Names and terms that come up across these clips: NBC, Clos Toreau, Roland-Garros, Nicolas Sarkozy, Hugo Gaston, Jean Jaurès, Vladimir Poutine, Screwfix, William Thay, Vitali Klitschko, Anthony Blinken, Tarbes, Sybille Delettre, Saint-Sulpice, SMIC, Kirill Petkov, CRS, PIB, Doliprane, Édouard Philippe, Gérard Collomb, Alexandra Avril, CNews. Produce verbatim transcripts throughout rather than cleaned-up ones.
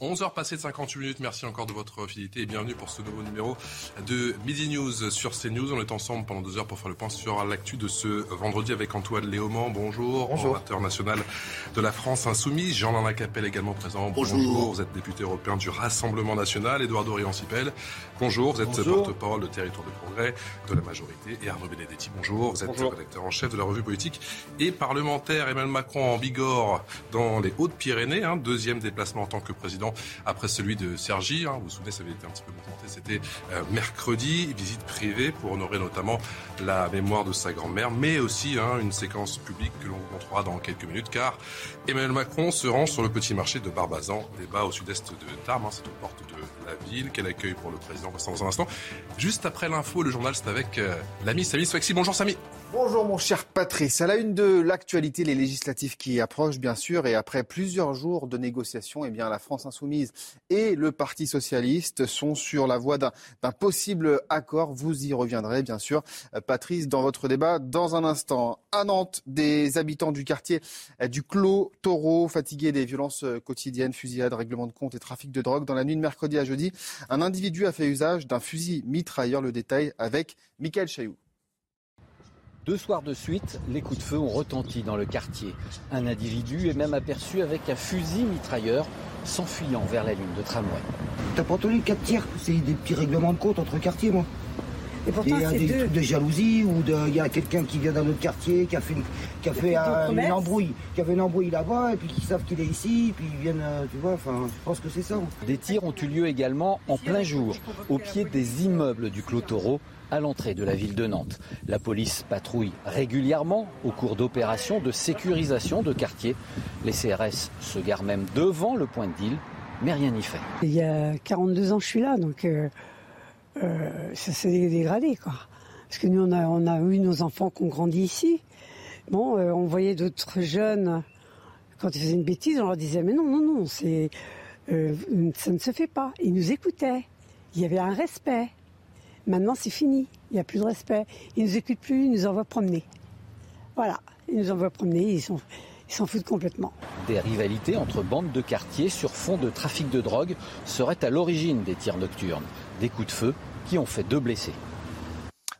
onze heures passées de cinquante-huit minutes, merci encore de votre fidélité et bienvenue pour ce nouveau numéro de Midi News sur CNews. On est ensemble pendant deux heures pour faire le point sur l'actu de ce vendredi avec Antoine Léaumont, bonjour, bonjour. Orateur national de la France Insoumise, Jean-Luc Capel également présent, bonjour. bonjour, vous êtes député européen du Rassemblement National, Édouard Doriant-Sipel, bonjour, vous êtes bonjour. porte-parole de Territoire de Progrès de la majorité et Arnaud Benedetti, bonjour, vous êtes bonjour. rédacteur en chef de la revue politique et parlementaire. Emmanuel Macron en Bigorre dans les Hautes-Pyrénées, hein, deuxième déplacement en tant que président après celui de Cergy, hein, vous vous souvenez, ça avait été un petit peu mouvementé, c'était euh, mercredi, visite privée pour honorer notamment la mémoire de sa grand-mère, mais aussi hein, une séquence publique que l'on rencontrera dans quelques minutes, car Emmanuel Macron se rend sur le petit marché de Barbazan-Debat au sud-est de Tarbes, hein, c'est aux portes de la ville, quel accueil pour le président, on dans un instant. Juste après l'info, le journal, c'est avec euh, l'ami Samy Sfaxi. Bonjour Samy. Bonjour mon cher Patrice. À la une de l'actualité, les législatives qui approchent bien sûr, et après plusieurs jours de négociations, eh bien, la France Insoumise et le Parti Socialiste sont sur la voie d'un, d'un possible accord. Vous y reviendrez bien sûr, Patrice, dans votre débat dans un instant. À Nantes, des habitants du quartier du Clos Toreau, fatigués des violences quotidiennes, fusillades, règlements de comptes et trafic de drogue, dans la nuit de mercredi à jeudi, un individu a fait usage d'un fusil mitrailleur. Le détail avec Michael Chailloux. Deux soirs de suite, les coups de feu ont retenti dans le quartier. Un individu est même aperçu avec un fusil mitrailleur s'enfuyant vers la ligne de tramway. T'as pas entendu quatre tirs ? C'est des petits règlements de compte entre quartiers, moi. Et pourtant, il y a des deux. trucs de jalousie ou il y a quelqu'un qui vient d'un autre quartier, qui a fait, qui a fait un, une embrouille, qui avait une embrouille là-bas, et puis qui savent qu'il est ici, et puis ils viennent, tu vois, enfin, je pense que c'est ça. Des tirs ont eu lieu également en plein jour, au pied des immeubles du Clos Toreau, à l'entrée de la ville de Nantes. La police patrouille régulièrement au cours d'opérations de sécurisation de quartier. Les C R S se garent même devant le point de deal, mais rien n'y fait. Il y a quarante-deux ans, je suis là, donc euh, euh, ça s'est dégradé, quoi. Parce que nous, on a, on a eu nos enfants qui ont grandi ici. Bon, euh, on voyait d'autres jeunes, quand ils faisaient une bêtise, on leur disait « Mais non, non, non, c'est, euh, ça ne se fait pas ». Ils nous écoutaient, il y avait un respect. Maintenant, c'est fini. Il n'y a plus de respect. Ils ne nous écoutent plus, ils nous envoient promener. Voilà, ils nous envoient promener, ils sont, ils s'en foutent complètement. Des rivalités entre bandes de quartiers sur fond de trafic de drogue seraient à l'origine des tirs nocturnes. Des coups de feu qui ont fait deux blessés.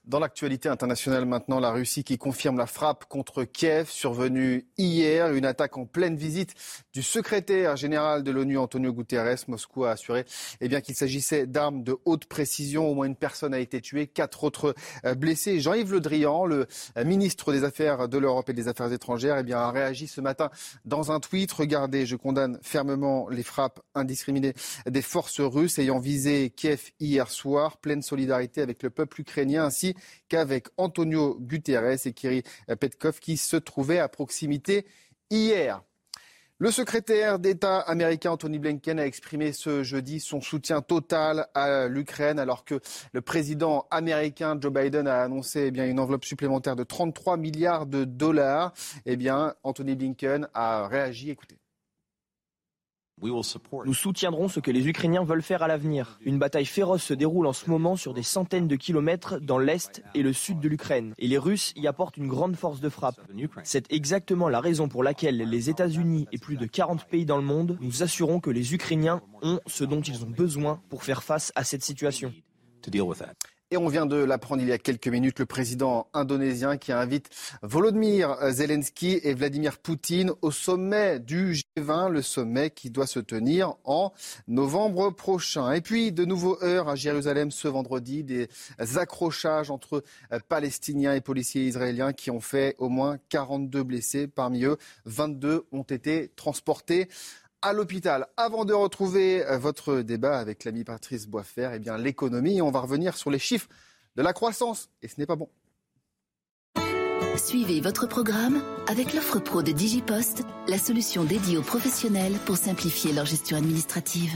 Dans l'actualité internationale maintenant, la Russie qui confirme la frappe contre Kiev survenue hier. Une attaque en pleine visite du secrétaire général de l'ONU, António Guterres. Moscou a assuré eh bien, qu'il s'agissait d'armes de haute précision. Au moins une personne a été tuée, quatre autres blessés. Jean-Yves Le Drian, le ministre des Affaires de l'Europe et des Affaires étrangères, eh bien, a réagi ce matin dans un tweet. Regardez, je condamne fermement les frappes indiscriminées des forces russes ayant visé Kiev hier soir. Pleine solidarité avec le peuple ukrainien ainsi qu'avec António Guterres et Kirill Petkov qui se trouvaient à proximité hier. Le secrétaire d'État américain Anthony Blinken a exprimé ce jeudi son soutien total à l'Ukraine alors que le président américain Joe Biden a annoncé eh bien, une enveloppe supplémentaire de trente-trois milliards de dollars. Eh bien, Anthony Blinken a réagi, écoutez. Nous soutiendrons ce que les Ukrainiens veulent faire à l'avenir. Une bataille féroce se déroule en ce moment sur des centaines de kilomètres dans l'est et le sud de l'Ukraine. Et les Russes y apportent une grande force de frappe. C'est exactement la raison pour laquelle les États-Unis et plus de quarante pays dans le monde nous assurons que les Ukrainiens ont ce dont ils ont besoin pour faire face à cette situation. Et on vient de l'apprendre il y a quelques minutes, le président indonésien qui invite Volodymyr Zelensky et Vladimir Poutine au sommet du G vingt, le sommet qui doit se tenir en novembre prochain. Et puis, de nouveaux heurts à Jérusalem ce vendredi, des accrochages entre Palestiniens et policiers israéliens qui ont fait au moins quarante-deux blessés. Parmi eux, vingt-deux ont été transportés à l'hôpital. Avant de retrouver votre débat avec l'ami Patrice Boisfer, eh bien l'économie, on va revenir sur les chiffres de la croissance. Et ce n'est pas bon. Suivez votre programme avec l'offre pro de DigiPost, la solution dédiée aux professionnels pour simplifier leur gestion administrative.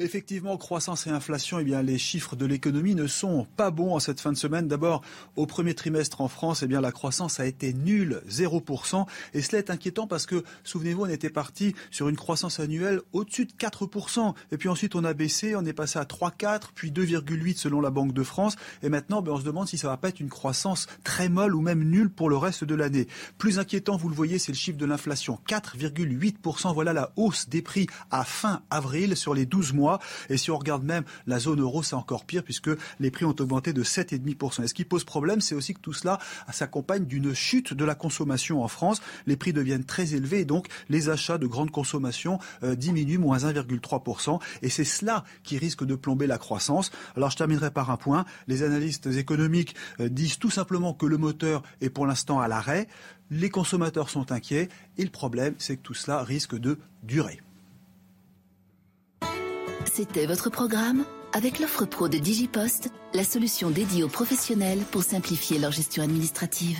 Effectivement, croissance et inflation, eh bien, les chiffres de l'économie ne sont pas bons en cette fin de semaine. D'abord, au premier trimestre en France, eh bien, la croissance a été nulle, zéro pour cent. Et cela est inquiétant parce que, souvenez-vous, on était parti sur une croissance annuelle au-dessus de quatre pour cent. Et puis ensuite, on a baissé, on est passé à trois virgule quatre, puis deux virgule huit selon la Banque de France. Et maintenant, ben, on se demande si ça ne va pas être une croissance très molle ou même nulle pour le reste de l'année. Plus inquiétant, vous le voyez, c'est le chiffre de l'inflation, quatre virgule huit pour cent. Voilà la hausse des prix à fin avril sur les douze mois. Et si on regarde même la zone euro, c'est encore pire puisque les prix ont augmenté de sept virgule cinq pour cent. Et ce qui pose problème, c'est aussi que tout cela s'accompagne d'une chute de la consommation en France. Les prix deviennent très élevés et donc les achats de grande consommation euh, diminuent, moins un virgule trois pour cent. Et c'est cela qui risque de plomber la croissance. Alors je terminerai par un point. Les analystes économiques euh, disent tout simplement que le moteur est pour l'instant à l'arrêt. Les consommateurs sont inquiets et le problème, c'est que tout cela risque de durer. C'était votre programme avec l'offre pro de DigiPost, la solution dédiée aux professionnels pour simplifier leur gestion administrative.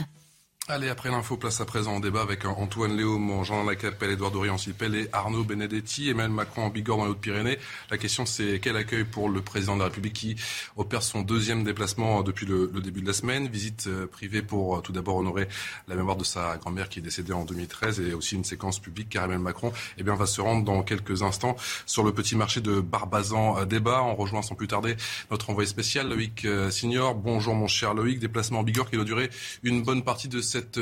Allez, après l'info, place à présent au débat avec Antoine Léaumont, Jean-Luc Mélenchon, Édouard Doriant-Sipel et Arnaud Benedetti. Emmanuel Macron en Bigorre dans les Hautes-Pyrénées. La question, c'est quel accueil pour le président de la République qui opère son deuxième déplacement depuis le, le début de la semaine. Visite privée pour tout d'abord honorer la mémoire de sa grand-mère qui est décédée en deux mille treize et aussi une séquence publique car Emmanuel Macron eh bien, va se rendre dans quelques instants sur le petit marché de Barbazan-Debat. On rejoint sans plus tarder notre envoyé spécial, Loïc Signor. Bonjour mon cher Loïc. Déplacement en Bigorre qui doit durer une bonne partie de cette cette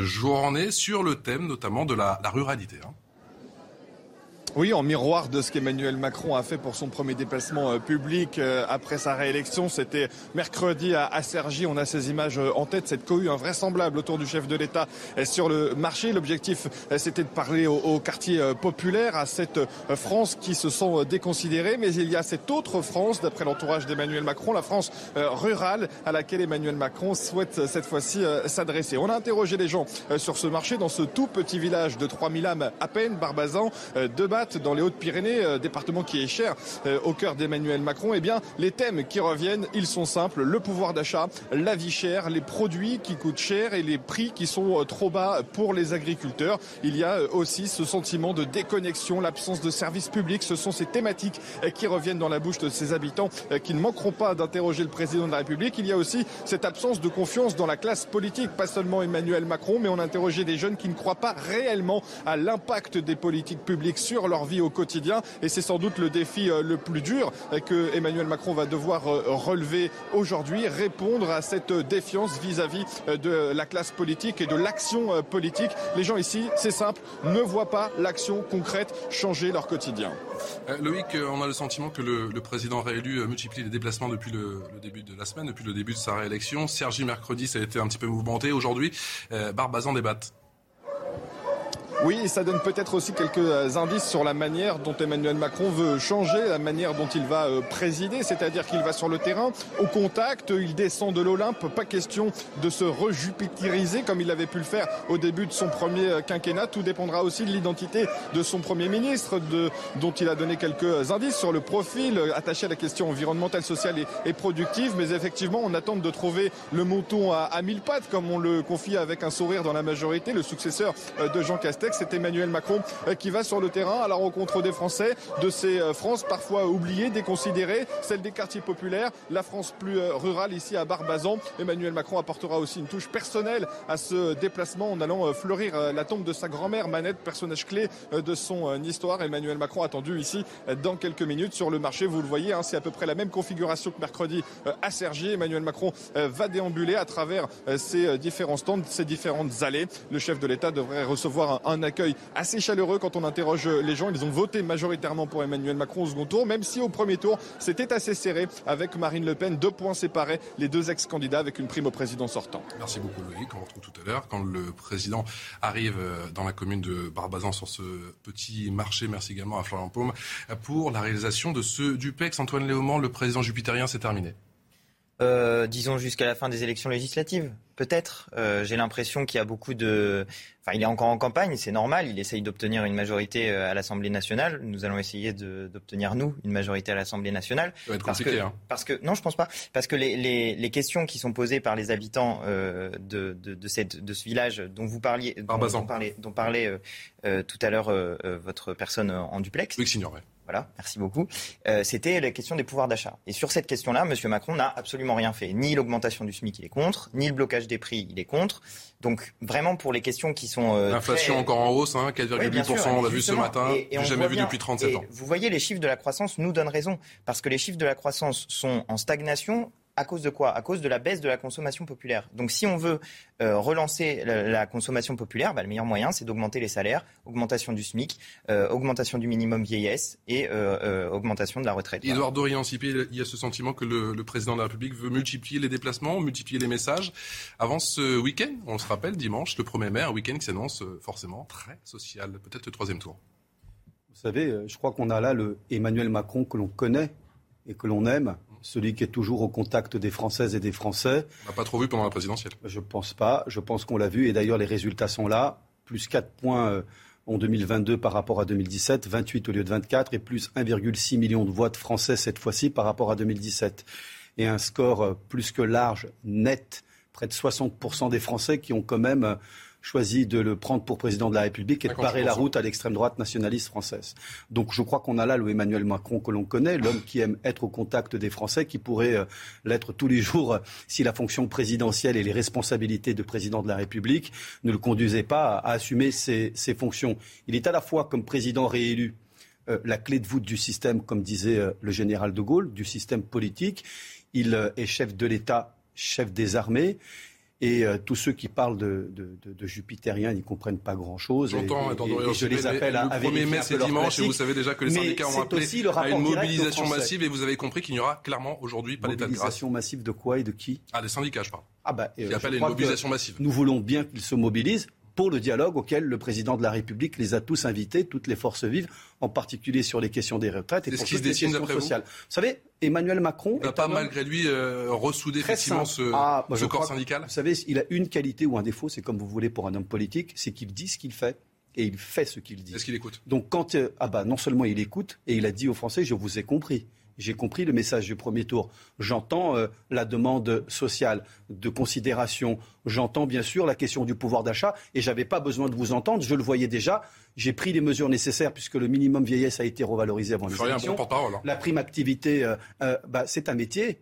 journée sur le thème notamment de la, la ruralité. Hein. Oui, en miroir de ce qu'Emmanuel Macron a fait pour son premier déplacement public après sa réélection. C'était mercredi à Cergy. On a ces images en tête, cette cohue invraisemblable autour du chef de l'État sur le marché. L'objectif, c'était de parler au quartier populaire, à cette France qui se sent déconsidérée. Mais il y a cette autre France, d'après l'entourage d'Emmanuel Macron, la France rurale à laquelle Emmanuel Macron souhaite cette fois-ci s'adresser. On a interrogé les gens sur ce marché, dans ce tout petit village de trois mille âmes à peine, Barbazan-Debat, dans les Hautes-Pyrénées, département qui est cher euh, au cœur d'Emmanuel Macron. Eh bien, les thèmes qui reviennent, ils sont simples. Le pouvoir d'achat, la vie chère, les produits qui coûtent cher et les prix qui sont euh, trop bas pour les agriculteurs. Il y a euh, aussi ce sentiment de déconnexion, l'absence de services publics. Ce sont ces thématiques euh, qui reviennent dans la bouche de ces habitants euh, qui ne manqueront pas d'interroger le président de la République. Il y a aussi cette absence de confiance dans la classe politique, pas seulement Emmanuel Macron, mais on a interrogé des jeunes qui ne croient pas réellement à l'impact des politiques publiques sur leur vie au quotidien, et c'est sans doute le défi le plus dur que Emmanuel Macron va devoir relever aujourd'hui, répondre à cette défiance vis-à-vis de la classe politique et de l'action politique. Les gens ici, c'est simple, ne voient pas l'action concrète changer leur quotidien. Euh, Loïc, on a le sentiment que le, le président réélu multiplie les déplacements depuis le, le début de la semaine, depuis le début de sa réélection. Cergy mercredi, ça a été un petit peu mouvementé. Aujourd'hui, euh, Barbazan-Debat. Oui, ça donne peut-être aussi quelques indices sur la manière dont Emmanuel Macron veut changer, la manière dont il va présider, c'est-à-dire qu'il va sur le terrain, au contact, il descend de l'Olympe, pas question de se rejupitériser comme il avait pu le faire au début de son premier quinquennat. Tout dépendra aussi de l'identité de son Premier ministre, de, dont il a donné quelques indices sur le profil attaché à la question environnementale, sociale et, et productive. Mais effectivement, on attend de trouver le mouton à, à mille pattes, comme on le confie avec un sourire dans la majorité, le successeur de Jean Castex. C'est Emmanuel Macron qui va sur le terrain à la rencontre des Français, de ces Frances parfois oubliées, déconsidérées, celle des quartiers populaires, la France plus rurale ici à Barbazan. Emmanuel Macron apportera aussi une touche personnelle à ce déplacement en allant fleurir la tombe de sa grand-mère Manette, personnage clé de son histoire. Emmanuel Macron attendu ici dans quelques minutes sur le marché. Vous le voyez, hein, c'est à peu près la même configuration que mercredi à Cergy. Emmanuel Macron va déambuler à travers ces différents stands, ces différentes allées. Le chef de l'État devrait recevoir un Un accueil assez chaleureux quand on interroge les gens. Ils ont voté majoritairement pour Emmanuel Macron au second tour, même si au premier tour, c'était assez serré avec Marine Le Pen. Deux points séparés, les deux ex-candidats avec une prime au président sortant. Merci beaucoup Loïc. On retrouve tout à l'heure quand le président arrive dans la commune de Barbazan sur ce petit marché. Merci également à Florian Paume pour la réalisation de ce Dupex. Antoine Léaumont, le président jupitérien, c'est terminé. Euh, disons jusqu'à la fin des élections législatives. peut-être. Euh, j'ai l'impression qu'il y a beaucoup de... Enfin, il est encore en campagne, c'est normal. Il essaye d'obtenir une majorité à l'Assemblée nationale. Nous allons essayer de, d'obtenir, nous, une majorité à l'Assemblée nationale. Ça va être compliqué, hein. Parce que, non, je pense pas. Parce que les, les, les questions qui sont posées par les habitants euh, de, de, de, cette, de ce village dont vous parliez, dont, dont parlait, dont parlait euh, euh, tout à l'heure euh, euh, votre personne en duplex. Loïc Signor, oui. Voilà, merci beaucoup. Euh, c'était la question des pouvoirs d'achat. Et sur cette question-là, M. Macron n'a absolument rien fait. Ni l'augmentation du SMIC, il est contre. Ni le blocage des prix, il est contre. Donc vraiment pour les questions qui sont... Euh, L'inflation très... encore en hausse, hein, quatre virgule huit pour cent, ouais, on l'a vu ce matin, et, et on jamais vu bien, depuis trente-sept ans. Vous voyez, les chiffres de la croissance nous donnent raison. Parce que les chiffres de la croissance sont en stagnation. À cause de quoi ? À cause de la baisse de la consommation populaire. Donc si on veut euh, relancer la, la consommation populaire, bah, le meilleur moyen c'est d'augmenter les salaires, augmentation du SMIC, euh, augmentation du minimum vieillesse et euh, euh, augmentation de la retraite. Édouard Doriant-Sipel, il y a ce sentiment que le, le président de la République veut multiplier les déplacements, multiplier les messages. Avant ce week-end, on se rappelle, dimanche, le premier mai, un week-end qui s'annonce forcément très social, peut-être le troisième tour. Vous savez, je crois qu'on a là le Emmanuel Macron que l'on connaît et que l'on aime. Celui qui est toujours au contact des Françaises et des Français. On n'a pas trop vu pendant la présidentielle. Je ne pense pas. Je pense qu'on l'a vu. Et d'ailleurs, les résultats sont là. Plus quatre points en deux mille vingt-deux par rapport à deux mille dix-sept. vingt-huit au lieu de vingt-quatre. Et plus un virgule six million de voix de Français cette fois-ci par rapport à deux mille dix-sept. Et un score plus que large, net. Près de soixante pour cent des Français qui ont quand même choisi de le prendre pour président de la République et de barrer la route à l'extrême droite nationaliste française. Donc je crois qu'on a là le Emmanuel Macron que l'on connaît, l'homme qui aime être au contact des Français, qui pourrait euh, l'être tous les jours euh, si la fonction présidentielle et les responsabilités de président de la République ne le conduisaient pas à, à assumer ses, ses fonctions. Il est à la fois comme président réélu, euh, la clé de voûte du système, comme disait euh, le général de Gaulle, du système politique. Il euh, est chef de l'État, chef des armées. Et euh, tous ceux qui parlent de, de, de, de jupitérien n'y comprennent pas grand-chose. J'entends, et, et, et, et je les appelle à vérifier. Le premier mai, c'est dimanche, et vous savez déjà que les syndicats ont appelé à une mobilisation massive, et vous avez compris qu'il n'y aura clairement aujourd'hui pas d'état de grâce. Mobilisation massive de quoi et de qui ? Ah, des syndicats, je parle. Ah bah, euh, qui appellent à une mobilisation massive. Nous voulons bien qu'ils se mobilisent pour le dialogue auquel le président de la République les a tous invités, toutes les forces vives, en particulier sur les questions des retraites et pour toutes les questions sociales. Vous, vous savez, Emmanuel Macron... Il n'a pas, malgré lui, euh, ressoudé effectivement ce, ah, bah, ce corps syndical. Que, vous savez, il a une qualité ou un défaut, c'est comme vous voulez pour un homme politique, c'est qu'il dit ce qu'il fait. Et il fait ce qu'il dit. Est-ce qu'il écoute ? Donc quand... Euh, ah bah, non seulement il écoute, et il a dit aux Français, je vous ai compris. J'ai compris le message du premier tour. J'entends euh, la demande sociale de considération. J'entends bien sûr la question du pouvoir d'achat. Et je n'avais pas besoin de vous entendre. Je le voyais déjà. J'ai pris les mesures nécessaires puisque le minimum vieillesse a été revalorisé avant les élections. Bon hein. La prime activité, euh, euh, bah, c'est un métier.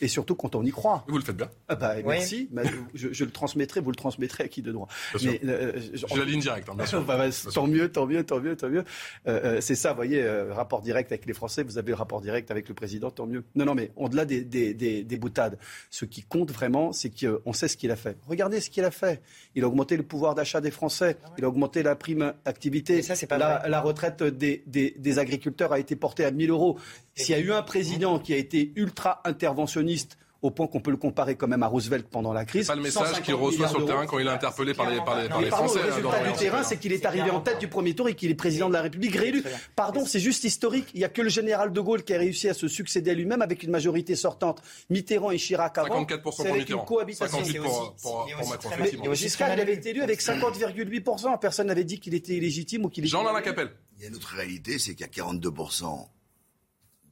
Et surtout quand on y croit. Vous le faites bien. Ah bah, oui. Merci. Bah, je, je le transmettrai, vous le transmettrez à qui de droit ? Mais, euh, je, J'ai la ligne directe. Hein, bien sûr. Bah, bah, bien tant sûr. mieux, tant mieux, tant mieux, tant mieux. Euh, euh, c'est ça, vous voyez, euh, rapport direct avec les Français, vous avez le rapport direct avec le président, tant mieux. Non, non, mais au-delà des, des, des, des boutades, ce qui compte vraiment, c'est qu'on sait ce qu'il a fait. Regardez ce qu'il a fait. Il a augmenté le pouvoir d'achat des Français. Ah ouais. Il a augmenté la prime activité. Mais ça, c'est pas la, vrai. La retraite des, des, des agriculteurs a été portée à mille euros. S'il y a eu un président qui a été ultra interventionniste, au point qu'on peut le comparer quand même à Roosevelt pendant la crise. C'est pas le message qu'il reçoit sur le terrain quand il est interpellé par les, par les, par les Français. Le résultat du terrain, c'est qu'il est arrivé en tête du premier tour et qu'il est président de la République réélu. Pardon, c'est juste historique. Il n'y a que le général de Gaulle qui a réussi à se succéder à lui-même avec une majorité sortante. Mitterrand et Chirac avant, c'est avec une cohabitation. cinquante-huit pour cent pour Macron, effectivement. Giscard, il avait été élu avec cinquante virgule huit pour cent. Personne n'avait dit qu'il était illégitime ou qu'il était... Jean-Lalain Capelle. Il y a une autre réalité, c'est qu'il y a quarante-deux pour cent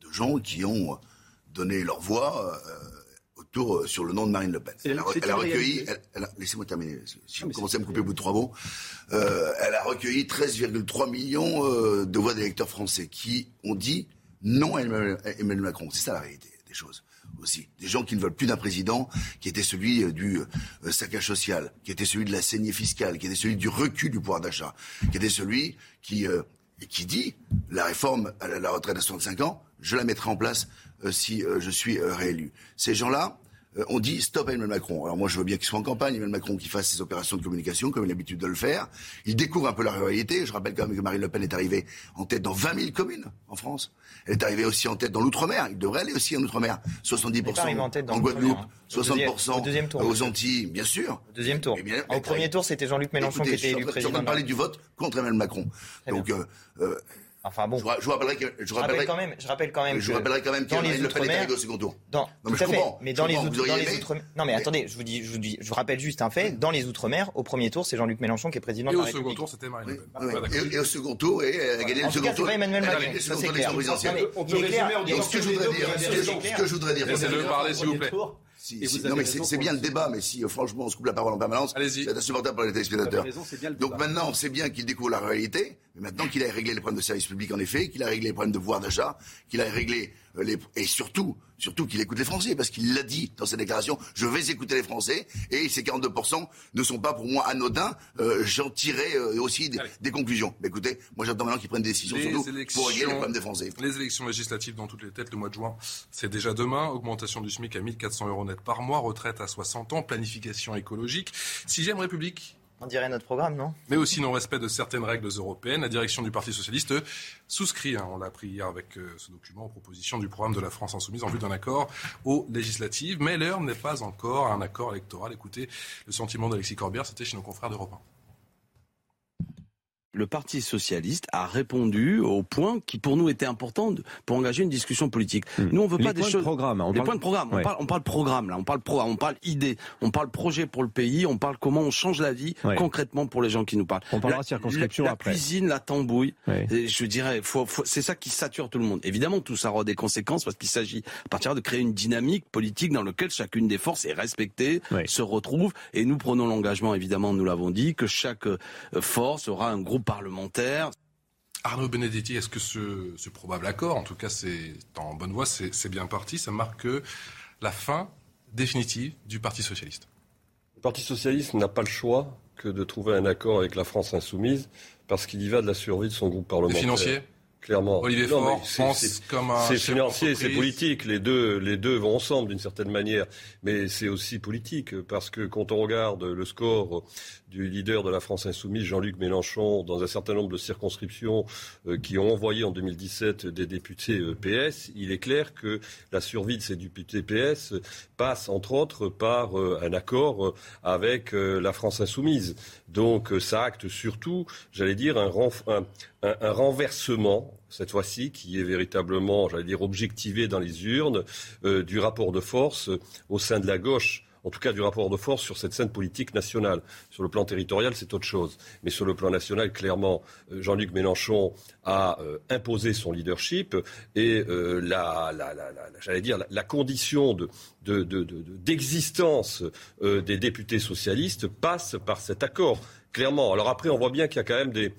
de gens qui ont donné leur voix... Tour sur le nom de Marine Le Pen. Elle a, elle a recueilli, elle, elle a, laissez-moi terminer, si vous commencez à me couper au bout de trois mots, euh, elle a recueilli treize virgule trois millions euh, de voix d'électeurs français qui ont dit non à Emmanuel Macron. C'est ça la réalité des choses aussi. Des gens qui ne veulent plus d'un président qui était celui du euh, saccage social, qui était celui de la saignée fiscale, qui était celui du recul du pouvoir d'achat, qui était celui qui, euh, qui dit la réforme à la retraite à soixante-cinq ans, je la mettrai en place euh, si euh, je suis euh, réélu. Ces gens-là, euh, on dit stop à Emmanuel Macron. Alors moi, je veux bien qu'il soit en campagne, Emmanuel Macron, qu'il fasse ses opérations de communication, comme il a l'habitude de le faire. Il découvre un peu la réalité. Je rappelle quand même que Marine Le Pen est arrivée en tête dans vingt mille communes en France. Elle est arrivée aussi en tête dans l'Outre-mer. Il devrait aller aussi en Outre-mer. soixante-dix pour cent en, tête dans en Guadeloupe, hein. soixante pour cent deuxième, tour, aux Antilles, bien sûr. Au deuxième tour. Bien, au premier tour, c'était Jean-Luc Mélenchon écoutez, qui était élu président. Je suis en train de parler du vote contre Emmanuel Macron. Très Donc... Enfin bon. Je, je rappellerai que je, je rappellerai quand même. Je rappelle quand même. Je rappellerai quand même que Marine Le Pen est arrivée au second tour. Dans, non, mais je comprends. Mais dans les autres. Non, mais attendez. Je vous dis, je vous dis, je vous rappelle juste un fait. Dans les Outre-mer, au premier tour, c'est Jean-Luc Mélenchon qui est président de la République. Et au second tour, c'était Marine Le Pen. Oui, oui. Ah, et, et au second tour, et elle a gagné le second tour. C'est Emmanuel Macron. Ça c'est clair. On peut résumer en disant ce que je voudrais dire. Ce que je voudrais dire. Laissez-le parler, s'il vous plaît. Si, si, non mais c'est, c'est bien le débat, mais si euh, franchement on se coupe la parole en permanence, allez-y. C'est insupportable pour les téléspectateurs. Raison, donc maintenant on sait bien qu'il découvre la réalité, mais maintenant qu'il a réglé les problèmes de service public en effet, qu'il a réglé les problèmes de pouvoir d'achat, qu'il a réglé euh, les... et surtout, surtout qu'il écoute les Français, parce qu'il l'a dit dans sa déclaration, je vais écouter les Français, et ces quarante-deux pour cent ne sont pas pour moi anodins, euh, j'en tirerai euh, aussi des, des conclusions. Mais écoutez, moi j'attends maintenant qu'ils prennent des décisions, les surtout pour régler les problèmes des Français. Les élections législatives dans toutes les têtes le mois de juin, c'est déjà demain, augmentation du SMIC à mille quatre cents euros par mois, retraite à soixante ans, planification écologique, sixième République. On dirait notre programme, non ? Mais aussi non-respect de certaines règles européennes. La direction du Parti Socialiste souscrit, hein, on l'a appris hier avec euh, ce document, en proposition du programme de la France Insoumise en vue d'un accord aux législatives. Mais l'heure n'est pas encore à un accord électoral. Écoutez, le sentiment d'Alexis Corbière, c'était chez nos confrères d'Europe un. Le Parti Socialiste a répondu au point qui, pour nous, était important pour engager une discussion politique. Mmh. Nous, on veut pas les des choses... Programme, on les parle... points de programme. On, ouais. parle, on parle programme, là. On parle pro, on parle idée. On parle projet pour le pays. On parle comment on change la vie, ouais. concrètement, pour les gens qui nous parlent. On parlera la, circonscription la, la après. La cuisine, la tambouille. Ouais. Je dirais, faut, faut, c'est ça qui sature tout le monde. Évidemment, tout ça aura des conséquences parce qu'il s'agit, à partir de créer une dynamique politique dans laquelle chacune des forces est respectée, ouais. se retrouve. Et nous prenons l'engagement, évidemment, nous l'avons dit, que chaque force aura un groupe parlementaire. Arnaud Benedetti, est-ce que ce, ce probable accord, en tout cas c'est en bonne voie, c'est, c'est bien parti, ça marque la fin définitive du Parti Socialiste ? Le Parti Socialiste n'a pas le choix que de trouver un accord avec la France Insoumise parce qu'il y va de la survie de son groupe parlementaire. Les financiers ? Clairement. Olivier non, Faure c'est, pense c'est, comme un... C'est financier et c'est politique. Les deux, les deux vont ensemble d'une certaine manière. Mais c'est aussi politique parce que quand on regarde le score du leader de la France Insoumise, Jean-Luc Mélenchon, dans un certain nombre de circonscriptions euh, qui ont envoyé en deux mille dix-sept des députés euh, P S, il est clair que la survie de ces députés P S passe, entre autres, par euh, un accord euh, avec euh, la France Insoumise. Donc euh, ça acte surtout, j'allais dire, un, renf- un, un, un renversement, cette fois-ci, qui est véritablement, j'allais dire, objectivé dans les urnes, euh, du rapport de force euh, au sein de la gauche. En tout cas du rapport de force sur cette scène politique nationale. Sur le plan territorial, c'est autre chose. Mais sur le plan national, clairement, Jean-Luc Mélenchon a euh, imposé son leadership et euh, la, la, la, la, j'allais dire, la, la condition de, de, de, de, d'existence euh, des députés socialistes passe par cet accord, clairement. Alors après, on voit bien qu'il y a quand même des,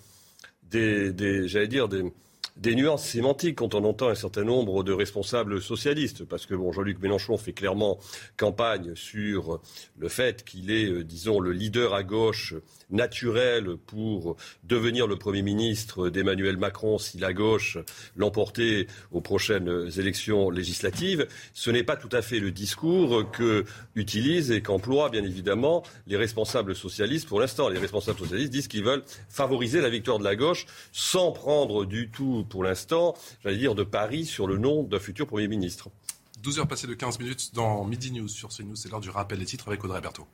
des, des j'allais dire, des... des nuances sémantiques quand on entend un certain nombre de responsables socialistes, parce que bon, Jean-Luc Mélenchon fait clairement campagne sur le fait qu'il est, disons, le leader à gauche naturel pour devenir le Premier ministre d'Emmanuel Macron si la gauche l'emportait aux prochaines élections législatives. Ce n'est pas tout à fait le discours que utilisent et qu'emploient bien évidemment les responsables socialistes pour l'instant. Les responsables socialistes disent qu'ils veulent favoriser la victoire de la gauche sans prendre du tout, pour l'instant, j'allais dire de paris sur le nom d'un futur Premier ministre. douze heures passées de quinze minutes dans Midi News sur CNews, c'est l'heure du rappel des titres avec Audrey Berthaud.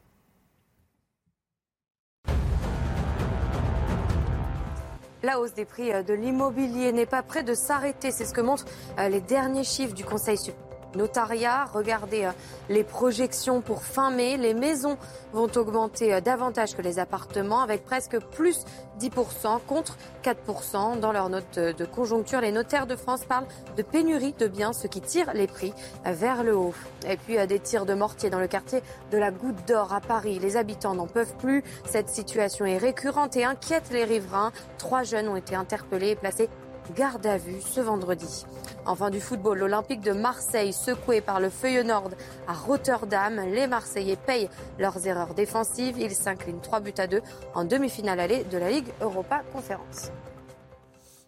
La hausse des prix de l'immobilier n'est pas près de s'arrêter. C'est ce que montrent les derniers chiffres du Conseil supérieur du notariat. Regardez les projections pour fin mai. Les maisons vont augmenter davantage que les appartements avec presque plus dix pour cent contre quatre pour cent. Dans leur note de conjoncture, les notaires de France parlent de pénurie de biens, ce qui tire les prix vers le haut. Et puis des tirs de mortier dans le quartier de la Goutte d'Or à Paris. Les habitants n'en peuvent plus. Cette situation est récurrente et inquiète les riverains. Trois jeunes ont été interpellés et placés garde à vue ce vendredi. Enfin du football, l'Olympique de Marseille secoué par le Feyenoord à Rotterdam. Les Marseillais payent leurs erreurs défensives. Ils s'inclinent trois buts à deux en demi-finale allée de la Ligue Europa Conférence.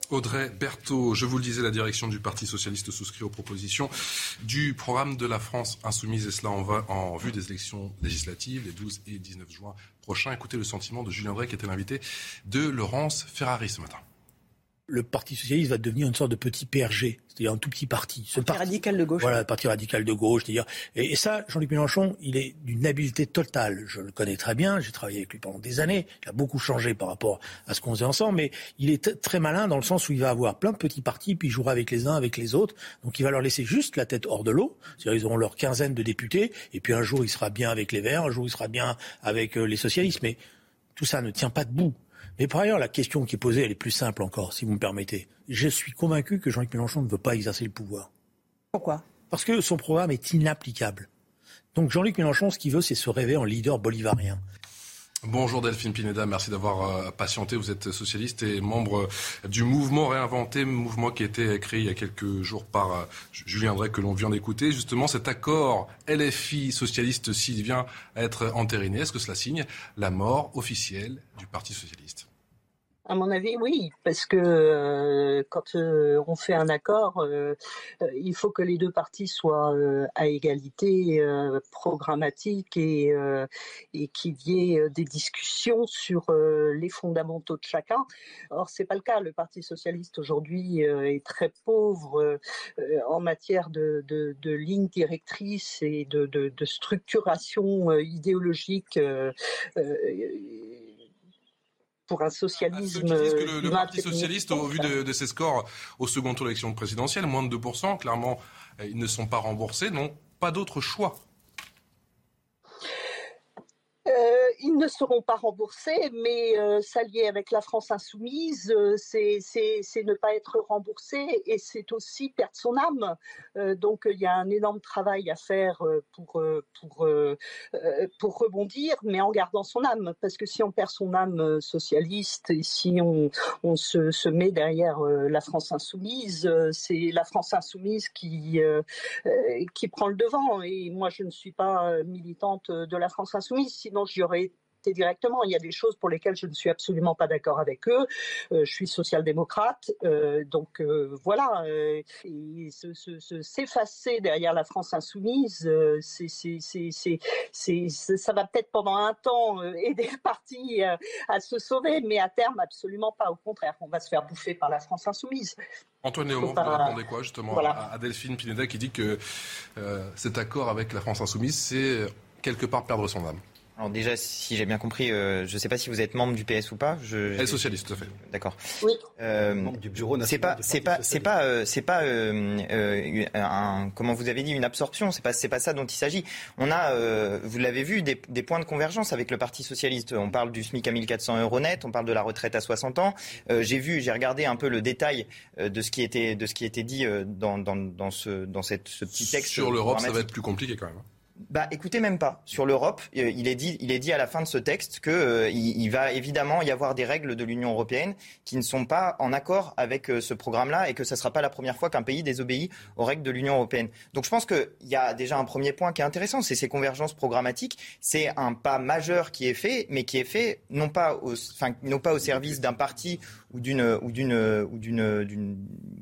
Audrey Berthaud, je vous le disais, la direction du Parti Socialiste souscrit aux propositions du programme de la France Insoumise. Et cela en, va, en vue des élections législatives les douze et dix-neuf juin prochains. Écoutez le sentiment de Julien Drey qui était l'invité de Laurence Ferrari ce matin. le Parti socialiste va devenir une sorte de petit P R G, c'est-à-dire un tout petit parti. Ce parti, parti radical de gauche. Voilà, le parti radical de gauche. C'est-à-dire, et, et ça, Jean-Luc Mélenchon, il est d'une habileté totale. Je le connais très bien, j'ai travaillé avec lui pendant des années. Il a beaucoup changé par rapport à ce qu'on faisait ensemble, mais il est t- très malin dans le sens où il va avoir plein de petits partis, puis il jouera avec les uns, avec les autres. Donc il va leur laisser juste la tête hors de l'eau. C'est-à-dire, ils auront leur quinzaine de députés, et puis un jour, il sera bien avec les Verts, un jour, il sera bien avec euh, les socialistes. Mais tout ça ne tient pas debout. Mais par ailleurs, la question qui est posée, elle est plus simple encore, si vous me permettez. Je suis convaincu que Jean-Luc Mélenchon ne veut pas exercer le pouvoir. Pourquoi ? Parce que son programme est inapplicable. Donc Jean-Luc Mélenchon, ce qu'il veut, c'est se rêver en leader bolivarien. Bonjour Delphine Pineda, merci d'avoir patienté. Vous êtes socialiste et membre du mouvement Réinventé, mouvement qui a été créé il y a quelques jours par Julien Drey, que l'on vient d'écouter. Justement, cet accord L F I socialiste, s'il vient à être entériné, est-ce que cela signe la mort officielle du Parti socialiste ? À mon avis, oui, parce que euh, quand euh, on fait un accord, euh, euh, il faut que les deux parties soient euh, à égalité euh, programmatique et, euh, et qu'il y ait des discussions sur euh, les fondamentaux de chacun. Or, c'est pas le cas. Le Parti socialiste aujourd'hui euh, est très pauvre euh, en matière de, de, de lignes directrices et de, de, de structuration euh, idéologique. Euh, euh, Pour un socialisme. Ah, ceux qui disent que le, le Parti socialiste, au vu de, de ses scores au second tour de l'élection présidentielle, moins de deux pour cent, clairement, ils ne sont pas remboursés, n'ont pas d'autre choix. Euh, ils ne seront pas remboursés, mais euh, s'allier avec la France insoumise, euh, c'est, c'est, c'est ne pas être remboursé et c'est aussi perdre son âme. Euh, donc il y a un énorme travail à faire pour, pour, pour rebondir, mais en gardant son âme. Parce que si on perd son âme socialiste, et si on, on se, se met derrière la France insoumise, c'est la France insoumise qui, euh, qui prend le devant. Et moi, je ne suis pas militante de la France insoumise, sinon j'y aurais été directement. Il y a des choses pour lesquelles je ne suis absolument pas d'accord avec eux. Euh, je suis social-démocrate, euh, donc euh, voilà. Euh, et se, se, se, s'effacer derrière la France insoumise, euh, c'est, c'est, c'est, c'est, c'est, c'est, ça va peut-être pendant un temps euh, aider le parti euh, à se sauver, mais à terme, absolument pas. Au contraire, on va se faire bouffer par la France insoumise. Antoine Léaumont, vous répondez quoi justement voilà. à Delphine Pineda qui dit que euh, cet accord avec la France insoumise, c'est quelque part perdre son âme? Alors déjà, si j'ai bien compris, euh, je ne sais pas si vous êtes membre du P S ou pas. Je, Elle est socialiste, tout à fait. D'accord. Oui. Euh, membre du bureau national. C'est pas, c'est pas, c'est pas, c'est pas, euh, euh, un, comment vous avez dit, une absorption. C'est pas, c'est pas ça dont il s'agit. On a, euh, vous l'avez vu, des, des points de convergence avec le Parti socialiste. On parle du SMIC à mille quatre cents euros net. On parle de la retraite à soixante ans. Euh, j'ai vu, j'ai regardé un peu le détail de ce qui était, de ce qui était dit dans dans dans ce dans cette ce petit texte. Sur l'Europe, ça va être plus compliqué quand même. Bah, écoutez, même pas. Sur l'Europe, euh, il est dit, il est dit à la fin de ce texte que euh, il, il va évidemment y avoir des règles de l'Union européenne qui ne sont pas en accord avec euh, ce programme-là et que ça ne sera pas la première fois qu'un pays désobéit aux règles de l'Union européenne. Donc, je pense que il y a déjà un premier point qui est intéressant, c'est ces convergences programmatiques. C'est un pas majeur qui est fait, mais qui est fait non pas au, enfin, non pas au service d'un parti ou d'une ou d'une ou d'une d'une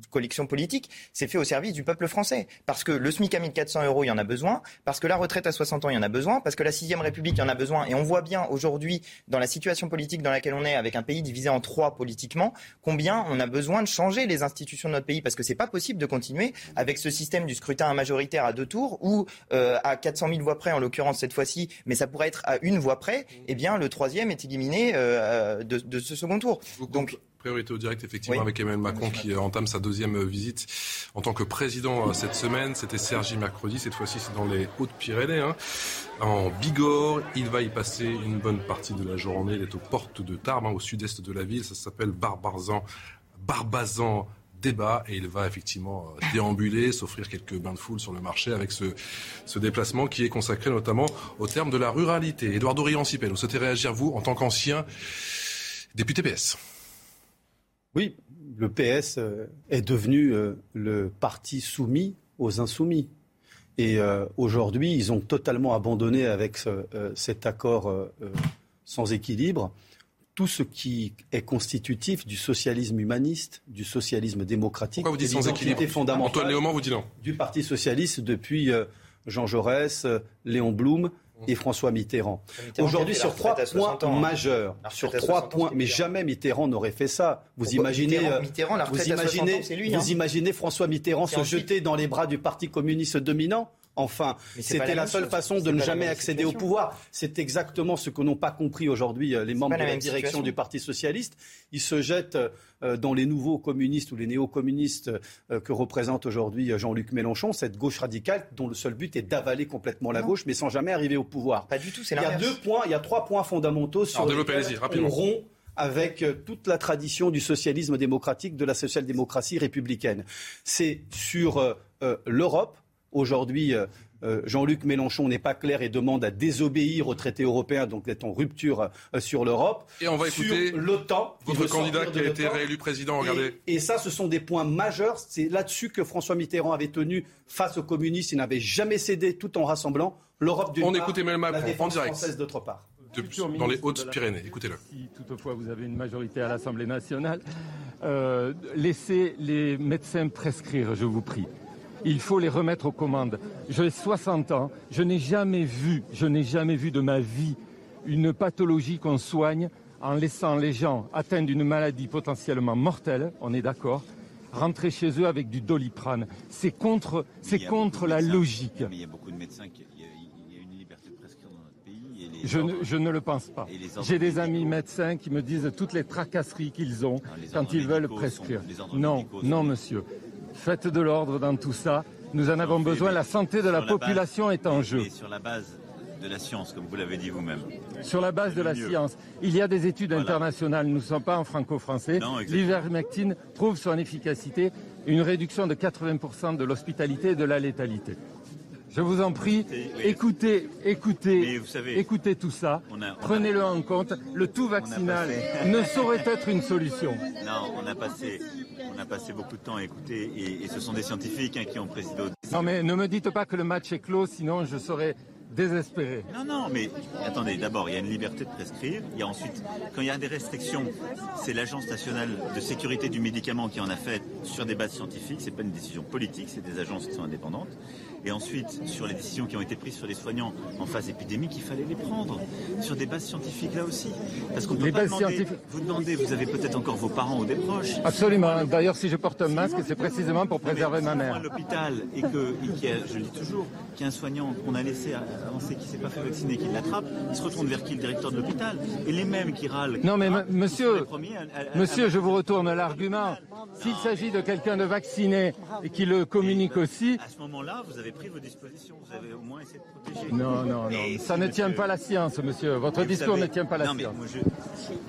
collection politique. C'est fait au service du peuple français parce que le SMIC à mille quatre cents euros, il y en a besoin, parce que la retraite à soixante ans, il y en a besoin, parce que la sixième République, il y en a besoin. Et on voit bien aujourd'hui, dans la situation politique dans laquelle on est, avec un pays divisé en trois politiquement, combien on a besoin de changer les institutions de notre pays, parce que c'est pas possible de continuer avec ce système du scrutin majoritaire à deux tours, où euh, à quatre cent mille voix près, en l'occurrence cette fois-ci, mais ça pourrait être à une voix près, eh bien le troisième est éliminé euh, de, de ce second tour. Donc priorité au direct, effectivement, oui. Avec Emmanuel Macron qui entame sa deuxième visite en tant que président cette semaine. C'était Cergy mercredi, cette fois-ci c'est dans les Hautes-Pyrénées, hein. En Bigorre. Il va y passer une bonne partie de la journée. Il est aux portes de Tarbes, hein, au sud-est de la ville. Ça s'appelle Barbazan, Barbazan-Debat et il va effectivement déambuler, s'offrir quelques bains de foule sur le marché avec ce, ce déplacement qui est consacré notamment au terme de la ruralité. Édouard Doriant-Sipel, vous souhaitez réagir, vous, en tant qu'ancien député P S? Oui, le P S est devenu le parti soumis aux insoumis. Et aujourd'hui, ils ont totalement abandonné avec cet accord sans équilibre tout ce qui est constitutif du socialisme humaniste, du socialisme démocratique. Pourquoi vous dites sans équilibre ? Antoine Léaumont vous dit non. Du Parti socialiste depuis Jean Jaurès, Léon Blum et François Mitterrand. Mitterrand Aujourd'hui, sur trois points majeurs, sur trois points, mais jamais Mitterrand n'aurait fait ça. Vous Pourquoi imaginez, Mitterrand, Mitterrand, la vous imaginez, ans, c'est lui, hein. vous imaginez François Mitterrand se ensuite... jeter dans les bras du Parti communiste dominant ? Enfin, c'était la seule façon de ne jamais accéder au pouvoir. C'est exactement ce que n'ont pas compris aujourd'hui les membres de la direction du Parti socialiste. Ils se jettent dans les nouveaux communistes ou les néo-communistes que représente aujourd'hui Jean-Luc Mélenchon, cette gauche radicale dont le seul but est d'avaler complètement la gauche, mais sans jamais arriver au pouvoir. Pas du tout, c'est l'inverse. Il y a deux points, il y a trois points fondamentaux sur lesquels on rompt avec toute la tradition du socialisme démocratique, de la social-démocratie républicaine. C'est sur euh, l'Europe. Aujourd'hui, euh, Jean-Luc Mélenchon n'est pas clair et demande à désobéir au traité européen, donc d'être en rupture euh, sur l'Europe. Et on va écouter sur l'OTAN, votre candidat qui a été réélu président, regardez. Et, et ça, ce sont des points majeurs. C'est là-dessus que François Mitterrand avait tenu face aux communistes. Il n'avait jamais cédé tout en rassemblant l'Europe d'une part, la défense française d'autre part. De, dans les Hautes-Pyrénées. Écoutez-le. Si toutefois vous avez une majorité à l'Assemblée nationale, euh, laissez les médecins prescrire, je vous prie. Il faut les remettre aux commandes. J'ai soixante ans, je n'ai jamais vu, je n'ai jamais vu de ma vie une pathologie qu'on soigne en laissant les gens atteints d'une maladie potentiellement mortelle, on est d'accord, rentrer chez eux avec du doliprane. C'est contre, c'est contre la logique. Mais il y a beaucoup de médecins qui... Je ne, je ne le pense pas. J'ai des amis médecins qui me disent toutes les tracasseries qu'ils ont quand ils veulent prescrire. Non, non, monsieur. Faites de l'ordre dans tout ça. Nous en avons besoin. La santé de la population est en jeu. Sur la base de la science, comme vous l'avez dit vous-même. Sur la base de la science. Il y a des études internationales. Nous ne sommes pas en franco-français. L'ivermectine prouve son efficacité, une réduction de quatre-vingts pour cent de l'hospitalité et de la létalité. Je vous en prie, écoutez, écoutez, savez, écoutez tout ça, on a, on prenez-le a, en compte. Le tout vaccinal passé... ne saurait être une solution. Non, on a passé, on a passé beaucoup de temps à écouter, et, et ce sont des scientifiques hein, qui ont présidé. Au... Non, mais ne me dites pas que le match est clos, sinon je serais désespéré. Non, non, mais attendez, d'abord, il y a une liberté de prescrire. Il y a ensuite, quand il y a des restrictions, c'est l'Agence nationale de sécurité du médicament qui en a fait sur des bases scientifiques. C'est pas une décision politique, c'est des agences qui sont indépendantes. Et ensuite, sur les décisions qui ont été prises sur les soignants en phase épidémique, il fallait les prendre sur des bases scientifiques là aussi. Parce qu'on peut les pas demander, scientifiques... vous demandez, vous avez peut-être encore vos parents ou des proches. Absolument. D'ailleurs, si je porte un masque, c'est précisément pour préserver ma mère. À l'hôpital et que, et qu'il y a, je le dis toujours, qu'il y a un soignant qu'on a laissé avancer, qui ne s'est pas fait vacciner, qui l'attrape, il se retourne vers qui, le directeur de l'hôpital. Et les mêmes qui râlent. Non mais m- monsieur, à, à, monsieur, à, à, je vous retourne l'argument. Non, s'il s'agit de quelqu'un de vacciné et qui le communique et, aussi. À ce moment-là, vous avez pris vos dispositions, vous avez au moins essayé de protéger. Non, non, non. Et ça ne monsieur... tient pas la science, monsieur. Votre discours savez... ne tient pas la non, science. Mais moi,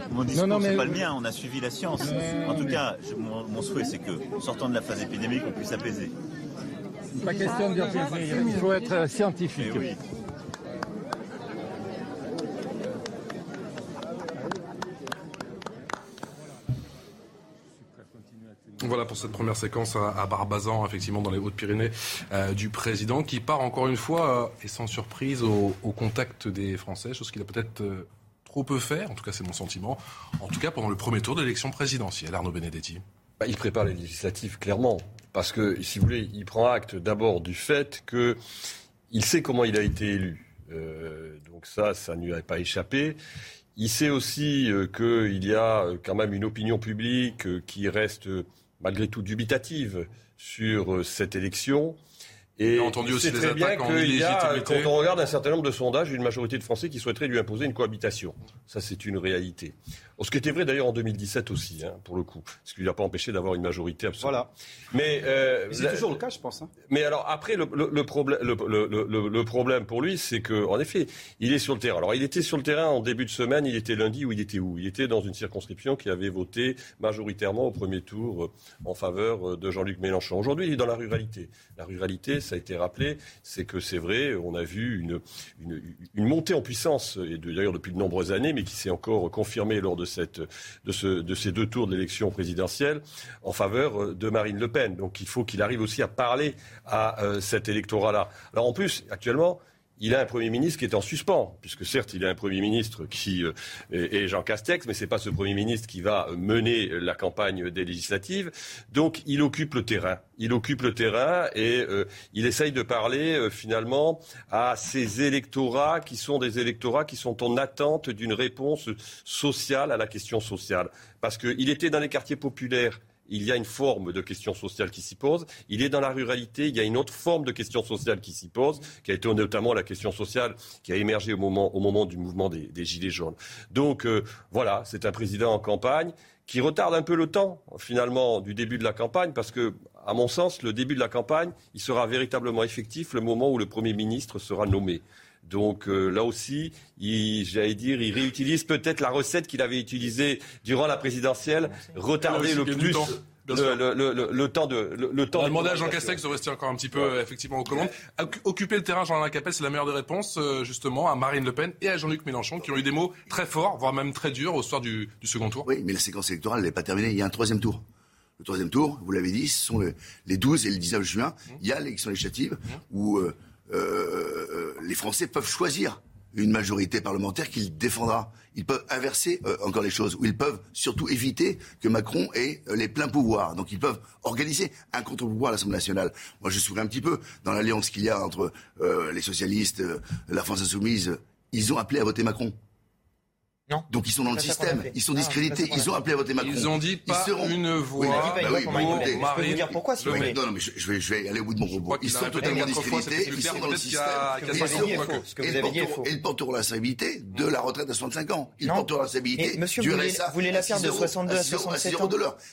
je... Mon discours, non, non, mais... c'est pas le mien. On a suivi la science. Non, en tout mais... cas, je... mon, mon souhait, c'est que, sortant de la phase épidémique, on puisse apaiser. Pas question de dire apaiser. Il faut être scientifique. Oui. Voilà pour cette première séquence à Barbazan, effectivement dans les Hautes-Pyrénées, euh, du président qui part encore une fois, euh, et sans surprise, au, au contact des Français, chose qu'il a peut-être euh, trop peu fait, en tout cas c'est mon sentiment, en tout cas pendant le premier tour de l'élection présidentielle. Arnaud Benedetti. Bah, il prépare les législatives clairement, parce que si vous voulez, il prend acte d'abord du fait qu'il sait comment il a été élu, euh, donc ça, ça ne lui a pas échappé. Il sait aussi euh, qu'il y a euh, quand même une opinion publique euh, qui reste... Euh, malgré tout dubitative sur cette élection. Et on sait très bien qu'il y a, quand on regarde un certain nombre de sondages, une majorité de Français qui souhaiteraient lui imposer une cohabitation. Ça, c'est une réalité. Ce qui était vrai d'ailleurs en deux mille dix-sept aussi, hein, pour le coup. Ce qui ne lui a pas empêché d'avoir une majorité absolue. Voilà. Mais, euh, mais c'est la... toujours le cas, je pense. Hein. Mais alors, après, le, le, le, problème, le, le, le, le problème pour lui, c'est qu'en effet, il est sur le terrain. Alors, il était sur le terrain en début de semaine, il était lundi ou il était où ? Il était dans une circonscription qui avait voté majoritairement au premier tour en faveur de Jean-Luc Mélenchon. Aujourd'hui, il est dans la ruralité. La ruralité, ça a été rappelé, c'est que c'est vrai, on a vu une, une, une montée en puissance, et de, d'ailleurs depuis de nombreuses années, mais qui s'est encore confirmée lors de, cette, de, ce, de ces deux tours de l'élection présidentielle en faveur de Marine Le Pen. Donc il faut qu'il arrive aussi à parler à euh, cet électorat-là. Alors en plus, actuellement, il a un Premier ministre qui est en suspens, puisque certes, il a un Premier ministre qui euh, est Jean Castex, mais ce n'est pas ce Premier ministre qui va mener la campagne des législatives. Donc, il occupe le terrain. Il occupe le terrain et euh, il essaye de parler, euh, finalement, à ces électorats qui sont des électorats qui sont en attente d'une réponse sociale à la question sociale. Parce qu'il était dans les quartiers populaires. Il y a une forme de question sociale qui s'y pose. Il est dans la ruralité, il y a une autre forme de question sociale qui s'y pose, qui a été notamment la question sociale qui a émergé au moment, au moment du mouvement des, des Gilets jaunes. Donc euh, voilà, c'est un président en campagne qui retarde un peu le temps, finalement, du début de la campagne, parce que, à mon sens, le début de la campagne, il sera véritablement effectif le moment où le Premier ministre sera nommé. Donc euh, là aussi, il, j'allais dire, il réutilise peut-être la recette qu'il avait utilisée durant la présidentielle, retarder le plus le, le, le, le, le temps de le, le temps. On a demandé à Jean Castex de rester encore un petit peu ouais. euh, effectivement aux commandes. Occuper le terrain, Jean-Alain Capel, c'est la meilleure des réponses euh, justement à Marine Le Pen et à Jean-Luc Mélenchon qui ont eu des mots très forts, voire même très durs au soir du, du second tour. Oui, mais la séquence électorale n'est pas terminée. Il y a un troisième tour. Le troisième tour, vous l'avez dit, ce sont le, les douze et le dix-neuf juin. Mmh. Il y a l'élection législative mmh. où euh, Euh, les Français peuvent choisir une majorité parlementaire qu'ils défendra. Ils peuvent inverser euh, encore les choses, ou ils peuvent surtout éviter que Macron ait euh, les pleins pouvoirs. Donc ils peuvent organiser un contre-pouvoir à l'Assemblée nationale. Moi je souviens un petit peu dans l'alliance qu'il y a entre euh, les socialistes, euh, la France insoumise, ils ont appelé à voter Macron. Non. Donc ils sont dans le système, ils sont discrédités, ils ont appelé à voter Macron. Ils ont dit pas ils seront... une voix. Oui, bah, bah, oui, bah, écoutez, je peux vous dire pourquoi si vous voulez. Non, non, mais je, je, vais, je vais aller au bout de mon propos. Ils sont totalement discrédités, ils sont dans le système. Et ils portent la responsabilité de la retraite à soixante-cinq ans. Ils portent la responsabilité du R S A. Vous voulez la faire de soixante-deux à soixante-sept ans.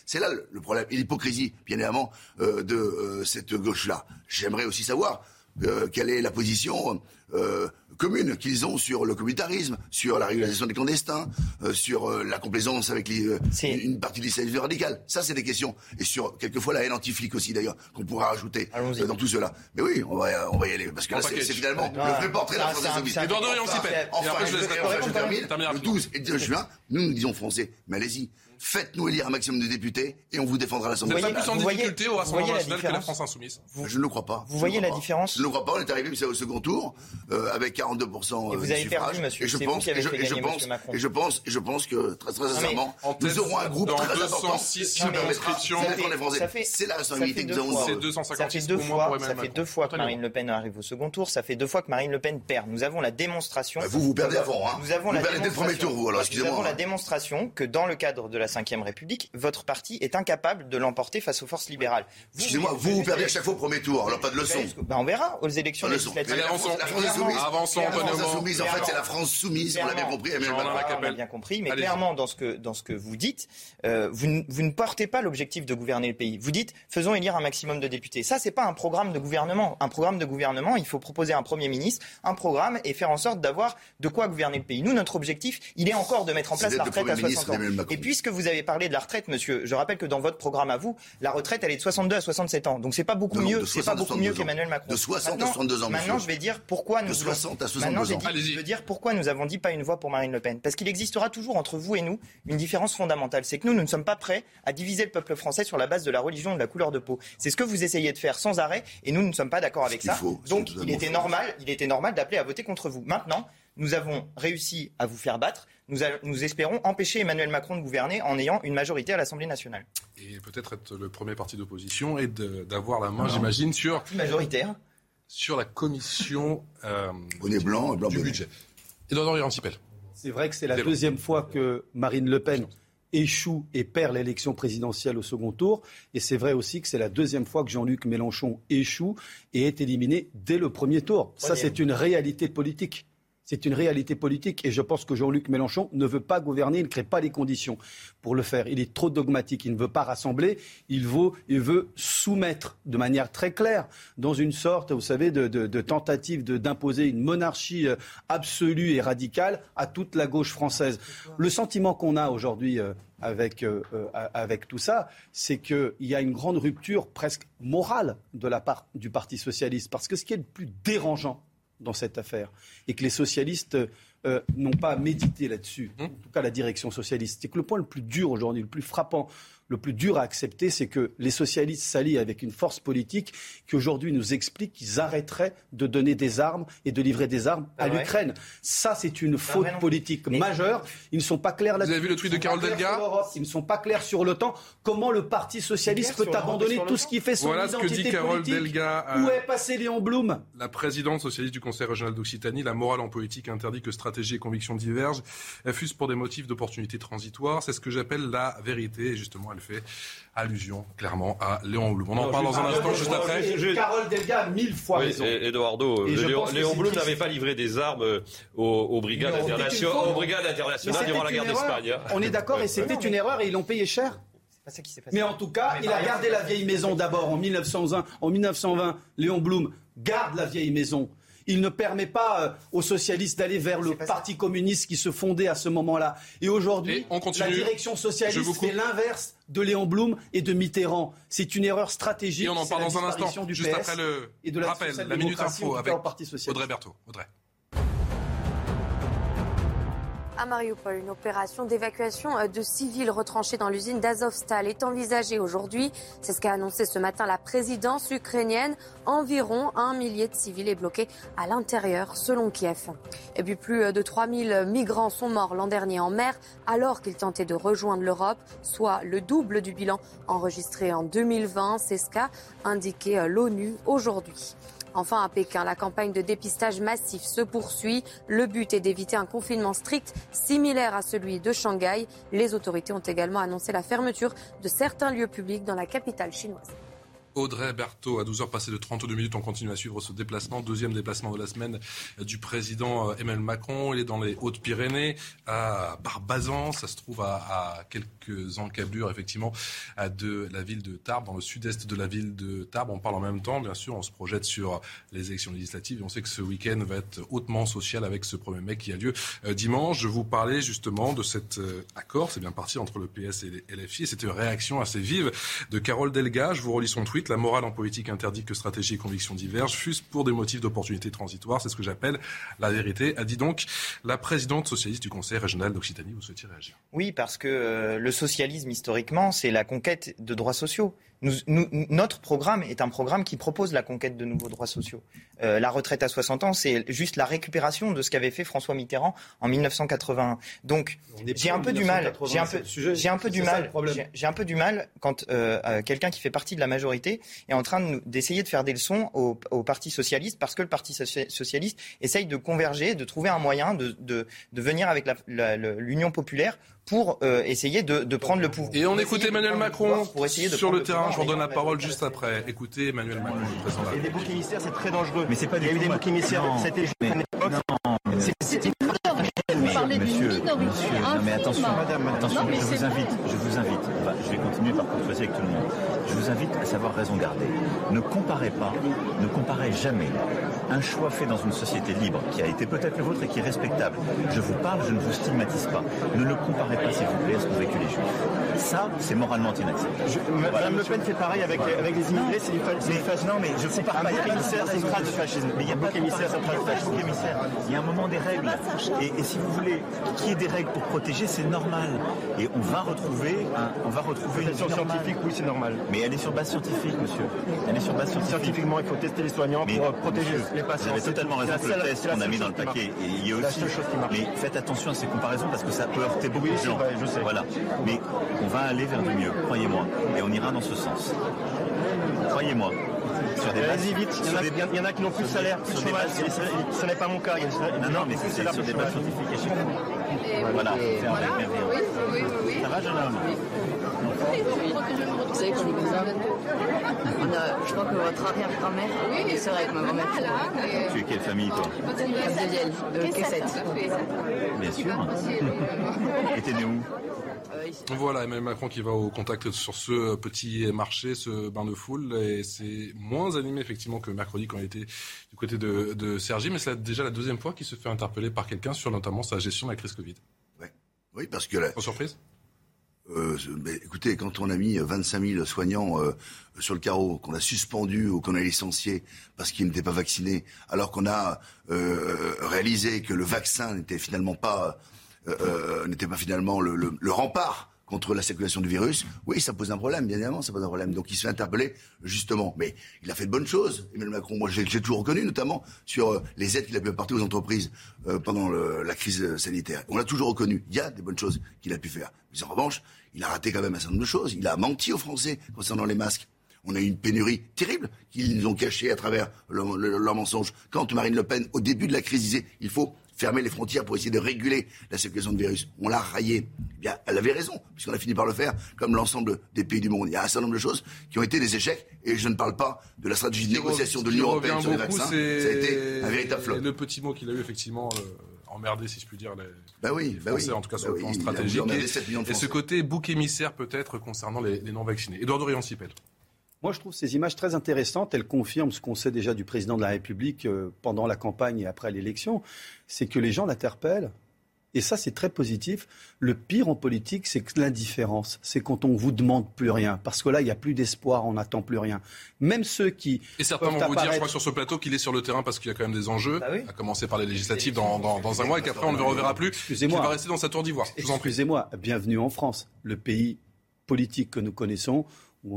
C'est là le problème, et l'hypocrisie, bien évidemment, de cette gauche-là. J'aimerais aussi savoir... Euh, quelle est la position euh, commune qu'ils ont sur le communautarisme, sur la régularisation des clandestins, euh, sur euh, la complaisance avec les, euh, une partie de l'islam radical. Ça, c'est des questions. Et sur, quelquefois, la haine anti-flic aussi, d'ailleurs, qu'on pourra rajouter euh, dans tout cela. Mais oui, on va, on va y aller. Parce que là, c'est, c'est finalement ouais, le vrai portrait de la France insoumise. Édouard Doriant-Sipel. Enfin, je, je, je termine. Le douze et deux juin, nous nous disons français, mais allez-y. Faites-nous élire un maximum de députés et on vous défendra à l'Assemblée nationale. Vous n'êtes pas plus en difficulté au Rassemblement national que la France insoumise. Vous, je ne le crois pas. Vous voyez la pas. différence. Je ne le crois pas. On est arrivé au second tour euh, avec quarante-deux pour cent et vous avez perdu, monsieur. Et je pense, et je pense, et je pense que très, très sincèrement, non, nous aurons un groupe très important qui se permettra de défendre les Français. C'est la responsabilité que nous avons. Ça fait deux fois. Ça fait deux fois que Marine Le Pen arrive au second tour. Ça fait deux fois que Marine Le Pen perd. Nous avons la démonstration. Vous vous perdez avant. Nous avons la démonstration. Vous perdez le premier tour, vous. Alors excusez-moi. Nous avons la démonstration que dans le cadre de la cinquième République, votre parti est incapable de l'emporter face aux forces libérales. Vous, Excusez-moi, vous, vous, vous perdez à chaque fois au premier tour, alors pas de leçon. Ben on verra aux élections législatives. La, la, la, la France insoumise, avançons, la France insoumise, en fait, c'est la France soumise, on l'a bien compris. Emmanuel Macron. On l'a bien compris, mais Allez-y. clairement, dans ce que, dans ce que vous dites, euh, vous, n- vous ne portez pas l'objectif de gouverner le pays. Vous dites, faisons élire un maximum de députés. Ça, c'est pas un programme de gouvernement. Un programme de gouvernement, il faut proposer à un Premier ministre un programme et faire en sorte d'avoir de quoi gouverner le pays. Nous, notre objectif, il est encore de mettre en place c'est la retraite à soixante ans. Et puisque vous avez parlé de la retraite, monsieur, je rappelle que dans votre programme à vous, la retraite, elle est de soixante-deux à soixante-sept ans. Donc c'est pas beaucoup non, mieux, c'est pas beaucoup mieux qu'Emmanuel Macron. De soixante maintenant, à soixante-deux ans, monsieur. Maintenant, je vais dire pourquoi nous. De soixante à soixante-deux maintenant, ans. Maintenant, je vais dire pourquoi nous avons dit pas une voix pour Marine Le Pen. Parce qu'il existera toujours entre vous et nous une différence fondamentale. C'est que nous, nous ne sommes pas prêts à diviser le peuple français sur la base de la religion ou de la couleur de peau. C'est ce que vous essayez de faire sans arrêt, et nous, nous ne sommes pas d'accord avec ça. Faut, Donc, il était normal, il était normal d'appeler à voter contre vous. Maintenant, nous avons réussi à vous faire battre. Nous, a, nous espérons empêcher Emmanuel Macron de gouverner en ayant une majorité à l'Assemblée nationale. Et peut-être être le premier parti d'opposition et de, d'avoir la main, non. j'imagine, sur... majoritaire. Sur la commission euh, bonnet blanc, du, blanc, du blanc. budget. Édouard Doriant-Sipel. C'est vrai que c'est la c'est deuxième bon. fois que Marine Le Pen échoue et perd l'élection présidentielle au second tour. Et c'est vrai aussi que c'est la deuxième fois que Jean-Luc Mélenchon échoue et est éliminé dès le premier tour. Première. Ça, c'est une réalité politique. C'est une réalité politique et je pense que Jean-Luc Mélenchon ne veut pas gouverner, il ne crée pas les conditions pour le faire. Il est trop dogmatique, il ne veut pas rassembler, il veut, il veut soumettre de manière très claire dans une sorte, vous savez, de, de, de tentative de, d'imposer une monarchie absolue et radicale à toute la gauche française. Le sentiment qu'on a aujourd'hui avec, euh, avec tout ça, c'est qu'il y a une grande rupture presque morale de la part du Parti socialiste parce que ce qui est le plus dérangeant dans cette affaire, et que les socialistes euh, n'ont pas médité là-dessus, en tout cas la direction socialiste. C'est que le point le plus dur aujourd'hui, le plus frappant le plus dur à accepter, c'est que les socialistes s'allient avec une force politique qui aujourd'hui nous explique qu'ils arrêteraient de donner des armes et de livrer des armes à ah ouais. l'Ukraine. Ça, c'est une faute ah, politique mais... majeure. Ils ne sont pas clairs là-dessus. Vous avez vu le tweet de Carole Delga ? Ils ne sont pas clairs sur l'OTAN. Comment le Parti socialiste peut abandonner tout ce qui fait son voilà identité politique ? Voilà ce que dit Carole Delga. À... Où est passé Léon Blum ? La présidente socialiste du Conseil régional d'Occitanie, la morale en politique interdit que stratégie et conviction divergent, fût-ce pour des motifs d'opportunité transitoire. C'est ce que j'appelle la vérité. Et justement, elle fait allusion clairement à Léon Blum. On en non, parle juste, dans un instant, juste après. Je... Carole Delga a mille fois oui, raison. Et, Eduardo, et Léon, Léon Blum n'avait pas livré des armes aux, aux, brigades, internationales, aux brigades internationales durant la guerre d'Espagne. Hein. On est d'accord, et c'était une erreur, et ils l'ont payé cher. C'est pas ça qui s'est passé. Mais en tout cas, mais il a gardé la vieille maison d'abord en mille neuf cent un. En mille neuf cent vingt, Léon Blum garde la vieille maison. Il ne permet pas aux socialistes d'aller vers le parti ça. communiste qui se fondait à ce moment-là. Et aujourd'hui, et la direction socialiste fait l'inverse de Léon Blum et de Mitterrand. C'est une erreur stratégique. Et on en parle dans un instant, juste P S après le et de la rappel, la Minute Info avec Audrey Berthaud. Audrey. À Mariupol, une opération d'évacuation de civils retranchés dans l'usine d'Azovstal est envisagée aujourd'hui. C'est ce qu'a annoncé ce matin la présidence ukrainienne. Environ un millier de civils est bloqué à l'intérieur, selon Kiev. Et puis plus de trois mille migrants sont morts l'an dernier en mer, alors qu'ils tentaient de rejoindre l'Europe, soit le double du bilan enregistré en deux mille vingt. C'est ce qu'a indiqué l'ONU aujourd'hui. Enfin, à Pékin, la campagne de dépistage massif se poursuit. Le but est d'éviter un confinement strict similaire à celui de Shanghai. Les autorités ont également annoncé la fermeture de certains lieux publics dans la capitale chinoise. Audrey Berthaud, à douze heures passées de trente-deux minutes, on continue à suivre ce déplacement, deuxième déplacement de la semaine du président Emmanuel Macron. Il est dans les Hautes-Pyrénées, à Barbazan, ça se trouve à, à quelques encablures effectivement de la ville de Tarbes, dans le sud-est de la ville de Tarbes. On parle en même temps, bien sûr, on se projette sur les élections législatives et on sait que ce week-end va être hautement social avec ce premier mai qui a lieu dimanche. Je vous parlais justement de cet accord, c'est bien parti, entre le P S et les L F I, et cette réaction assez vive de Carole Delga. Je vous relis son tweet. La morale en politique interdit que stratégie et conviction divergent, fût-ce pour des motifs d'opportunité transitoire. C'est ce que j'appelle la vérité. A dit donc la présidente socialiste du Conseil régional d'Occitanie. Vous souhaitez réagir ? Oui, parce que euh, le socialisme, historiquement, c'est la conquête de droits sociaux. Nous, nous, notre programme est un programme qui propose la conquête de nouveaux droits sociaux. Euh, la retraite à soixante ans, c'est juste la récupération de ce qu'avait fait François Mitterrand en mille neuf cent quatre-vingt-un. Donc, j'ai un peu du mal. J'ai un peu, j'ai un peu du mal. J'ai, j'ai un peu du mal quand euh, euh, quelqu'un qui fait partie de la majorité est en train de, d'essayer de faire des leçons au, au Parti socialiste, parce que le Parti socialiste essaye de converger, de trouver un moyen de, de, de venir avec la, la, la, l'Union populaire pour euh, essayer de, de prendre le pouvoir. Et on écoute Emmanuel Macron pour essayer de sur le, le terrain. Je vous redonne la parole juste après. Écoutez Emmanuel Macron. Et des boucs émissaires, c'est très dangereux. Mais c'est pas du Il y a eu des boucs émissaires. C'était non. C'était Vous parlez monsieur, d'une minorité monsieur, non mais attention, madame, attention, non, mais je, vous invite, je vous invite, bah, je vais continuer par contrefaire avec tout le monde. Je vous invite à savoir raison garder. Ne comparez pas, ne comparez jamais un choix fait dans une société libre, qui a été peut-être le vôtre et qui est respectable. Je vous parle, je ne vous stigmatise pas. Ne le comparez pas, s'il vous plaît, à ce qu'ont vécu les Juifs. Ça, c'est moralement inacceptable. Je, voilà, madame monsieur. Le Pen fait pareil avec, voilà. avec les immigrés, c'est du fascisme. Non, mais je ne sais pas. Un bouc émissaire, c'est le fascisme. Mais il y a un bouc émissaire, c'est le fascisme. Il y a un moment des règles. Et si vous voulez qu'il y ait des règles pour protéger, c'est normal. Et on va retrouver, un, on va retrouver une vie scientifique, oui, c'est normal. Mais elle est sur base scientifique, monsieur. Elle est sur base scientifique. Scientifiquement, il faut tester les soignants mais, pour protéger monsieur, les patients. Vous avez totalement raison que le test qu'on a mis dans le paquet, il y a aussi. Mais faites attention à ces comparaisons parce que ça peut heurter beaucoup de gens. Je sais. Voilà. Mais on va aller vers du mieux, croyez-moi. Et on ira dans ce sens. Croyez-moi. Sur des bases, vite. Il y, a, des... il y en a qui n'ont plus de salaire, plus de chômage. Ce n'est pas mon cas. Il y a des... Non, non, mais c'est, c'est sur des bases scientifiques et chinoises. Voilà. Et voilà. Oui, oui, oui. Ça va, jeune homme ? Vous savez qu'on est bizarre. Je crois que votre arrière-grand-mère, oui, c'est vrai que ma grand-mère. Tu es quelle famille, toi ? Deuxième, Kessette. Bien sûr. Et t'es né où ? Voilà, Emmanuel Macron qui va au contact sur ce petit marché, ce bain de foule, et c'est moins animé effectivement que mercredi quand il était du côté de, de Cergy, mais c'est déjà la deuxième fois qu'il se fait interpeller par quelqu'un sur notamment sa gestion de la crise Covid. Ouais. Oui, parce que... La... En surprise euh, mais écoutez, quand on a mis vingt-cinq mille soignants euh, sur le carreau, qu'on a suspendu ou qu'on a licencié parce qu'ils n'étaient pas vaccinés, alors qu'on a euh, réalisé que le vaccin n'était finalement pas... Euh, n'était pas finalement le, le, le rempart contre la circulation du virus, oui, ça pose un problème, bien évidemment, ça pose un problème. Donc il se fait interpeller, justement. Mais il a fait de bonnes choses, Emmanuel Macron. Moi, j'ai toujours reconnu, notamment, sur euh, les aides qu'il a pu apporter aux entreprises euh, pendant le, la crise sanitaire. On l'a toujours reconnu. Il y a des bonnes choses qu'il a pu faire. Mais en revanche, il a raté quand même un certain nombre de choses. Il a menti aux Français concernant les masques. On a eu une pénurie terrible qu'ils nous ont cachée à travers leurs leur, leur mensonges. Quand Marine Le Pen, au début de la crise, disait « il faut fermer les frontières pour essayer de réguler la circulation de virus », on l'a raillée. Eh bien, elle avait raison, puisqu'on a fini par le faire, comme l'ensemble des pays du monde. Il y a un certain nombre de choses qui ont été des échecs, et je ne parle pas de la stratégie de négociation de l'Union européenne sur les vaccins. Ça a été un véritable flop. Le petit mot qu'il a eu, effectivement... Euh... emmerdé, si je puis dire, les, bah oui, les Français, bah oui, en tout cas sur bah le plan oui, stratégique. Et, et ce côté bouc émissaire, peut-être, concernant les, les non-vaccinés. Édouard Doriant-Sipel. Moi, je trouve ces images très intéressantes. Elles confirment ce qu'on sait déjà du président de la République euh, pendant la campagne et après l'élection. C'est que les gens l'interpellent. Et ça, c'est très positif. Le pire en politique, c'est que l'indifférence. C'est quand on ne vous demande plus rien. Parce que là, il n'y a plus d'espoir, on n'attend plus rien. Même ceux qui... Et certains vont vous apparaître... dire, je crois, sur ce plateau, qu'il est sur le terrain parce qu'il y a quand même des enjeux. Ah oui, à commencer par les législatives dans, dans, dans un mois et qu'après, on ne le reverra plus. Excusez-moi. Il va rester dans sa tour d'ivoire. Je vous en prie. Excusez-moi. Bienvenue en France. Le pays politique que nous connaissons... où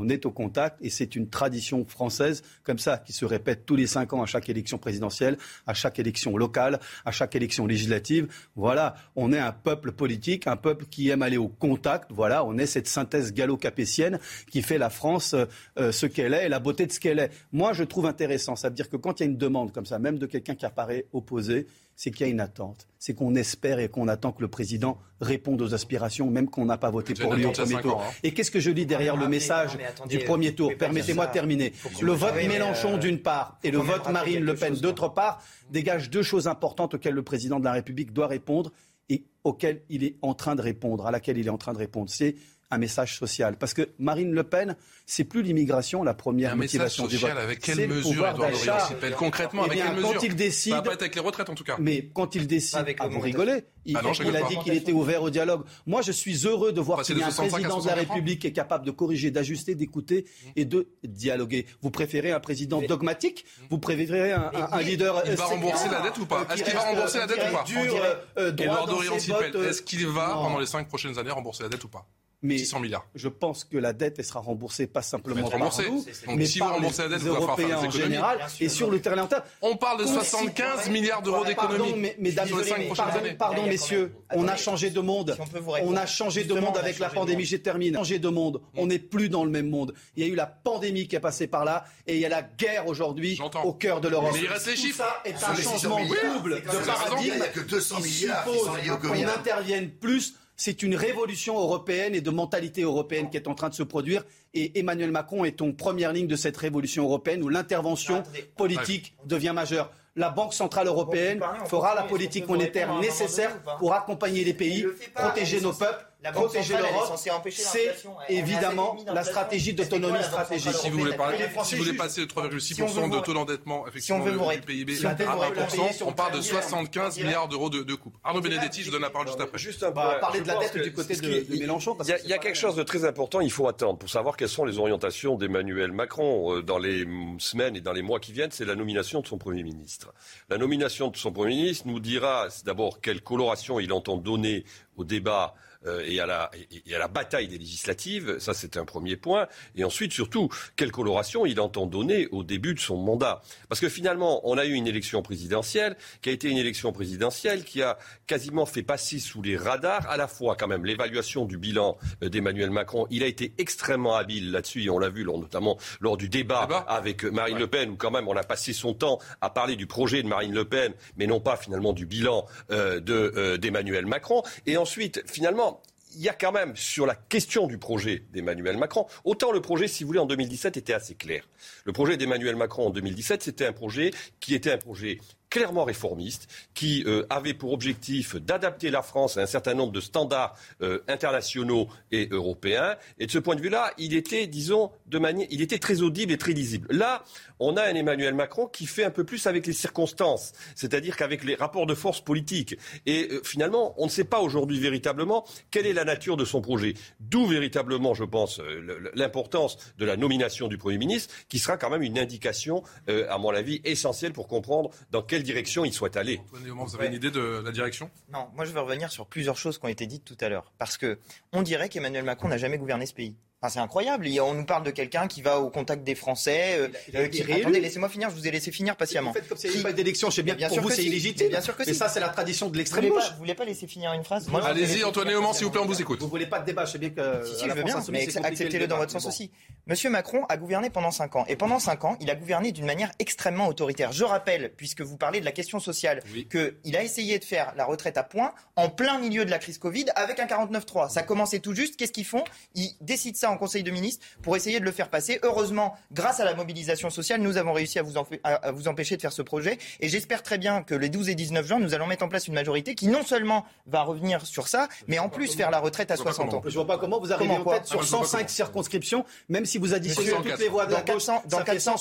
on est au contact, et c'est une tradition française comme ça, qui se répète tous les cinq ans à chaque élection présidentielle, à chaque élection locale, à chaque élection législative. Voilà, on est un peuple politique, un peuple qui aime aller au contact. Voilà, on est cette synthèse gallo-capétienne qui fait la France euh, ce qu'elle est et la beauté de ce qu'elle est. Moi, je trouve intéressant, ça veut dire que quand il y a une demande comme ça, même de quelqu'un qui apparaît opposé, c'est qu'il y a une attente. C'est qu'on espère et qu'on attend que le président réponde aux aspirations, même qu'on n'a pas voté pour lui au premier tour. Ans, hein. Et qu'est-ce que je lis derrière non, le mais, message non, attendez, du premier tour ? Permettez-moi de terminer. Le vote oui, Mélenchon, euh, d'une part, et le vote Marine Le Pen, chose, d'autre part, dégagent deux choses importantes auxquelles le président de la République doit répondre et auxquelles il est en train de répondre, à laquelle il est en train de répondre. C'est un message social. Parce que Marine Le Pen, c'est plus l'immigration, la première un motivation du vote. Avec quelle c'est mesure, le pouvoir d'achat. Concrètement, eh bien, avec quelle quand mesure il décide... Ça va pas être avec les retraites, en tout cas. Mais quand il décide... Avec ah, vous rigolez. Il, ah non, il a dit qu'il était ouvert au dialogue. Moi, je suis heureux de voir enfin, qu'il y a un président de la République qui est capable de corriger, d'ajuster, d'écouter mmh. et de dialoguer. Vous préférez un président mais... dogmatique mmh. Vous préférez un, un, un leader... Il va rembourser la dette ou pas? Est-ce qu'il va rembourser la dette ou pas? Édouard Doriant-Sipel, est-ce qu'il va, pendant les cinq prochaines années, rembourser la dette ou pas? Mais six cents milliards. Je pense que la dette, elle sera remboursée pas simplement par nous, mais si par vous remboursez les la dette, Européens en général, et sur le terrain interne. On parle de soixante-quinze milliards d'euros d'économie. Pardon, mesdames, pardon, pardon messieurs, on a changé de monde. On a changé de monde avec la pandémie. Je termine. Changé de monde. On n'est plus dans le même monde. Il y a eu la pandémie qui est passée par là, et il y a la guerre aujourd'hui au cœur de l'Europe. Mais il reste les chiffres. Tout ça est un changement double de paradigme. Il suppose qu'on intervienne plus. C'est une révolution européenne et de mentalité européenne qui est en train de se produire. Et Emmanuel Macron est en première ligne de cette révolution européenne où l'intervention politique devient majeure. La Banque centrale européenne fera la politique monétaire nécessaire pour accompagner les pays, protéger nos peuples, protéger l'Europe. C'est évidemment la stratégie d'autonomie stratégique. Si vous voulez, parler, si vous voulez passer de trois virgule six pour cent de taux d'endettement effectivement du P I B à vingt pour cent, on parle de soixante-quinze milliards d'euros de, de coupe. Arnaud Benedetti, je donne la parole juste après. Juste on va parler de la dette du côté de Mélenchon. Il y a quelque chose de très important, il faut attendre pour savoir quelles sont les orientations d'Emmanuel Macron dans les semaines et dans les mois qui viennent. C'est la nomination de son Premier ministre. La nomination de son Premier ministre nous dira d'abord quelle coloration il entend donner au débat Euh, et, à la, et, et à la bataille des législatives, ça c'est un premier point, et ensuite surtout, quelle coloration il entend donner au début de son mandat. Parce que finalement, on a eu une élection présidentielle, qui a été une élection présidentielle qui a quasiment fait passer sous les radars, à la fois quand même l'évaluation du bilan d'Emmanuel Macron, il a été extrêmement habile là-dessus, et on l'a vu notamment lors du débat ah bah. avec Marine ouais. Le Pen, où quand même on a passé son temps à parler du projet de Marine Le Pen, mais non pas finalement du bilan euh, de, euh, d'Emmanuel Macron, et ensuite, finalement, il y a quand même, sur la question du projet d'Emmanuel Macron, autant le projet, si vous voulez, en deux mille dix-sept était assez clair. Le projet d'Emmanuel Macron en deux mille dix-sept, c'était un projet qui était un projet clairement réformiste, qui euh, avait pour objectif d'adapter la France à un certain nombre de standards euh, internationaux et européens. Et de ce point de vue-là, il était, disons, de manière, il était très audible et très lisible. Là, on a un Emmanuel Macron qui fait un peu plus avec les circonstances, c'est-à-dire qu'avec les rapports de force politiques. Et euh, finalement, on ne sait pas aujourd'hui véritablement quelle est la nature de son projet. D'où véritablement, je pense, euh, l'importance de la nomination du Premier ministre, qui sera quand même une indication, euh, à mon avis, essentielle pour comprendre dans quel quelle direction il souhaite aller. Antoine Léaumont, vous avez ouais. une idée de la direction ? Non, moi je veux revenir sur plusieurs choses qui ont été dites tout à l'heure. Parce qu'on dirait qu'Emmanuel Macron n'a jamais gouverné ce pays. Enfin, c'est incroyable. Et on nous parle de quelqu'un qui va au contact des Français. Euh, qui... Attendez, laissez-moi finir. Je vous ai laissé finir patiemment. En fait, comme s'il n'y avait pas d'élection, je sais bien, bien que pour vous, c'est si. illégitime. Bien sûr que mais si. ça, c'est la tradition de l'extrême gauche. Vous ne voulez pas laisser finir une phrase ? Moi, allez-y, Antoine Léaumont, s'il vous plaît, on vous écoute. Vous ne voulez pas de débat, je sais bien que. Si, si, je veux bien, mais acceptez-le dans votre sens aussi. Monsieur Macron a gouverné pendant cinq ans. Et pendant cinq ans, il a gouverné d'une manière extrêmement autoritaire. Je rappelle, puisque vous parlez de la question sociale, qu'il a essayé de faire la retraite à points en plein milieu de la crise Covid avec un quarante-neuf trois. Ça commençait tout juste. Qu'est-ce qu'ils font ? Ils décident ça en Conseil de ministres pour essayer de le faire passer. Heureusement, grâce à la mobilisation sociale, nous avons réussi à vous, emp- à vous empêcher de faire ce projet. Et j'espère très bien que les douze et dix-neuf juin, nous allons mettre en place une majorité qui non seulement va revenir sur ça, mais en plus faire la retraite à soixante ans. Je ne vois pas comment vous arrivez comment, en tête sur cent cinq circonscriptions, même si vous additionnez toutes les voix de la gauche, dans quatre cent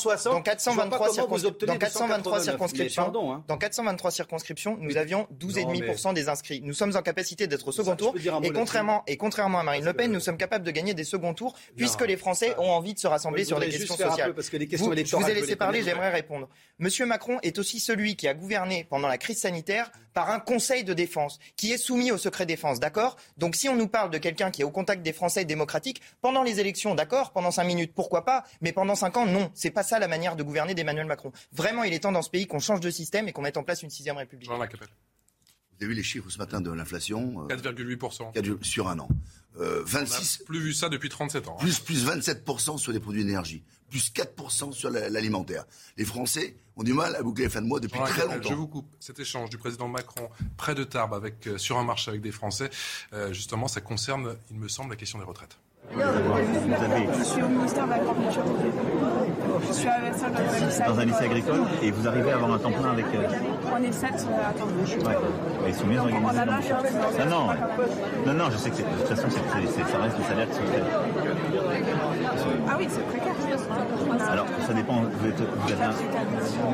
vingt-trois circonscriptions. Dans quatre cent vingt-trois circonscriptions, nous avions douze virgule cinq pour cent des inscrits. Nous sommes en capacité d'être au second tour. Et contrairement, et contrairement à Marine Le Pen, nous sommes capables de gagner des second tour, puisque non. les Français ont envie de se rassembler sur des questions sociales. Parce que les questions vous, je vous ai laissé parler, j'aimerais répondre. Monsieur Macron est aussi celui qui a gouverné pendant la crise sanitaire par un conseil de défense qui est soumis au secret défense, d'accord ? Donc si on nous parle de quelqu'un qui est au contact des Français démocratiques, pendant les élections, d'accord, pendant cinq minutes, pourquoi pas ? Mais pendant cinq ans, non. C'est pas ça la manière de gouverner d'Emmanuel Macron. Vraiment, il est temps dans ce pays qu'on change de système et qu'on mette en place une sixième République. Vous avez vu les chiffres ce matin de l'inflation ? quatre virgule huit pour cent. quatre, sur un an. Euh, vingt-six, on n'a plus vu ça depuis trente-sept ans. Hein. Plus, plus vingt-sept pour cent sur les produits d'énergie, plus quatre pour cent sur la, l'alimentaire. Les Français ont du mal à boucler les fins de mois depuis très longtemps. Je vous coupe. Cet échange du président Macron près de Tarbes avec, euh, sur un marché avec des Français, euh, justement, ça concerne, il me semble, la question des retraites. Je suis au ministère de l'Agriculture. Je suis à l'école dans un lycée agricole et vous arrivez à avoir un temps plein avec. On est sept à temps plein. Ils sont mieux organisés. Non, non, non, je sais que c'est, de toute façon, c'est, c'est, ça reste les salaires qui sont très. Ah oui, c'est précaire. Alors, ça dépend. Vous êtes, vous avez un...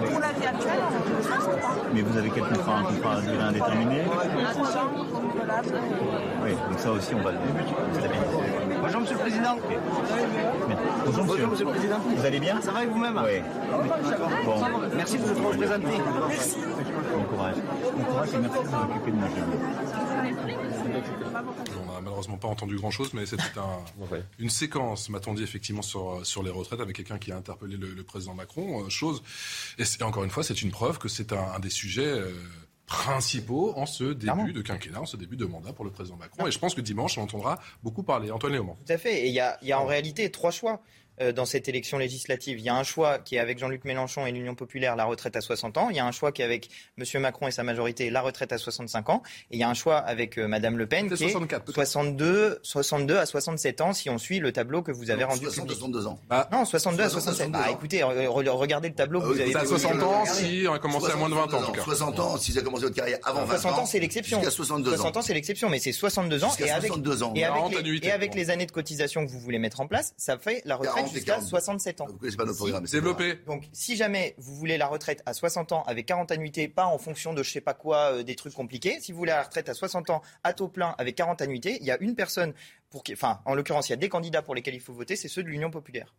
Pour la vie actuelle, mais vous avez quel contrat ? Un contrat à durée indéterminée ? Oui, donc ça aussi, on va le stabiliser. Bonjour Monsieur le Président. Okay. Bonjour, Bonjour Monsieur le Président. Vous allez bien ? Ça va et vous-même ? Oui. Bon. Merci de vous présenter. Merci. Bon courage. Bon courage et merci de vous occuper de nos jeunes. On n'a malheureusement pas entendu grand-chose, mais c'était un, une séquence, m'a-t-on dit, effectivement, sur, sur les retraites avec quelqu'un qui a interpellé le, le Président Macron. Euh, chose. Et, et encore une fois, c'est une preuve que c'est un, un des sujets... Euh, principaux en ce début Pardon. de quinquennat, en ce début de mandat pour le président Macron. Non. Et je pense que dimanche, on entendra beaucoup parler. Antoine Léaumont. Tout à fait. Et il y a, y a en réalité trois choix euh, dans cette élection législative. Il y a un choix qui est avec Jean-Luc Mélenchon et l'Union populaire, la retraite à soixante ans. Il y a un choix qui est avec M. Macron et sa majorité, la retraite à soixante-cinq ans. Et il y a un choix avec euh, Mme Le Pen, c'est qui soixante-quatre, est soixante-deux, soixante-deux à soixante-sept ans, si on suit le tableau que vous avez non, rendu soixante-deux, public. soixante-deux ans. Bah, non, soixante-deux, soixante-deux à soixante-sept. Bah, écoutez, re, re, regardez le tableau que euh, vous avez. À soixante ans, si on a commencé à moins de vingt ans, en tout cas. soixante ans, si ça a commencé votre carrière avant soixante ans, c'est l'exception. Jusqu'à soixante-deux soixante ans. ans, c'est l'exception, mais c'est soixante-deux ans. Jusqu'à et avec, soixante-deux ans. Et avec, les, et avec les années de cotisation que vous voulez mettre en place, ça fait la retraite jusqu'à soixante-sept ans. Vous connaissez pas notre programme. Si, développé. Donc, si jamais vous voulez la retraite à soixante ans avec quarante annuités, pas en fonction de je sais pas quoi, euh, des trucs compliqués, si vous voulez la retraite à soixante ans à taux plein avec quarante annuités, il y a une personne pour qui, enfin, en l'occurrence, il y a des candidats pour lesquels il faut voter, c'est ceux de l'Union populaire.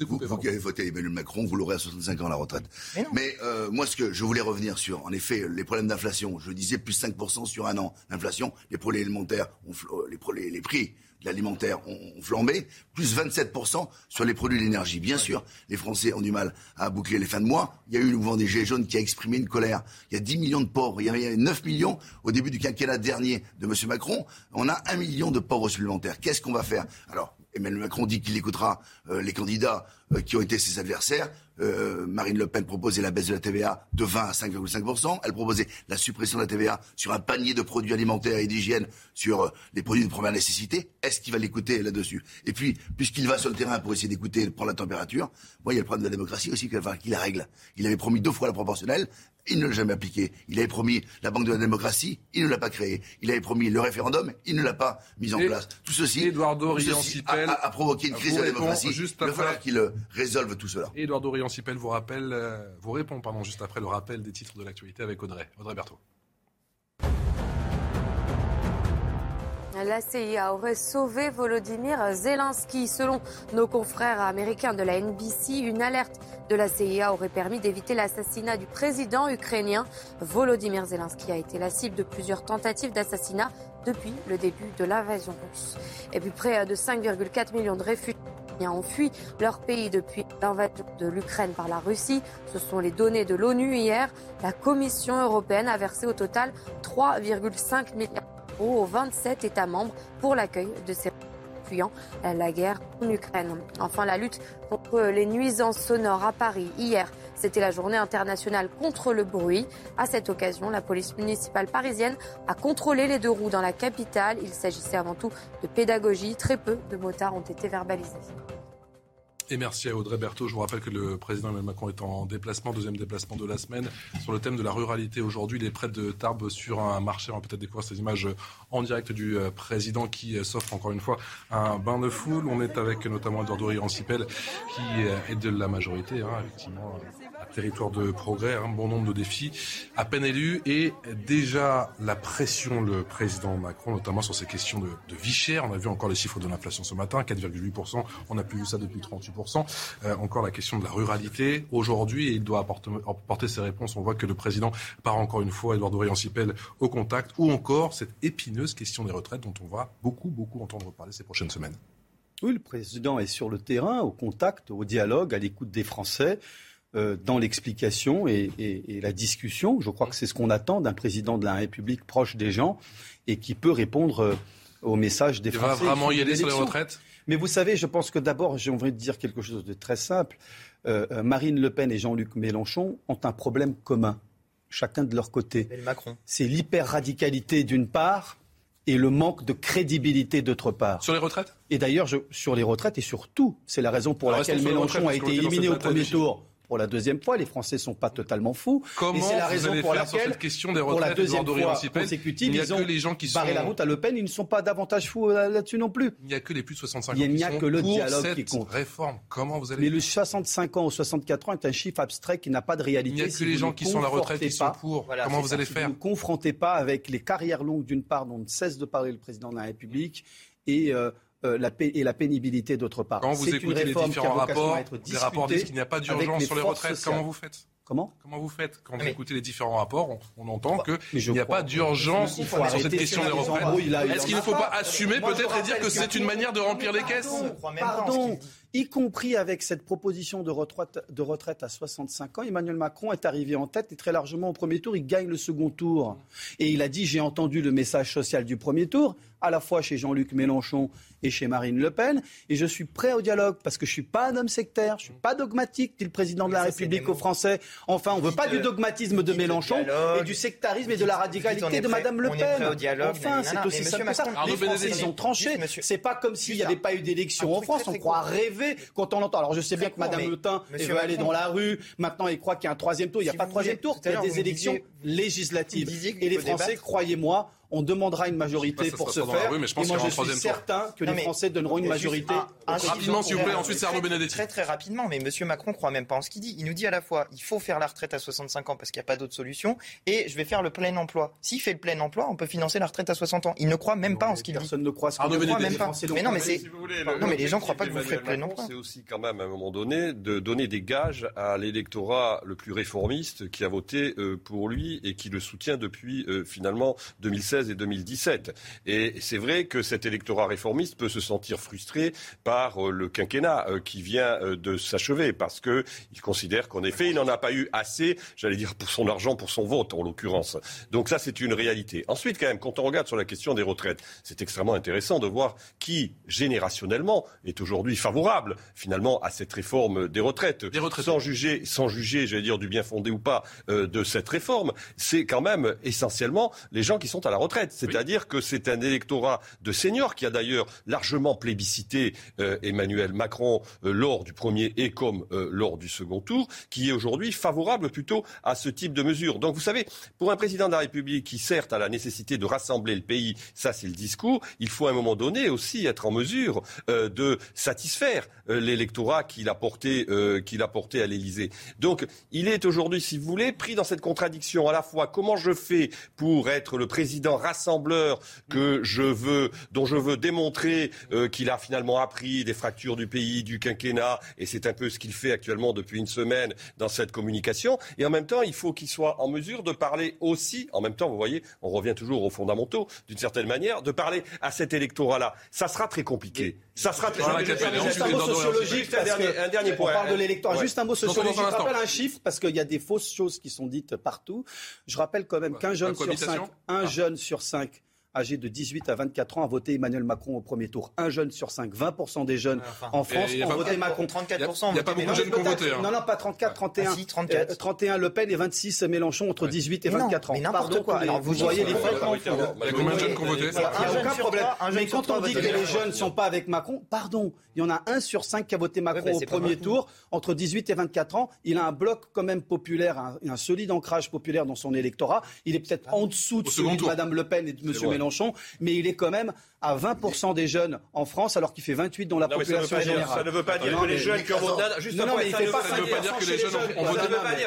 Vous, vous, vous qui avez voté Emmanuel Macron, vous l'aurez à soixante-cinq ans la retraite. Mais, Mais euh, moi, ce que je voulais revenir sur, en effet, les problèmes d'inflation. Je disais plus cinq pour cent sur un an. L'inflation, les produits alimentaires, ont fl- les, pro- les, les prix de l'alimentaire ont, ont flambé. Plus vingt-sept pour cent sur les produits de l'énergie. Bien ouais. sûr, les Français ont du mal à boucler les fins de mois. Il y a eu le mouvement des Gilets jaunes qui a exprimé une colère. Il y a dix millions de pauvres. Il y avait neuf millions au début du quinquennat dernier de M. Macron. On a un million de pauvres supplémentaires. Qu'est-ce qu'on va faire ? Alors, Emmanuel Macron dit qu'il écoutera euh, les candidats euh, qui ont été ses adversaires. Euh, Marine Le Pen proposait la baisse de la T V A de vingt à cinq virgule cinq pour cent. Elle proposait la suppression de la T V A sur un panier de produits alimentaires et d'hygiène sur euh, les produits de première nécessité. Est-ce qu'il va l'écouter là-dessus ? Et puis, puisqu'il va sur le terrain pour essayer d'écouter, prendre la température, moi, il y a le problème de la démocratie aussi qu'il va falloir qu'il la règle. Il avait promis deux fois la proportionnelle. Il ne l'a jamais appliqué. Il avait promis la Banque de la démocratie, il ne l'a pas créée. Il avait promis le référendum, il ne l'a pas mis en et place. Tout ceci, Édouard Doriant-Sipel a, a, a provoqué une crise de la démocratie. Juste il va falloir qu'il résolve tout cela. Édouard Doriant-Sipel vous rappelle, vous répond pardon, juste après le rappel des titres de l'actualité avec Audrey, Audrey Berthaud. La C I A aurait sauvé Volodymyr Zelensky. Selon nos confrères américains de la N B C, une alerte de la C I A aurait permis d'éviter l'assassinat du président ukrainien. Volodymyr Zelensky a été la cible de plusieurs tentatives d'assassinat depuis le début de l'invasion russe. Et puis près de cinq virgule quatre millions de réfugiés ont fui leur pays depuis l'invasion de l'Ukraine par la Russie. Ce sont les données de l'ONU hier. La Commission européenne a versé au total trois virgule cinq milliards aux vingt-sept États membres pour l'accueil de ces fuyant la guerre en Ukraine. Enfin, la lutte contre les nuisances sonores à Paris. Hier, c'était la journée internationale contre le bruit. À cette occasion, la police municipale parisienne a contrôlé les deux roues dans la capitale. Il s'agissait avant tout de pédagogie. Très peu de motards ont été verbalisés. Et merci à Audrey Berthaud. Je vous rappelle que le président Emmanuel Macron est en déplacement, deuxième déplacement de la semaine, sur le thème de la ruralité. Aujourd'hui, il est près de Tarbes sur un marché. On va peut-être découvrir ces images en direct du président qui s'offre encore une fois un bain de foule. On est avec notamment Édouard Doriant-Sipel qui est de la majorité, hein, effectivement, un territoire de progrès, un bon nombre de défis. À peine élu et déjà la pression, le président Macron, notamment sur ces questions de, de vie chère. On a vu encore les chiffres de l'inflation ce matin, quatre virgule huit pour cent. On n'a plus vu ça depuis trente-huit pour cent. Euh, encore la question de la ruralité aujourd'hui et il doit apporter, apporter ses réponses. On voit que le président part encore une fois, Édouard Doriant-Sipel, au contact, ou encore cette épineuse question des retraites dont on va beaucoup, beaucoup entendre parler ces prochaines semaines. Oui, le président est sur le terrain, au contact, au dialogue, à l'écoute des Français, euh, dans l'explication et, et, et la discussion. Je crois que c'est ce qu'on attend d'un président de la République proche des gens et qui peut répondre euh, au message des Français. Il va vraiment y aller sur les retraites ? Mais vous savez, je pense que d'abord, j'ai envie de dire quelque chose de très simple. Euh, Marine Le Pen et Jean-Luc Mélenchon ont un problème commun, chacun de leur côté. Et Macron. C'est l'hyper-radicalité d'une part et le manque de crédibilité d'autre part. Sur les retraites ? Et d'ailleurs, je, sur les retraites et sur tout. C'est la raison pour Alors laquelle Mélenchon a été éliminé au premier tour. Pour la deuxième fois, les Français ne sont pas totalement fous. Comment et c'est la raison pour laquelle, sur cette question des retraites, pour la deuxième fois consécutive, il n'y a ils ont que les gens qui barré sont... la route à Le Pen. Ils ne sont pas davantage fous là-dessus non plus. Il n'y a que les plus de soixante-cinq ans qui sont que le pour dialogue cette qui compte. Réforme. Comment vous allez... Mais le soixante-cinq ans ou soixante-quatre ans est un chiffre abstrait qui n'a pas de réalité. Il n'y a que si les gens qui sont à la retraite qui sont pour. Voilà, Comment vous ça, allez si faire vous ne confrontez pas avec les carrières longues d'une part dont ne cesse de parler le président de la République et... Euh, Euh, la paie et la pénibilité d'autre part. Quand vous C'est écoutez une les différents rapports, les rapports disent qu'il n'y a pas d'urgence sur les retraites. Sociales. Comment vous faites Comment Comment vous faites Quand vous mais... écoutez les différents rapports, on, on entend bah, qu'il n'y a pas d'urgence sur cette question des retraites. Est-ce qu'il ne faut pas assumer peut-être et dire que c'est une manière de remplir les caisses ? Pardon, y compris avec cette proposition de retraite, de retraite à soixante-cinq ans, Emmanuel Macron est arrivé en tête et très largement au premier tour, il gagne le second tour. Et il a dit, j'ai entendu le message social du premier tour, à la fois chez Jean-Luc Mélenchon et chez Marine Le Pen, et je suis prêt au dialogue, parce que je ne suis pas un homme sectaire, je ne suis pas dogmatique, dit le président de la République aux Français. Enfin, on ne veut pas du dogmatisme de Mélenchon et du sectarisme et de la radicalité de Madame Le Pen. Enfin, c'est aussi simple que ça. Les Français, ils ont tranché. Ce n'est pas comme s'il n'y avait pas eu d'élection en France, on croit rêver. Quand on l'entend, alors je sais bien que Madame Le Pen veut aller dans la rue. Maintenant, elle croit qu'il y a un troisième tour. Il n'y a pas de troisième tour. Il y a des élections législatives. Et les Français, croyez-moi, on demandera une majorité pour ce faire. Et moi, je suis certain que les Français donneront une majorité. Rapidement, s'il vous plaît. Ensuite, c'est Arnaud Benedetti. Très, très rapidement. Mais Monsieur Macron ne croit même pas en ce qu'il dit. Il nous dit à la fois, il faut faire la retraite à soixante-cinq ans parce qu'il n'y a pas d'autre solution, et je vais faire le plein emploi. S'il fait le plein emploi, on peut financer la retraite à soixante ans. Il ne croit même pas en ce qu'il dit. Personne ne croit. Arnaud Benedetti. Mais non, mais c'est. Non, mais les gens ne croient pas que vous ferez plein emploi. C'est aussi quand même à un moment donné de donner des gages à l'électorat le plus réformiste qui a voté pour lui et qui le soutient depuis finalement deux mille seize et deux mille dix-sept. Et c'est vrai que cet électorat réformiste peut se sentir frustré par le quinquennat qui vient de s'achever, parce que il considère qu'en effet, il n'en a pas eu assez, j'allais dire, pour son argent, pour son vote, en l'occurrence. Donc ça, c'est une réalité. Ensuite, quand même, quand on regarde sur la question des retraites, c'est extrêmement intéressant de voir qui, générationnellement, est aujourd'hui favorable, finalement, à cette réforme des retraites. Des retraites. Sans juger, sans juger, j'allais dire, du bien fondé ou pas euh, de cette réforme, c'est quand même essentiellement les gens qui sont à la retraite. C'est-à-dire oui. que c'est un électorat de seniors qui a d'ailleurs largement plébiscité euh, Emmanuel Macron euh, lors du premier et comme euh, lors du second tour, qui est aujourd'hui favorable plutôt à ce type de mesures. Donc vous savez, pour un président de la République qui certes a la nécessité de rassembler le pays, ça c'est le discours, il faut à un moment donné aussi être en mesure euh, de satisfaire euh, l'électorat qu'il a porté, euh, qu'il a porté à l'Élysée. Donc il est aujourd'hui, si vous voulez, pris dans cette contradiction à la fois comment je fais pour être le président rassembleur que je veux, dont je veux démontrer euh, qu'il a finalement appris des fractures du pays, du quinquennat, et c'est un peu ce qu'il fait actuellement depuis une semaine dans cette communication, et en même temps il faut qu'il soit en mesure de parler aussi, en même temps vous voyez, on revient toujours aux fondamentaux d'une certaine manière, de parler à cet électorat-là. Ça sera très compliqué. Ça sera très compliqué. Juste un mot sociologique, un dernier point. On parle de l'électorat. Juste un mot sociologique. Je rappelle un chiffre, parce qu'il y a des fausses choses qui sont dites partout. Je rappelle quand même qu'un jeune sur cinq, un jeune sur cinq âgés de dix-huit à vingt-quatre ans a voté Emmanuel Macron au premier tour. Un jeune sur cinq, vingt pour cent des jeunes enfin, en France ont voté Macron. trente-quatre pour cent Il n'y a pas beaucoup de jeunes qui ont voté. Hein. Non, non, pas trente-quatre, trente et un. Ah, si, trente-quatre. Euh, trente et un Le Pen et vingt-six Mélenchon entre dix-huit et vingt-quatre ans. Mais n'importe Pardon, quoi. quoi. Alors, vous voyez les faits. Il y a combien de jeunes qui ont voté ? Il n'y a aucun problème. Mais quand on dit que les jeunes ne sont pas avec Macron, pardon, il y en a un sur cinq qui a voté Macron au premier tour. Entre dix-huit et vingt-quatre ans, il a un bloc quand même populaire, un solide ancrage populaire dans son électorat. Il est peut-être en dessous de celui de Mme Le Pen et de M. Mélenchon. Mélenchon, mais il est quand même à vingt pour cent des jeunes en France, alors qu'il fait vingt-huit dans la non, population ça générale. Dire, ça ne veut pas dire que les jeunes qui ont voté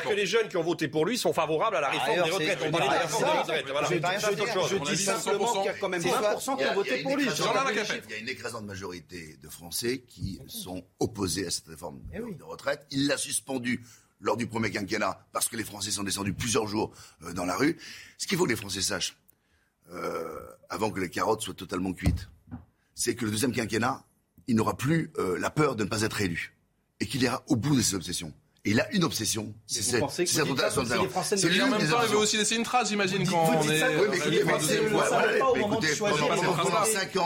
que les jeunes qui ont voté pour lui sont favorables à la réforme ah, des retraites. On parlait de la réforme des retraites. Voilà. Je, je, je, je dis simplement qu'il y a quand même vingt pour cent qui ont voté pour lui. Il y a une écrasante majorité de Français qui sont opposés à cette réforme des retraites. Il l'a suspendue lors du premier quinquennat parce que les Français sont descendus plusieurs jours dans la rue. Ce qu'il faut que les Français sachent, Euh, avant que les carottes soient totalement cuites, c'est que le deuxième quinquennat, il n'aura plus euh, la peur de ne pas être élu et qu'il ira au bout de ses obsessions. Et il a une obsession, c'est cette rotation de talent. C'est lui en même temps, il veut aussi laisser une trace, j'imagine, quand on est.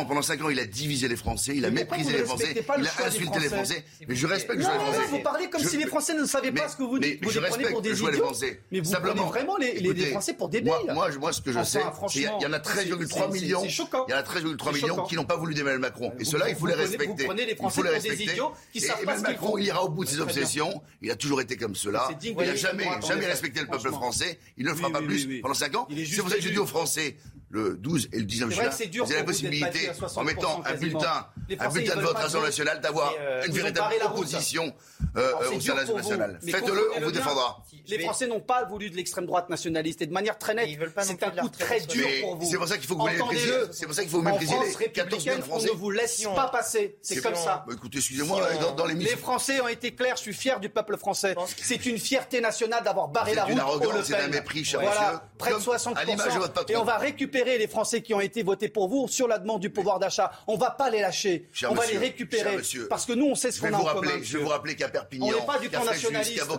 Pendant cinq ans, il a divisé les Français, il a méprisé les Français, il a insulté les Français. Mais je respecte le choix des Français. Vous parlez comme si les Français ne savaient pas ce que vous dites. Je respecte le choix des Français. Mais vous prenez vraiment les Français pour débiles. Moi, ce que je sais, c'est qu'il y en a treize virgule trois millions. Il y en a treize virgule trois millions qui n'ont pas voulu d'Emmanuel Macron. Et ceux-là, il faut les respecter. Vous prenez les Français pour des idiots qui savent pas ce qu'ils font. Macron, il ira au bout de ses obsessions. Il a toujours été comme cela. Il n'a jamais, jamais respecté le peuple français. Il ne le fera oui, pas oui, plus oui, oui. pendant cinq ans. C'est pour ça que j'ai dit aux Français, le douze et le dix-neuf juin, vous avez la possibilité, en mettant un bulletin, un bulletin de vote à l'Assemblée nationale, d'avoir euh, une véritable opposition euh, au Sénat national. Faites-le, on vous défendra. Les Français n'ont pas voulu de l'extrême droite nationaliste et de manière très nette. C'est un coup très dur pour vous. C'est pour ça qu'il faut que vous méprisez. C'est pour ça qu'il faut mépriser les quatorze millions de Français. On ne vous laisse pas passer. C'est comme ça. Écoutez, excusez-moi, dans les Les Français ont été clairs. Je suis fier du peuple français. C'est une fierté nationale d'avoir barré la route pour Le Pen. C'est un mépris, cher monsieur. Voilà, près de soixante pour cent. Et on va récupérer les Français qui ont été votés pour vous sur la demande du pouvoir d'achat. On ne va pas les lâcher. Cher on monsieur, va les récupérer. Parce que nous, on sait ce qu'on a en rappeler, commun. Je vais vous rappeler qu'à Perpignan, on n'est pas du camp nationaliste, on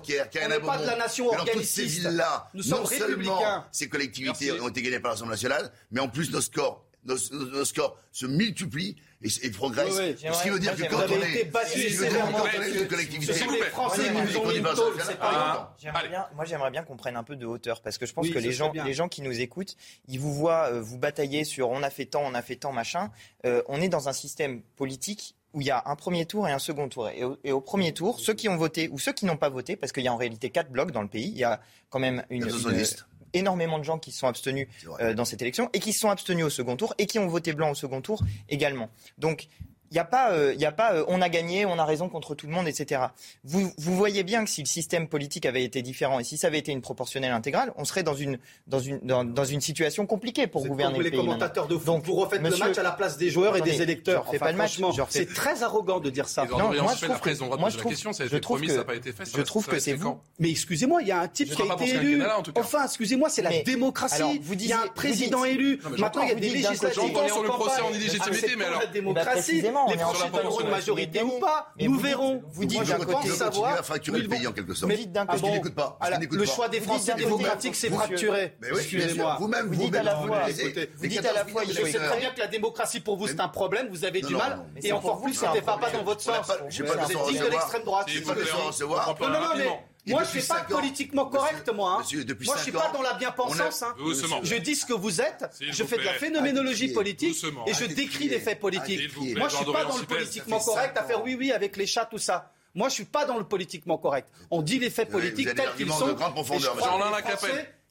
n'est pas de la nation organiste. Nous sommes républicains. Ces collectivités Merci. ont été gagnées par l'Assemblée nationale, mais en plus, nos scores, nos, nos, nos scores se multiplient et, et progressent. Oui, oui. Ce qui veut dire que quand on est une collectivité, les Français nous ont mis une tôle, c'est pas évident. Moi, j'aimerais bien qu'on prenne un peu de hauteur, parce que je pense oui, que les gens, les gens qui nous écoutent, ils vous voient euh, vous batailler sur on a fait tant, on a fait tant, machin. Euh, on est dans un système politique où il y a un premier tour et un second tour. Et au, et au premier tour, ceux qui ont voté ou ceux qui n'ont pas voté, parce qu'il y a en réalité quatre blocs dans le pays, il y a quand même une... énormément de gens qui se sont abstenus euh, dans cette élection et qui se sont abstenus au second tour et qui ont voté blanc au second tour également. Donc, il n'y a pas, euh, y a pas euh, on a gagné, on a raison contre tout le monde, et cetera. Vous, vous voyez bien que si le système politique avait été différent et si ça avait été une proportionnelle intégrale, on serait dans une, dans une, dans, dans une situation compliquée pour c'est gouverner pour le pays. Vous, les commentateurs maintenant. de foot, Donc, vous refaites monsieur, le match à la place des joueurs attendez, et des électeurs. Enfin, pas le match, c'est très arrogant de dire ça. Non, non, moi, je trouve que, moi, je trouve, question, ça a été je trouve promis, que ça n'a pas été fait. Je trouve que c'est vous. Mais excusez-moi, il y a un type qui a été élu. Enfin, excusez-moi, c'est la démocratie. Il y a un président élu. Maintenant, il y a des législatives. J'entends sur le procès en illégitimité, mais alors. Les Français donneront une majorité ou pas, nous vous verrons. Vous dites d'un côté savoir. Il va fracturer le pays en quelque sorte. Mais dites d'un côté. Le choix des Français démocratiques s'est fracturé. Excusez-moi. Vous-même, vous dites à la fois. Vous dites à la fois. Je sais très bien que la démocratie pour vous c'est un problème. Vous avez du mal. Et encore plus, c'était pas dans votre sens. Vous êtes digne de l'extrême droite. Non, non, mais. Moi, je ne suis pas politiquement correct, moi. Hein. Monsieur, moi, je ne suis pas dans la bien-pensance. Hein. Je dis ce que vous êtes, je fais de la phénoménologie politique et je décris les faits politiques. Moi, je ne suis pas dans le politiquement correct à faire oui, oui, avec les chats, tout ça. Moi, je ne suis pas dans le politiquement correct. On dit les faits politiques tels qu'ils sont.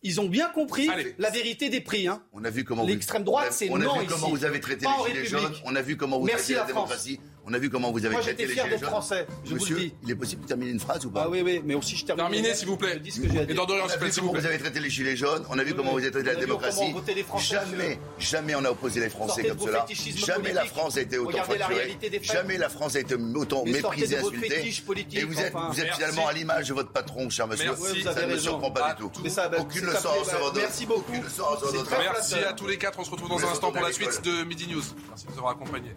Ils ont bien compris Allez. la vérité des prix. Hein. On a vu comment l'extrême droite, c'est non ici. On a vu comment vous avez traité les Gilets jaunes. On a vu comment vous avez traité la démocratie. On a vu comment vous avez Moi, traité les Gilets jaunes. Moi, j'étais fier d'être français. Je Monsieur, vous le dis. Il est possible de terminer une phrase ou pas? Ah oui, oui. Mais aussi, je termine. Terminez, s'il vous plaît. Et dans Dorian, s'il vous plaît. Comment vous avez traité les Gilets jaunes. On a vu oui, comment oui. vous avez traité la démocratie. Jamais, jamais on a opposé les Français comme cela. Jamais la France a été autant fracturée. Jamais la France a été autant méprisée, insultée. Et vous êtes, vous êtes finalement à l'image de votre patron, cher monsieur. Ça ne me surprend pas du tout. Merci beaucoup. Merci à tous les quatre. On se retrouve dans un instant pour la suite de Midi News. Merci de nous avoir accompagnés.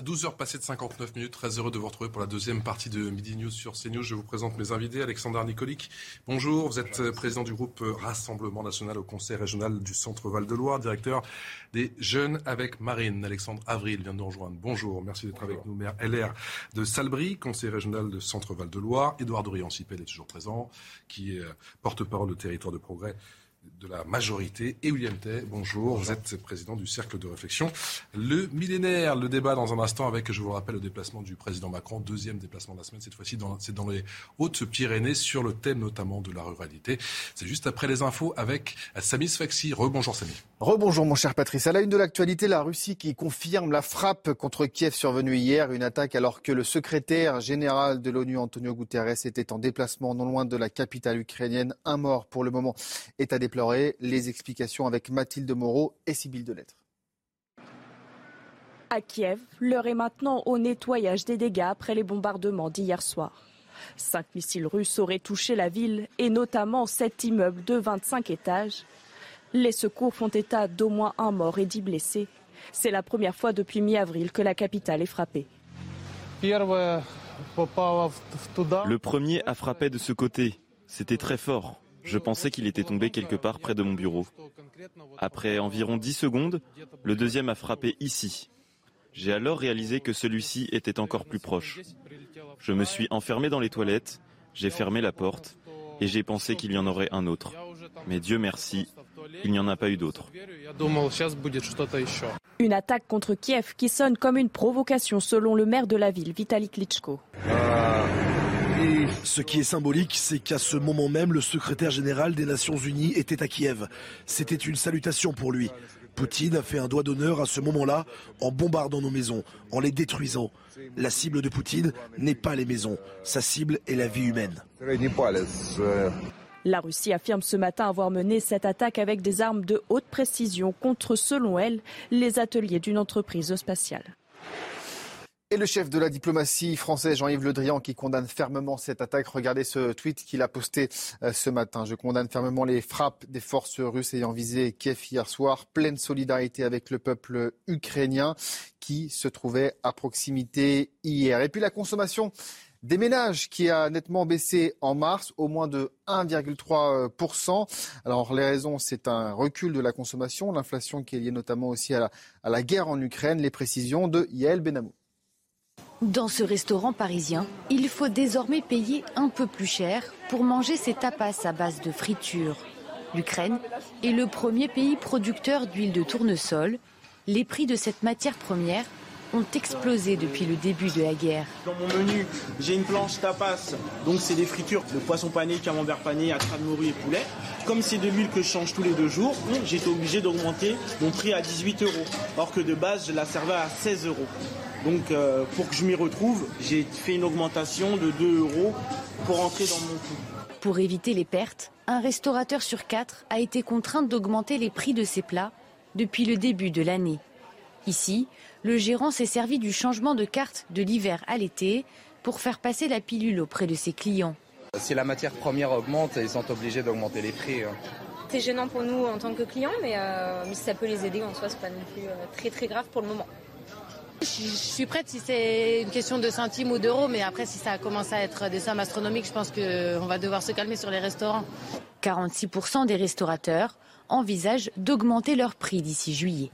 douze heures passées de cinquante-neuf minutes. Très heureux de vous retrouver pour la deuxième partie de Midi News sur CNews. Je vous présente mes invités. Alexandre Nicolique, bonjour. Vous êtes président du groupe Rassemblement National au Conseil Régional du Centre Val-de-Loire, directeur des Jeunes avec Marine. Alexandre Avril vient de nous rejoindre. Bonjour, merci d'être bonjour. avec nous. Maire L R de Salbris, Conseil Régional de Centre Val-de-Loire. Édouard Doriant-Sipel est toujours présent, qui est porte-parole de Territoire de Progrès de la majorité. Et William Thay, bonjour. bonjour, vous êtes président du Cercle de réflexion Le Millénaire. Le débat dans un instant avec, je vous le rappelle, le déplacement du président Macron, deuxième déplacement de la semaine, cette fois-ci dans, c'est dans les Hautes-Pyrénées, sur le thème notamment de la ruralité. C'est juste après les infos avec Samy Sfaxi. Rebonjour Samy. Rebonjour mon cher Patrice. À la une de l'actualité, la Russie qui confirme la frappe contre Kiev survenue hier, une attaque alors que le secrétaire général de l'ONU, António Guterres, était en déplacement non loin de la capitale ukrainienne. Un mort pour le moment est à déplorer. Les explications avec Mathilde Moreau et Sybille Delettre. À Kiev, l'heure est maintenant au nettoyage des dégâts après les bombardements d'hier soir. Cinq missiles russes auraient touché la ville et notamment cet immeuble de vingt-cinq étages. Les secours font état d'au moins un mort et dix blessés. C'est la première fois depuis mi-avril que la capitale est frappée. Le premier a frappé de ce côté. C'était très fort. Je pensais qu'il était tombé quelque part près de mon bureau. Après environ dix secondes, le deuxième a frappé ici. J'ai alors réalisé que celui-ci était encore plus proche. Je me suis enfermé dans les toilettes, j'ai fermé la porte et j'ai pensé qu'il y en aurait un autre. Mais Dieu merci, il n'y en a pas eu d'autre. Une attaque contre Kiev qui sonne comme une provocation selon le maire de la ville, Vitali Klitschko. Ah. Ce qui est symbolique, c'est qu'à ce moment même, le secrétaire général des Nations Unies était à Kiev. C'était une salutation pour lui. Poutine a fait un doigt d'honneur à ce moment-là en bombardant nos maisons, en les détruisant. La cible de Poutine n'est pas les maisons. Sa cible est la vie humaine. La Russie affirme ce matin avoir mené cette attaque avec des armes de haute précision contre, selon elle, les ateliers d'une entreprise spatiale. Et le chef de la diplomatie française, Jean-Yves Le Drian, qui condamne fermement cette attaque. Regardez ce tweet qu'il a posté ce matin. Je condamne fermement les frappes des forces russes ayant visé Kiev hier soir. Pleine solidarité avec le peuple ukrainien qui se trouvait à proximité hier. Et puis la consommation des ménages qui a nettement baissé en mars, au moins de un virgule trois pour cent. Alors les raisons, c'est un recul de la consommation, l'inflation qui est liée notamment aussi à la, à la guerre en Ukraine. Les précisions de Yael Benamou. Dans ce restaurant parisien, il faut désormais payer un peu plus cher pour manger ces tapas à base de friture. L'Ukraine est le premier pays producteur d'huile de tournesol. Les prix de cette matière première ont explosé depuis le début de la guerre. Dans mon menu, j'ai une planche tapas, donc c'est des fritures, le poisson pané, camembert pané, atra de morue et poulet. Comme c'est de l'huile que je change tous les deux jours, j'étais obligé d'augmenter mon prix à dix-huit euros, alors que de base je la servais à seize euros. Donc euh, pour que je m'y retrouve, j'ai fait une augmentation de deux euros pour entrer dans mon coût. Pour éviter les pertes, un restaurateur sur quatre a été contraint d'augmenter les prix de ses plats depuis le début de l'année. Ici, le gérant s'est servi du changement de carte de l'hiver à l'été pour faire passer la pilule auprès de ses clients. Si la matière première augmente, ils sont obligés d'augmenter les prix. Hein. C'est gênant pour nous en tant que clients, mais, euh, mais si ça peut les aider, en soi, c'est pas non plus euh, très très grave pour le moment. Je suis prête si c'est une question de centimes ou d'euros, mais après si ça commence à être des sommes astronomiques, je pense qu'on va devoir se calmer sur les restaurants. quarante-six pour cent des restaurateurs envisagent d'augmenter leur prix d'ici juillet.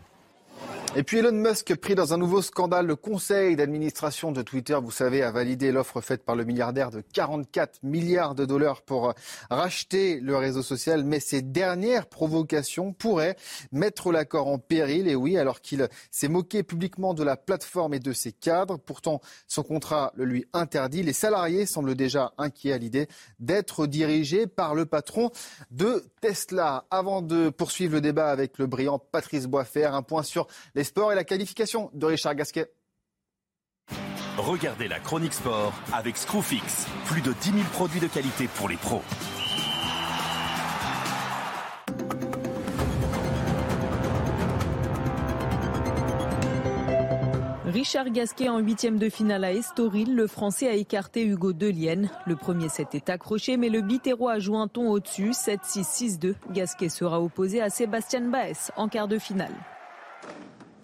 Et puis Elon Musk, pris dans un nouveau scandale, le conseil d'administration de Twitter, vous savez, a validé l'offre faite par le milliardaire de quarante-quatre milliards de dollars pour racheter le réseau social. Mais ces dernières provocations pourraient mettre l'accord en péril. Et oui, alors qu'il s'est moqué publiquement de la plateforme et de ses cadres. Pourtant, son contrat le lui interdit. Les salariés semblent déjà inquiets à l'idée d'être dirigés par le patron de Tesla. Avant de poursuivre le débat avec le brillant Patrice Boisfer, un point sur les sports et la qualification de Richard Gasquet. Regardez la chronique sport avec Screwfix. Plus de dix mille produits de qualité pour les pros. Richard Gasquet en huitième de finale à Estoril. Le Français a écarté Hugo Delienne. Le premier set est accroché, mais le Biterrois a joué un ton au-dessus. sept six six deux. Gasquet sera opposé à Sébastien Baez en quart de finale.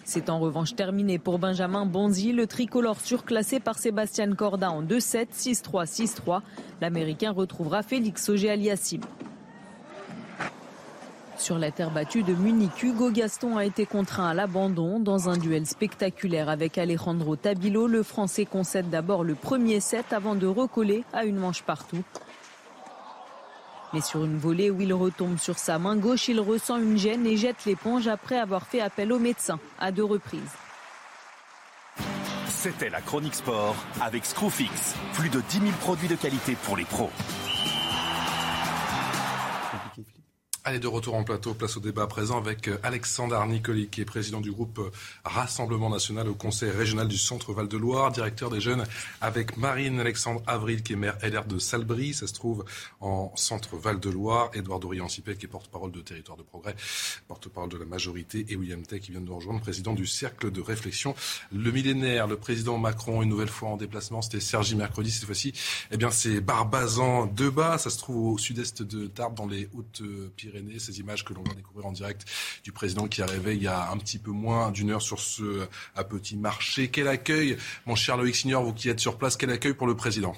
C'est en revanche terminé pour Benjamin Bonzi, le tricolore surclassé par Sébastien Corda en deux sept, six trois, six trois. L'Américain retrouvera Félix Auger-Aliassime. Sur la terre battue de Munich, Hugo Gaston a été contraint à l'abandon. Dans un duel spectaculaire avec Alejandro Tabilo, le Français concède d'abord le premier set avant de recoller à une manche partout. Mais sur une volée où il retombe sur sa main gauche, il ressent une gêne et jette l'éponge après avoir fait appel au médecin à deux reprises. C'était la chronique sport avec Screwfix. Plus de dix mille produits de qualité pour les pros. Allez, de retour en plateau, place au débat à présent avec Alexandre Nicolique, qui est président du groupe Rassemblement National au Conseil Régional du Centre Val-de-Loire, directeur des jeunes avec Marine Alexandre Avril, qui est maire L R de Salbris, ça se trouve en Centre Val-de-Loire, Édouard Doriant-Sipel, qui est porte-parole de Territoire de Progrès, porte-parole de la majorité, et William Thay, qui vient de nous rejoindre, président du Cercle de Réflexion Le Millénaire. Le président Macron, une nouvelle fois en déplacement, c'était Cergy mercredi, cette fois-ci, eh bien c'est Barbazan-Debat, ça se trouve au sud-est de Tarbes, dans les Hautes-Pyrénées. Ces images que l'on va découvrir en direct du président qui est arrivé il y a un petit peu moins d'une heure sur ce à petit marché. Quel accueil, mon cher Loïc Signor, vous qui êtes sur place, quel accueil pour le président?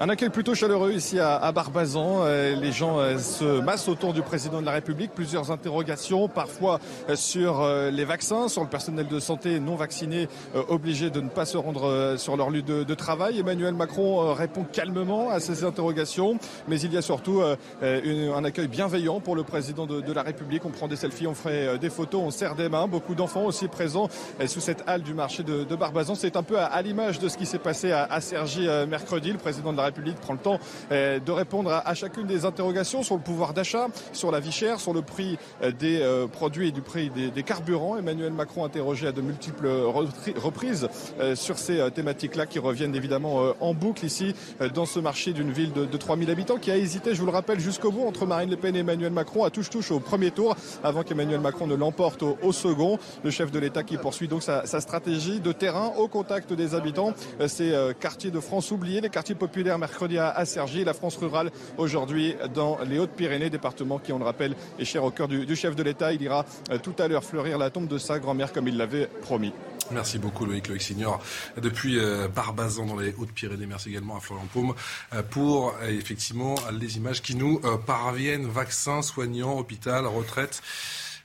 Un accueil plutôt chaleureux ici à Barbazan. Les gens se massent autour du président de la République. Plusieurs interrogations, parfois sur les vaccins, sur le personnel de santé non vacciné, obligé de ne pas se rendre sur leur lieu de travail. Emmanuel Macron répond calmement à ces interrogations, mais il y a surtout un accueil bienveillant pour le président de la République. On prend des selfies, on fait des photos, on serre des mains. Beaucoup d'enfants aussi présents sous cette halle du marché de Barbazan. C'est un peu à l'image de ce qui s'est passé à Cergy mercredi. Le président de la République prend le temps de répondre à chacune des interrogations sur le pouvoir d'achat, sur la vie chère, sur le prix des produits et du prix des carburants. Emmanuel Macron interrogé à de multiples reprises sur ces thématiques-là qui reviennent évidemment en boucle ici dans ce marché d'une ville de trois mille habitants qui a hésité, je vous le rappelle, jusqu'au bout entre Marine Le Pen et Emmanuel Macron à touche-touche au premier tour avant qu'Emmanuel Macron ne l'emporte au second. Le chef de l'État qui poursuit donc sa, sa stratégie de terrain au contact des habitants, ces quartiers de France oubliés, les quartiers populaires mercredi à Cergy, la France rurale aujourd'hui dans les Hautes-Pyrénées, département qui, on le rappelle, est cher au cœur du, du chef de l'État. Il ira euh, tout à l'heure fleurir la tombe de sa grand-mère comme il l'avait promis. Merci beaucoup Loïc, Loïc Signor. Depuis euh, Barbazan dans les Hautes-Pyrénées, merci également à Florian Paume euh, pour euh, effectivement les images qui nous euh, parviennent. Vaccins, soignants, hôpital, retraite.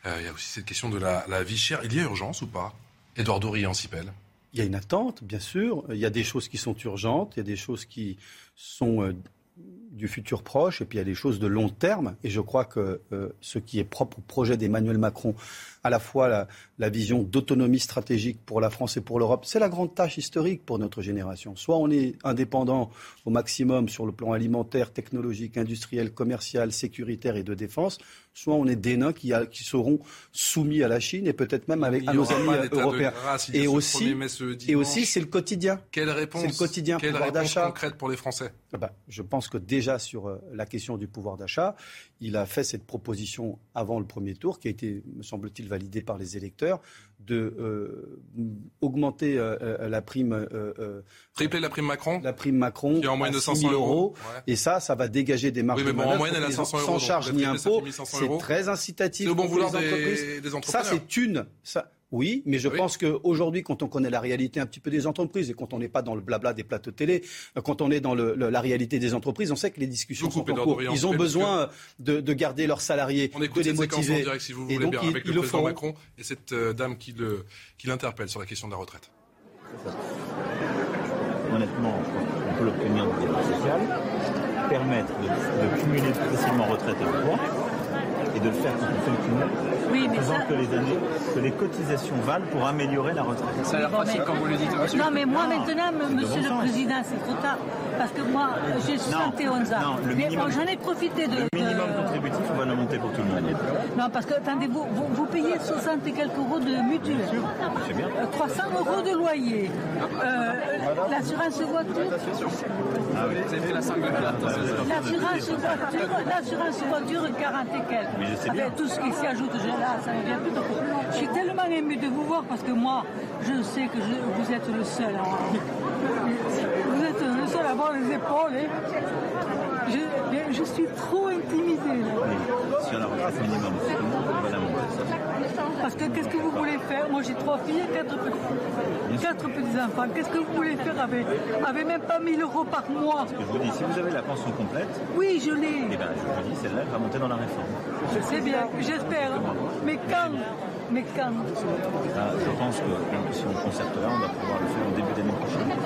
Euh, il y a aussi cette question de la, la vie chère. Il y a urgence ou pas? Édouard Doriant-Sipel. Il y a une attente, bien sûr. Il y a des choses qui sont urgentes, il y a des choses qui sont euh, du futur proche, et puis il y a des choses de long terme. Et je crois que euh, ce qui est propre au projet d'Emmanuel Macron, à la fois la, la vision d'autonomie stratégique pour la France et pour l'Europe, c'est la grande tâche historique pour notre génération. Soit on est indépendant au maximum sur le plan alimentaire, technologique, industriel, commercial, sécuritaire et de défense, soit on est des nains qui, a, qui seront soumis à la Chine et peut-être même avec, à nos amis européens. Grâce, et, aussi, et aussi, c'est le quotidien. Quelle réponse, c'est le quotidien, quelle pouvoir réponse d'achat. concrète pour les Français? ben, Je pense que déjà sur la question du pouvoir d'achat, il a fait cette proposition avant le premier tour qui a été, me semble-t-il, validée par les électeurs de euh, augmenter euh, la prime... Euh, euh, Tripler la prime Macron La prime Macron qui est en moyenne de cinq cents euros. Ouais. Et ça, ça va dégager des marges oui, mais bon, de manœuvre. En moyenne, elle a cinq cents euros. Sans charge ni impôt. C'est très incitatif c'est bon pour les entreprises. Des, des entrepreneurs. Ça, c'est une... Ça, Oui, mais je oui. pense qu'aujourd'hui, quand on connaît la réalité un petit peu des entreprises et quand on n'est pas dans le blabla des plateaux de télé, quand on est dans le, le, la réalité des entreprises, on sait que les discussions sont en cours. Ils ont besoin de, de garder leurs salariés, on écoute de les motiver. En direct, si vous voulez, et donc, bien, avec ils, le ils président le Macron et cette euh, dame qui, le, qui l'interpelle sur la question de la retraite. C'est ça. Honnêtement, on peut l'obtenir du dialogue social, permettre de, de cumuler facilement retraite et emploi. Et de le faire contre ceux qui nous oui, mais ça... que les années, que les cotisations valent pour améliorer la retraite. Ça a l'air facile quand vous le dites. Monsieur. Non, mais moi ah, maintenant, monsieur le président, c'est trop tard. Parce que moi, j'ai soixante et onze ans. Non, le minimum, mais bon, j'en ai profité de... Le minimum de... contributif, on va le monter pour tout le monde. Non, parce que, attendez, vous, vous, vous payez soixante et quelques euros de mutuelle. Bien sûr, c'est bien. trois cents euros de loyer. Euh, voilà. L'assurance voiture... Ah oui, vous avez fait la cinglée. L'assurance voiture, l'assurance voiture quarante et quelques. Mais je sais bien. Avec tout ce qui s'y ajoute, je, là, ça me vient plus de... Je suis tellement émue de vous voir parce que moi, je sais que je, vous êtes le seul. En... Vous êtes le seul à voir les épaules. Et... Je, je suis trop intimidée. Là. Sur la retraite minimum, on va la monter. Parce que qu'est-ce que vous voulez faire? Moi, j'ai trois filles et quatre, quatre petits-enfants. Qu'est-ce que vous voulez faire avec, avec même pas mille euros par mois? Ce que je vous dis, si vous avez la pension complète... Oui, je l'ai. Eh bien, je vous dis, celle-là, elle va monter dans la réforme. Je sais bien, j'espère. Mais quand? Mais quand? Ah, je pense que si on concerte là, on va pouvoir le faire au début d'année prochaine.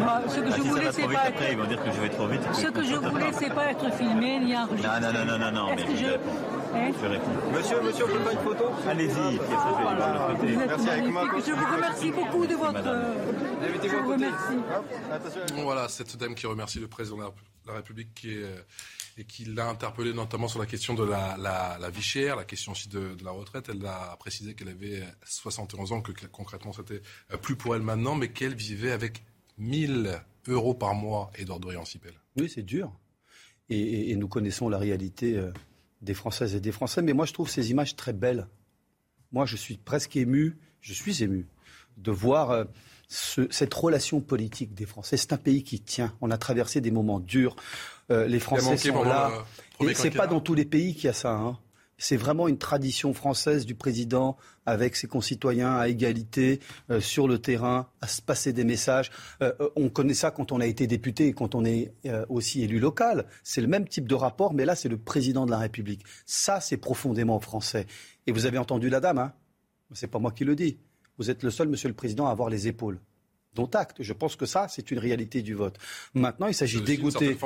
Bah, ce que ah, je si voulais, c'est pas. Après, être... ils vont dire que je vais trop vite. Ce que je voulais, c'est pas être filmé ni enregistré. Non, non, non, non, non. Est-ce mais que je... Eh je réponds. Monsieur, monsieur, vous voulez pas une photo? Allez-y. Ah, voilà. Vous êtes merci avec moi. Je vous remercie beaucoup de votre. Je vous remercie. Voilà cette dame qui remercie le président de la République qui est. Et qui l'a interpellée notamment sur la question de la, la, la vie chère, la question aussi de, de la retraite. Elle a précisé qu'elle avait soixante et onze ans, que, que concrètement c'était plus pour elle maintenant, mais qu'elle vivait avec mille euros par mois, Édouard Doriant-Sipel. Oui, c'est dur. Et, et, et nous connaissons la réalité des Françaises et des Français. Mais moi, je trouve ces images très belles. Moi, je suis presque ému, je suis ému de voir... Ce, cette relation politique des Français, c'est un pays qui tient. On a traversé des moments durs. Euh, les Français sont là. Et c'est pas dans tous les pays qu'il y a ça. Hein. C'est vraiment une tradition française du président avec ses concitoyens à égalité, euh, sur le terrain, à se passer des messages. Euh, on connaît ça quand on a été député et quand on est euh, aussi élu local. C'est le même type de rapport, mais là, c'est le président de la République. Ça, c'est profondément français. Et vous avez entendu la dame, hein. C'est pas moi qui le dis. Vous êtes le seul, monsieur le président, à avoir les épaules. Dont acte. Je pense que ça, c'est une réalité du vote. Maintenant, il s'agit d'écouter.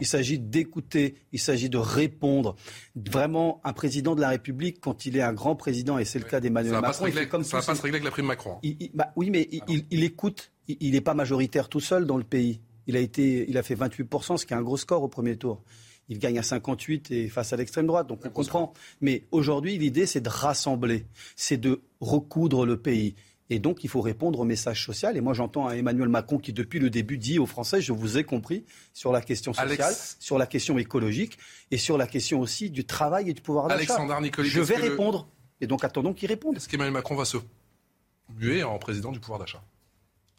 Il s'agit d'écouter. Il s'agit de répondre. Vraiment, un président de la République, quand il est un grand président, et c'est le oui. cas d'Emmanuel Macron, il fait comme ça. Ça ne va pas se régler avec la prime Macron. Il, il, bah, oui, mais il, il, il écoute. Il n'est pas majoritaire tout seul dans le pays. Il a été, il a fait vingt-huit pour cent, ce qui est un gros score au premier tour. Il gagne à cinquante-huit et face à l'extrême droite, donc on comprend. Mais aujourd'hui, l'idée, c'est de rassembler, c'est de recoudre le pays. Et donc, il faut répondre au message social. Et moi, j'entends un Emmanuel Macron qui, depuis le début, dit aux Français, je vous ai compris, sur la question sociale, Alex... sur la question écologique et sur la question aussi du travail et du pouvoir d'achat. Alexandre Nicolique, je vais répondre. Le... Et donc, attendons qu'il réponde. Est-ce qu'Emmanuel Macron va se muer en président du pouvoir d'achat?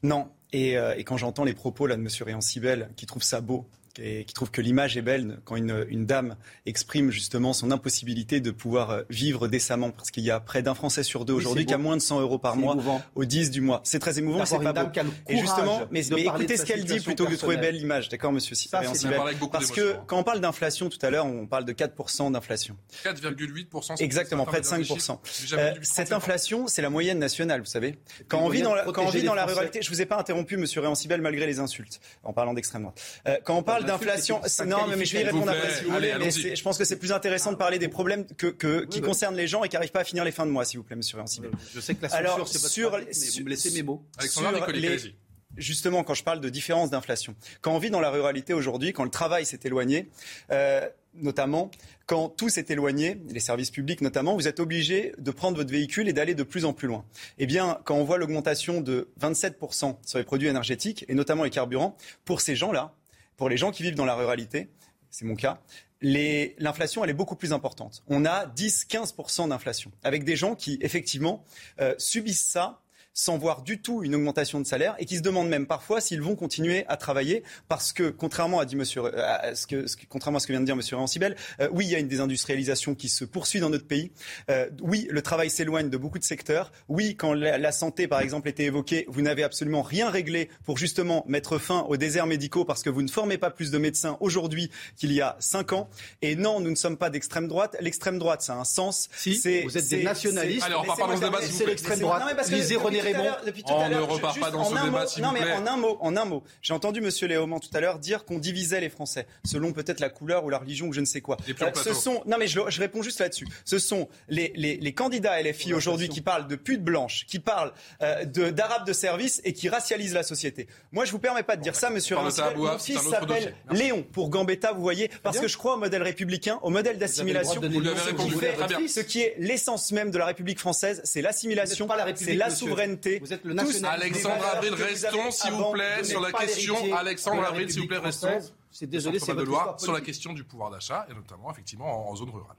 Non. Et, euh, et quand j'entends les propos là, de M. Doriant-Sipel, qui trouve ça beau, et qui trouve que l'image est belle quand une, une dame exprime justement son impossibilité de pouvoir vivre décemment, parce qu'il y a près d'un Français sur deux oui, aujourd'hui qui a moins de cent euros par c'est mois émouvant. Au dix du mois. C'est très émouvant, c'est pas beau. Et justement, mais, mais écoutez ce qu'elle dit plutôt personnelle. Que de trouver belle l'image, d'accord, monsieur Doriant-Sipel? Parce que quand on parle d'inflation tout à l'heure, on parle de quatre pour cent d'inflation. quatre virgule huit pour cent. Exactement, près de cinq pour cent. Euh, cette inflation, c'est la moyenne nationale, vous savez. Quand on vit dans la, quand on vit dans la ruralité, je vous ai pas interrompu, monsieur Doriant-Sipel, malgré les insultes, en parlant d'extrême droite. Quand on parle d'inflation, c'est... non mais je vais y répondre après si vous voulez, mais je pense que c'est plus intéressant de parler des problèmes que, que, oui, qui oui. concernent les gens et qui n'arrivent pas à finir les fins de mois, s'il vous plaît, monsieur Doriant-Sipel. Je sais que la censure, alors, c'est pas sur... pratique, mais vous me laissez mes mots. Alexandra Nicolique, allez-y. Justement, quand je parle de différence d'inflation, quand on vit dans la ruralité aujourd'hui, quand le travail s'est éloigné, euh, notamment, quand tout s'est éloigné, les services publics notamment, vous êtes obligé de prendre votre véhicule et d'aller de plus en plus loin. Eh bien, quand on voit l'augmentation de vingt-sept pour cent sur les produits énergétiques, et notamment les carburants, pour ces gens-là, pour les gens qui vivent dans la ruralité, c'est mon cas, les, l'inflation, elle est beaucoup plus importante. On a dix à quinze pour cent d'inflation, avec des gens qui, effectivement, euh, subissent ça sans voir du tout une augmentation de salaire et qui se demandent même parfois s'ils vont continuer à travailler parce que, contrairement à, dit monsieur, à ce, que, ce que, contrairement à ce que vient de dire M. Ransibel, euh, oui, il y a une désindustrialisation qui se poursuit dans notre pays. Euh, oui, le travail s'éloigne de beaucoup de secteurs. Oui, quand la, la santé, par exemple, était évoquée, vous n'avez absolument rien réglé pour justement mettre fin aux déserts médicaux parce que vous ne formez pas plus de médecins aujourd'hui qu'il y a cinq ans. Et non, nous ne sommes pas d'extrême droite. L'extrême droite, ça a un sens. Si, c'est, vous êtes c'est, des nationalistes. C'est, alors, on part pas dans ce débat, s'il vous plaît. C'est l'extrême droite. Non, mais parce que Lisez René Raymond. On ne repart pas dans ce débat, s'il vous plaît. Non, mais en un mot, en un mot. J'ai entendu M. Léaumont tout à l'heure dire qu'on divisait les Français selon peut-être la couleur ou la religion ou je ne sais quoi. Euh, ce sont, non, mais je, je réponds juste là-dessus. Ce sont les, les, les candidats L F I aujourd'hui qui parlent de putes blanches, qui parlent euh, de, d'arabes de service et qui racialisent la société. Moi, je vous permets pas de dire bon, ça, M. Ransibel. Mon fils s'appelle Léon pour Gambetta, vous voyez, parce que je crois au modèle républicain, au modèle d'assimilation. Vous l'avez répondu très bien. Ce qui est l'essence même de la République française, c'est l'assimilation, la c'est la souveraineté. Vous êtes le nationaliste. Alexandra Avril, restons s'il vous plaît sur la question. Alexandra Avril, s'il vous plaît, restons. C'est désolé, c'est votre loi sur la question du pouvoir d'achat et notamment effectivement en, en zone rurale.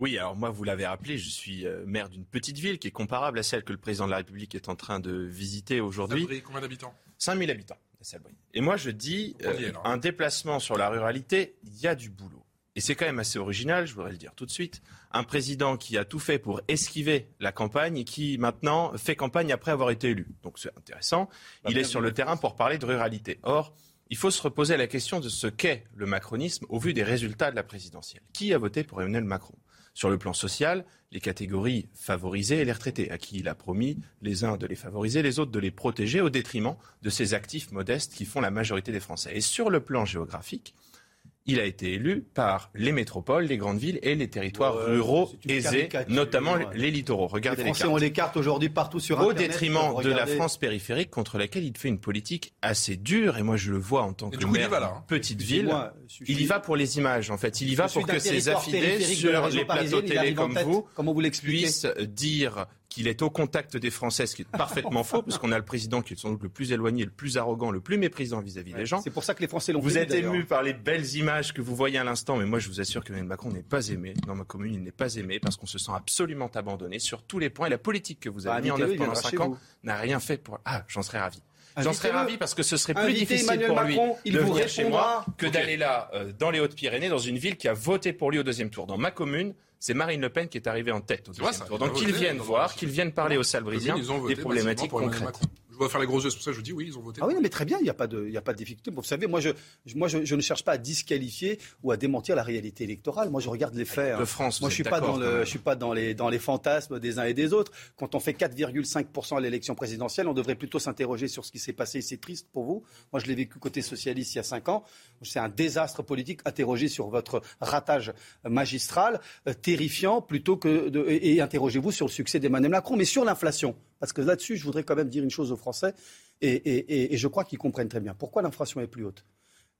Oui, alors moi, vous l'avez rappelé, je suis maire d'une petite ville qui est comparable à celle que le président de la République est en train de visiter aujourd'hui. Salbris, combien d'habitants ? cinq mille habitants à Salbris. Et moi, je dis euh, dit, alors, un déplacement sur la ruralité, il y a du boulot. Et c'est quand même assez original, je voudrais le dire tout de suite. Un président qui a tout fait pour esquiver la campagne et qui maintenant fait campagne après avoir été élu. Donc c'est intéressant. Bah, il est sur le terrain pour parler de ruralité. Or, il faut se reposer à la question de ce qu'est le macronisme au vu des résultats de la présidentielle. Qui a voté pour Emmanuel Macron ? Sur le plan social, les catégories favorisées et les retraités, à qui il a promis les uns de les favoriser, les autres de les protéger au détriment de ces actifs modestes qui font la majorité des Français. Et sur le plan géographique, il a été élu par les métropoles, les grandes villes et les territoires euh, ruraux aisés, notamment ouais. les littoraux. Regardez les, Français les cartes. On les cartes aujourd'hui partout sur Internet. Au détriment de la France périphérique contre laquelle il fait une politique assez dure. Et moi, je le vois en tant que maire d'une hein. petite ville. Moi, il y va pour les images, en fait. Il y va je pour que ses affidés sur les plateaux télé comme tête, vous, comment vous puissent dire qu'il est au contact des Français, ce qui est parfaitement faux, parce qu'on a le président qui est sans doute le plus éloigné, le plus arrogant, le plus méprisant vis-à-vis ouais, des gens. C'est pour ça que les Français l'ont fait. Vous êtes ému par les belles images que vous voyez à l'instant, mais moi je vous assure que Emmanuel Macron n'est pas aimé. Dans ma commune, il n'est pas aimé parce qu'on se sent absolument abandonné sur tous les points. Et la politique que vous avez bah, mis en œuvre pendant cinq ans n'a rien fait pour... Ah, j'en serais ravi. J'en Invitez serais le... ravi parce que ce serait plus Invitez difficile Emmanuel pour Macron, lui de venir répondra. Chez moi que okay. d'aller là, euh, dans les Hautes-Pyrénées, dans une ville qui a voté pour lui au deuxième tour. Dans ma commune, c'est Marine Le Pen qui est arrivée en tête au deuxième tour. Donc qu'ils viennent voir, qu'ils viennent parler aux Salbrisiens des problématiques concrètes. Je dois faire les gros yeux, c'est pour ça que je vous dis oui, ils ont voté. Ah oui, non, mais très bien, il n'y a pas de, il n'y a pas de difficulté. Vous savez, moi, je, moi je, je ne cherche pas à disqualifier ou à démentir la réalité électorale. Moi, je regarde les faits. De France, moi, je suis pas dans le, je suis pas dans les, dans les fantasmes des uns et des autres. Quand on fait quatre virgule cinq pour cent à l'élection présidentielle, on devrait plutôt s'interroger sur ce qui s'est passé. C'est triste pour vous. Moi, je l'ai vécu côté socialiste il y a cinq ans. C'est un désastre politique. Interrogez sur votre ratage magistral, euh, terrifiant, plutôt que de, et, et interrogez-vous sur le succès d'Emmanuel Macron, mais sur l'inflation. Parce que là-dessus, je voudrais quand même dire une chose aux Français, et, et, et, et je crois qu'ils comprennent très bien. Pourquoi l'inflation est plus haute ?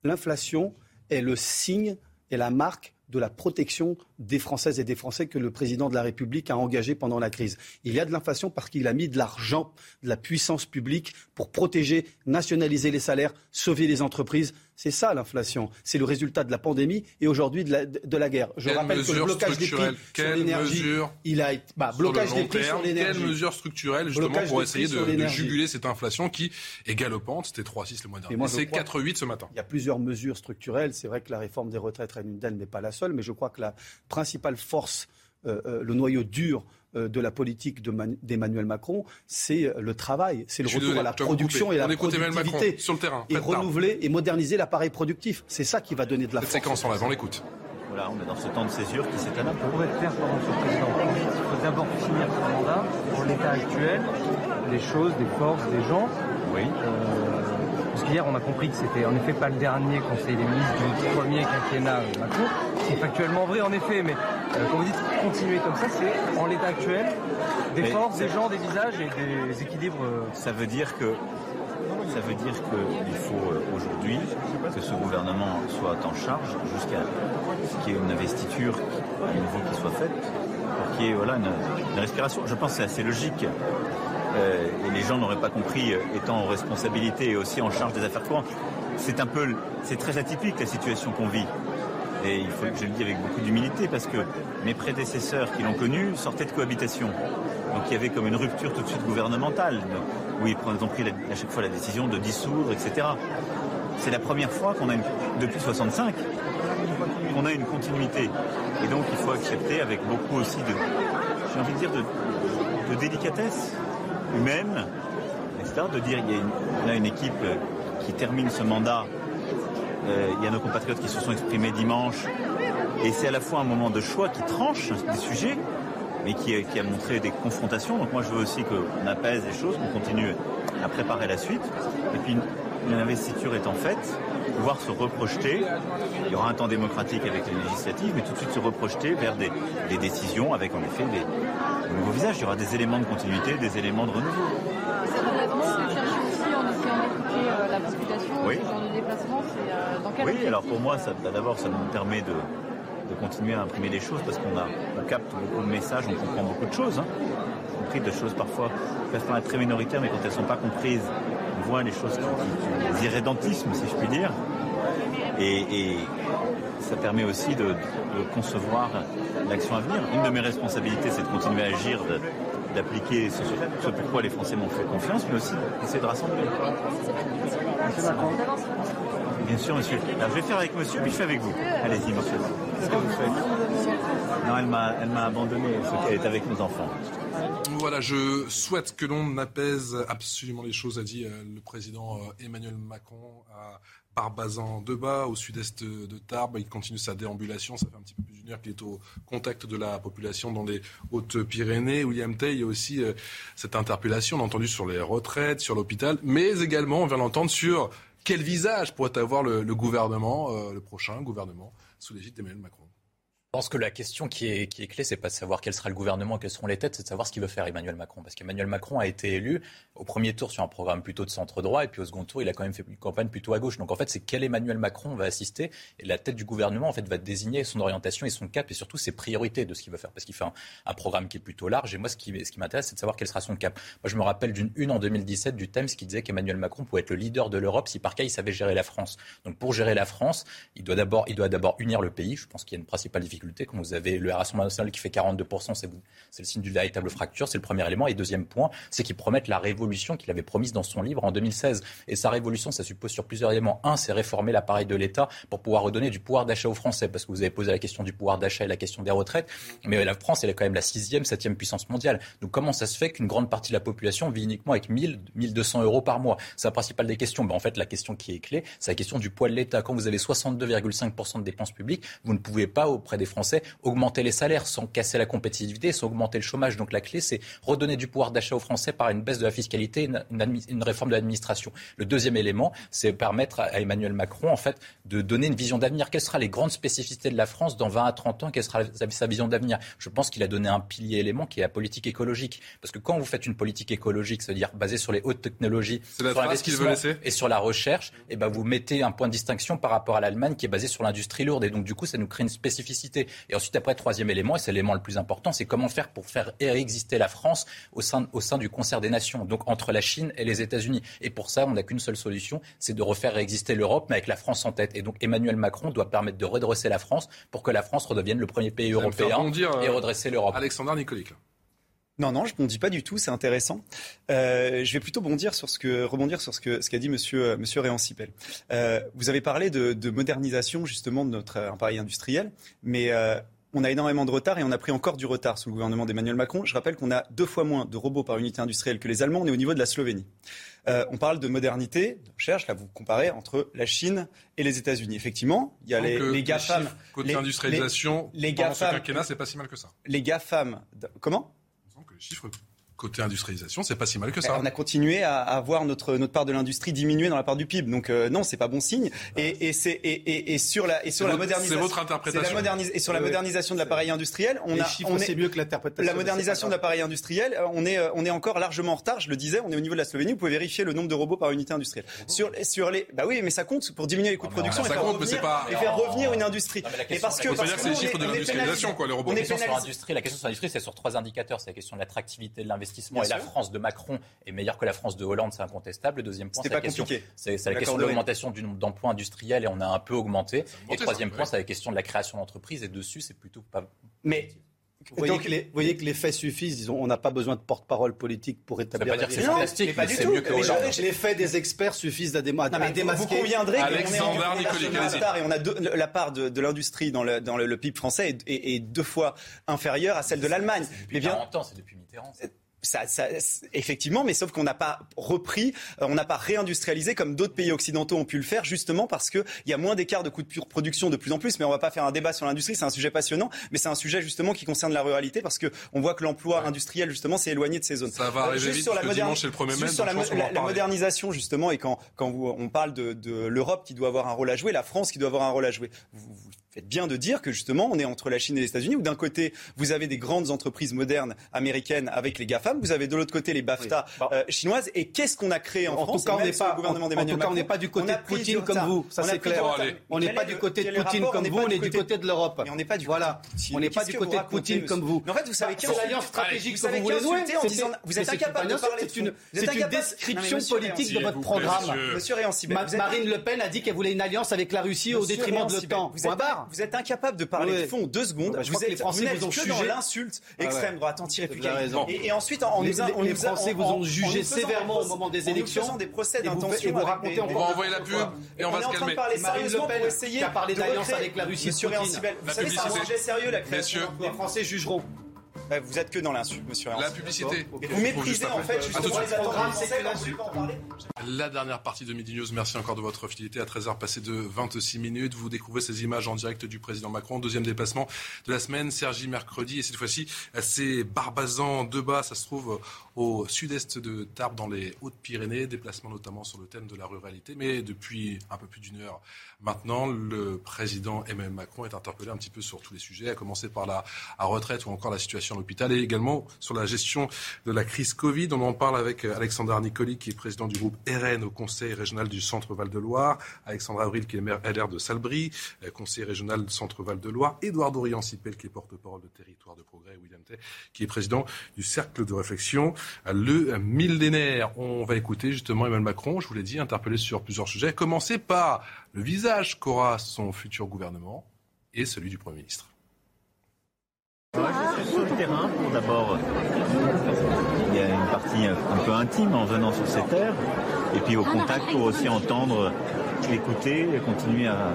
L'inflation est le signe et la marque de la protection des Françaises et des Français que le président de la République a engagé pendant la crise. Il y a de l'inflation parce qu'il a mis de l'argent, de la puissance publique pour protéger, nationaliser les salaires, sauver les entreprises. C'est ça l'inflation. C'est le résultat de la pandémie et aujourd'hui de la, de la guerre. Je quelle rappelle que le blocage des prix sur l'énergie, il a été, bah, blocage des prix terme, sur l'énergie. Quelles mesures structurelles justement blocage pour essayer de, de juguler cette inflation qui est galopante. C'était trois virgule six le mois dernier. C'est quatre virgule huit ce matin. Il y a plusieurs mesures structurelles. C'est vrai que la réforme des retraites est une d'elles, mais pas la seule. Mais je crois que la principale force, euh, euh, le noyau dur euh, de la politique de Man- d'Emmanuel Macron, c'est le travail, c'est le je retour donné, à la production et à la productivité, sur le terrain, et renouveler et moderniser l'appareil productif. C'est ça qui va donner de la force. Cette séquence en live, on l'écoute. Voilà, on est dans ce temps de césure qui s'étale. Pour pouvoir faire pendant ce président, il faut d'abord finir son mandat. Pour l'état actuel, les choses, des forces, des gens. Oui. Euh... Parce qu'hier, on a compris que c'était en effet pas le dernier conseil des ministres du premier quinquennat Macron. C'est factuellement vrai, en effet, mais euh, quand vous dites continuer comme ça, c'est en l'état actuel des mais forces, des gens, des visages et des équilibres. Ça veut dire que ça veut dire qu'il faut aujourd'hui que ce gouvernement soit en charge jusqu'à ce qu'il y ait une investiture à nouveau qui soit faite, pour qu'il y ait voilà une, une respiration. Je pense que c'est assez logique. Euh, et les gens n'auraient pas compris, euh, étant en responsabilité et aussi en charge des affaires courantes. C'est un peu, c'est très atypique la situation qu'on vit. Et il faut que je le dise avec beaucoup d'humilité, parce que mes prédécesseurs qui l'ont connu sortaient de cohabitation. Donc il y avait comme une rupture tout de suite gouvernementale, où ils ont pris à chaque fois la décision de dissoudre, et cetera. C'est la première fois qu'on a, une, depuis soixante-cinq, qu'on a une continuité. Et donc il faut accepter avec beaucoup aussi de, j'ai envie de dire, de, de délicatesse humaine, et cetera, de dire qu'il y a une, on a une équipe qui termine ce mandat. Euh, il y a nos compatriotes qui se sont exprimés dimanche. Et c'est à la fois un moment de choix qui tranche des sujets, mais qui, qui a montré des confrontations. Donc moi, je veux aussi qu'on apaise les choses, qu'on continue à préparer la suite. Et puis, une investiture est en fait, pouvoir se reprojeter. Il y aura un temps démocratique avec les législatives, mais tout de suite se reprojeter vers des, des décisions avec, en effet, des, des nouveaux visages. Il y aura des éléments de continuité, des éléments de renouveau. La population, oui. Ce genre de déplacement, c'est euh, dans quel Oui, alors pour moi, ça, bah, d'abord, ça nous permet de, de continuer à imprimer les choses parce qu'on a, on capte beaucoup de messages, on comprend beaucoup de choses, hein, y compris des choses parfois peuvent être très minoritaires, mais quand elles ne sont pas comprises, on voit les choses, qui, qui, les irrédentismes, si je puis dire, et, et ça permet aussi de, de concevoir l'action à venir. Une de mes responsabilités, c'est de continuer à agir. De, d'appliquer ce, ce pourquoi les Français m'ont fait confiance, mais aussi d'essayer de rassembler. Monsieur Macron. Bien sûr, monsieur. Alors, je vais faire avec monsieur, puis je fais avec vous. Allez-y, monsieur. Qu'est-ce que vous faites ? Non, elle m'a, elle m'a abandonné, parce qu'elle est avec nos enfants. Voilà, je souhaite que l'on apaise absolument les choses, a dit le président Emmanuel Macron à Barbazan-Debat, au sud-est de Tarbes. Il continue sa déambulation. Ça fait un petit peu plus d'une heure qu'il est au contact de la population dans les Hautes-Pyrénées. William Thay, il y a aussi euh, cette interpellation, on l'a entendu sur les retraites, sur l'hôpital, mais également, on vient l'entendre, sur quel visage pourrait avoir le, le gouvernement, euh, le prochain gouvernement, sous l'égide d'Emmanuel Macron. Je pense que la question qui est, qui est clé, c'est pas de savoir quel sera le gouvernement, quelles seront les têtes, c'est de savoir ce qu'il veut faire Emmanuel Macron. Parce qu'Emmanuel Macron a été élu au premier tour sur un programme plutôt de centre-droit, et puis au second tour, il a quand même fait une campagne plutôt à gauche. Donc en fait, c'est quel Emmanuel Macron va assister, et la tête du gouvernement en fait va désigner son orientation et son cap, et surtout ses priorités de ce qu'il veut faire. Parce qu'il fait un, un programme qui est plutôt large, et moi, ce qui, ce qui m'intéresse, c'est de savoir quel sera son cap. Moi, je me rappelle d'une une en deux mille dix-sept du Times qui disait qu'Emmanuel Macron pouvait être le leader de l'Europe si par cas il savait gérer la France. Donc pour gérer la France, il doit d'abord, il doit d'abord unir le pays. Je pense qu'il y a une principale difficulté. Quand vous avez le Rassemblement national qui fait quarante-deux pour cent, c'est, c'est le signe d'une véritable fracture, c'est le premier élément. Et deuxième point, c'est qu'ils promettent la révolution qu'il avait promise dans son livre en deux mille seize. Et sa révolution, ça suppose sur plusieurs éléments. Un, c'est réformer l'appareil de l'État pour pouvoir redonner du pouvoir d'achat aux Français, parce que vous avez posé la question du pouvoir d'achat et la question des retraites. Mais la France, elle est quand même la sixième, septième puissance mondiale. Donc comment ça se fait qu'une grande partie de la population vit uniquement avec mille, mille deux cents euros par mois? C'est la principale des questions. Ben, en fait, la question qui est clé, c'est la question du poids de l'État. Quand vous avez soixante-deux virgule cinq pour cent de dépenses publiques, vous ne pouvez pas auprès des Français augmenter les salaires sans casser la compétitivité, sans augmenter le chômage. Donc la clé, c'est redonner du pouvoir d'achat aux Français par une baisse de la fiscalité, une, admi- une réforme de l'administration. Le deuxième élément, c'est permettre à Emmanuel Macron en fait de donner une vision d'avenir. Quelles seront les grandes spécificités de la France dans vingt à trente ans? Quelle sera sa vision d'avenir? Je pense qu'il a donné un pilier élément qui est la politique écologique. Parce que quand vous faites une politique écologique, c'est-à-dire basée sur les hautes technologies, c'est la sur l'investissement et sur la recherche, et ben vous mettez un point de distinction par rapport à l'Allemagne qui est basée sur l'industrie lourde. Et donc du coup, ça nous crée une spécificité. Et ensuite, après, troisième élément, et c'est l'élément le plus important, c'est comment faire pour faire réexister la France au sein, au sein du concert des nations, donc entre la Chine et les États-Unis. Et pour ça, on n'a qu'une seule solution, c'est de refaire réexister l'Europe, mais avec la France en tête. Et donc, Emmanuel Macron doit permettre de redresser la France pour que la France redevienne le premier pays européen bondir, euh, et redresser l'Europe. Alexandre Nicolique. Non, non, je ne bondis pas du tout, c'est intéressant. Euh, je vais plutôt bondir sur ce que, rebondir sur ce, que, ce qu'a dit M. Monsieur, monsieur Réancipel. Euh, vous avez parlé de, de modernisation justement de notre appareil industriel, mais euh, on a énormément de retard et on a pris encore du retard sous le gouvernement d'Emmanuel Macron. Je rappelle qu'on a deux fois moins de robots par unité industrielle que les Allemands, on est au niveau de la Slovénie. Euh, on parle de modernité, de recherche, là vous comparez entre la Chine et les États-Unis. Effectivement, il y a donc les, euh, les GAFAM. Côté les, industrialisation, les, les pendant GAFAM, ce quinquennat, c'est pas si mal que ça. Les GAFAM, comment ? Chiffre côté industrialisation, c'est pas si mal que ça. On a continué à, à voir notre, notre part de l'industrie diminuer dans la part du P I B. Donc euh, non, c'est pas bon signe. Et, et, c'est, et, et, et sur la, et sur la votre, modernisation, c'est votre interprétation. C'est la modernis- et sur la modernisation de l'appareil industriel, on Les a, chiffres, on est, c'est mieux que l'interprétation. La modernisation de l'appareil industriel, on est, on est encore largement en retard. Je le disais, on est au niveau de la Slovénie. Vous pouvez vérifier le nombre de robots par unité industrielle. Oh. Sur, sur les, bah oui, mais ça compte pour diminuer les coûts non, de production non, et, faire compte, revenir, pas... et faire revenir une industrie. Non, mais la question, et parce que, parce que, c'est les chiffres de l'industrialisation, quoi. Les robots. La question sur l'industrie, c'est sur trois indicateurs. C'est la question de l'attractivité de l'investissement, d'investissement. Bien et sûr. La France de Macron est meilleure que la France de Hollande, c'est incontestable. Le deuxième point, c'est la, question, c'est, c'est la question de l'augmentation du nombre d'emplois industriels et on a un peu augmenté. Et troisième point, c'est la question de la création d'entreprises et dessus, c'est plutôt pas... Mais... Vous voyez, donc, que les, vous voyez que les faits suffisent, disons, on n'a pas besoin de porte-parole politique pour établir... Ça veut pas dire que c'est fantastique, mais, mais c'est mieux que Hollande. Les faits des experts suffisent à, déma- non, à démasquer. Vous conviendrez Alexandra Nicolique. Et on a deux, la part de, de l'industrie dans le, dans le, le P I B français est, est, est deux fois inférieure à celle de l'Allemagne. C'est depuis mais bien, quarante ans, c'est depuis Mitterrand. C'est... Ça, ça, effectivement, mais sauf qu'on n'a pas repris, on n'a pas réindustrialisé comme d'autres pays occidentaux ont pu le faire, justement parce qu'il y a moins d'écart de coûts de production de plus en plus. Mais on ne va pas faire un débat sur l'industrie, c'est un sujet passionnant, mais c'est un sujet justement qui concerne la ruralité parce qu'on voit que l'emploi ouais. industriel justement s'est éloigné de ces zones. Ça va arriver euh, vite, sur la moderne... dimanche c'est le premier mai. Sur la, mo- la, la modernisation justement, et quand, quand vous, on parle de, de l'Europe qui doit avoir un rôle à jouer, la France qui doit avoir un rôle à jouer. Vous, vous faites bien de dire que justement on est entre la Chine et les États-Unis où d'un côté vous avez des grandes entreprises modernes américaines avec les GAFA. Vous avez de l'autre côté les BAFTA oui. euh, chinoises. Et qu'est-ce qu'on a créé en, en France tout cas, on n'est pas, en, en tout cas, on n'est pas du côté de Poutine comme vous. Ça, c'est clair. On n'est pas du côté de Poutine comme vous. On est du côté de l'Europe. On n'est pas du côté de Poutine comme vous. En fait, vous savez quelle alliance stratégique que vous voulez jouer. Vous êtes incapable de parler. C'est une description politique de votre programme. Marine Le Pen a dit qu'elle voulait une alliance avec la Russie au détriment de l'OTAN. Vous êtes incapable de parler de fond deux secondes. Vous êtes que dans l'insulte extrême droite anti-républicaine. Et ensuite On les, nous a, on les, les Français a, on, vous ont jugé sévèrement au moment des élections des procès d'intention. On va envoyer la pub et on, on va se calmer. On est en train de parler sérieusement pour essayer de parler d'alliance avec la Russie. Monsieur Réancibel, vous savez, c'est un sujet sérieux, la création d'emplois. Les Français jugeront. Bah, vous êtes que dans l'insulte, monsieur Réancibel. La publicité. Okay. Vous méprisez en fait justement les attentes. C'est que l'insulte. La dernière partie de Midi News, merci encore de votre fidélité. À treize heures passées de vingt-six minutes, vous découvrez ces images en direct du président Macron. Deuxième déplacement de la semaine, Cergy mercredi. Et cette fois-ci, c'est Barbazan-Debat. Ça se trouve au sud-est de Tarbes, dans les Hautes-Pyrénées. Déplacement notamment sur le thème de la ruralité. Mais depuis un peu plus d'une heure maintenant, le président Emmanuel Macron est interpellé un petit peu sur tous les sujets, à commencer par la retraite ou encore la situation à l'hôpital et également sur la gestion de la crise Covid. On en parle avec Alexandre Nicolique, qui est président du groupe R N au conseil régional du Centre-Val-de-Loire, Alexandra Avril qui est maire L R de Salbris, conseiller régional du Centre-Val-de-Loire, Édouard Doriant-Sipel qui est porte-parole de Territoire de Progrès, William Thay qui est président du Cercle de Réflexion Le Millénaire. On va écouter justement Emmanuel Macron, je vous l'ai dit, interpellé sur plusieurs sujets, à commencer par le visage qu'aura son futur gouvernement et celui du Premier ministre. Moi, je suis sur le terrain pour d'abord... Il y a une partie un peu intime en venant sur ces terres, et puis au contact pour aussi entendre, l'écouter, et continuer à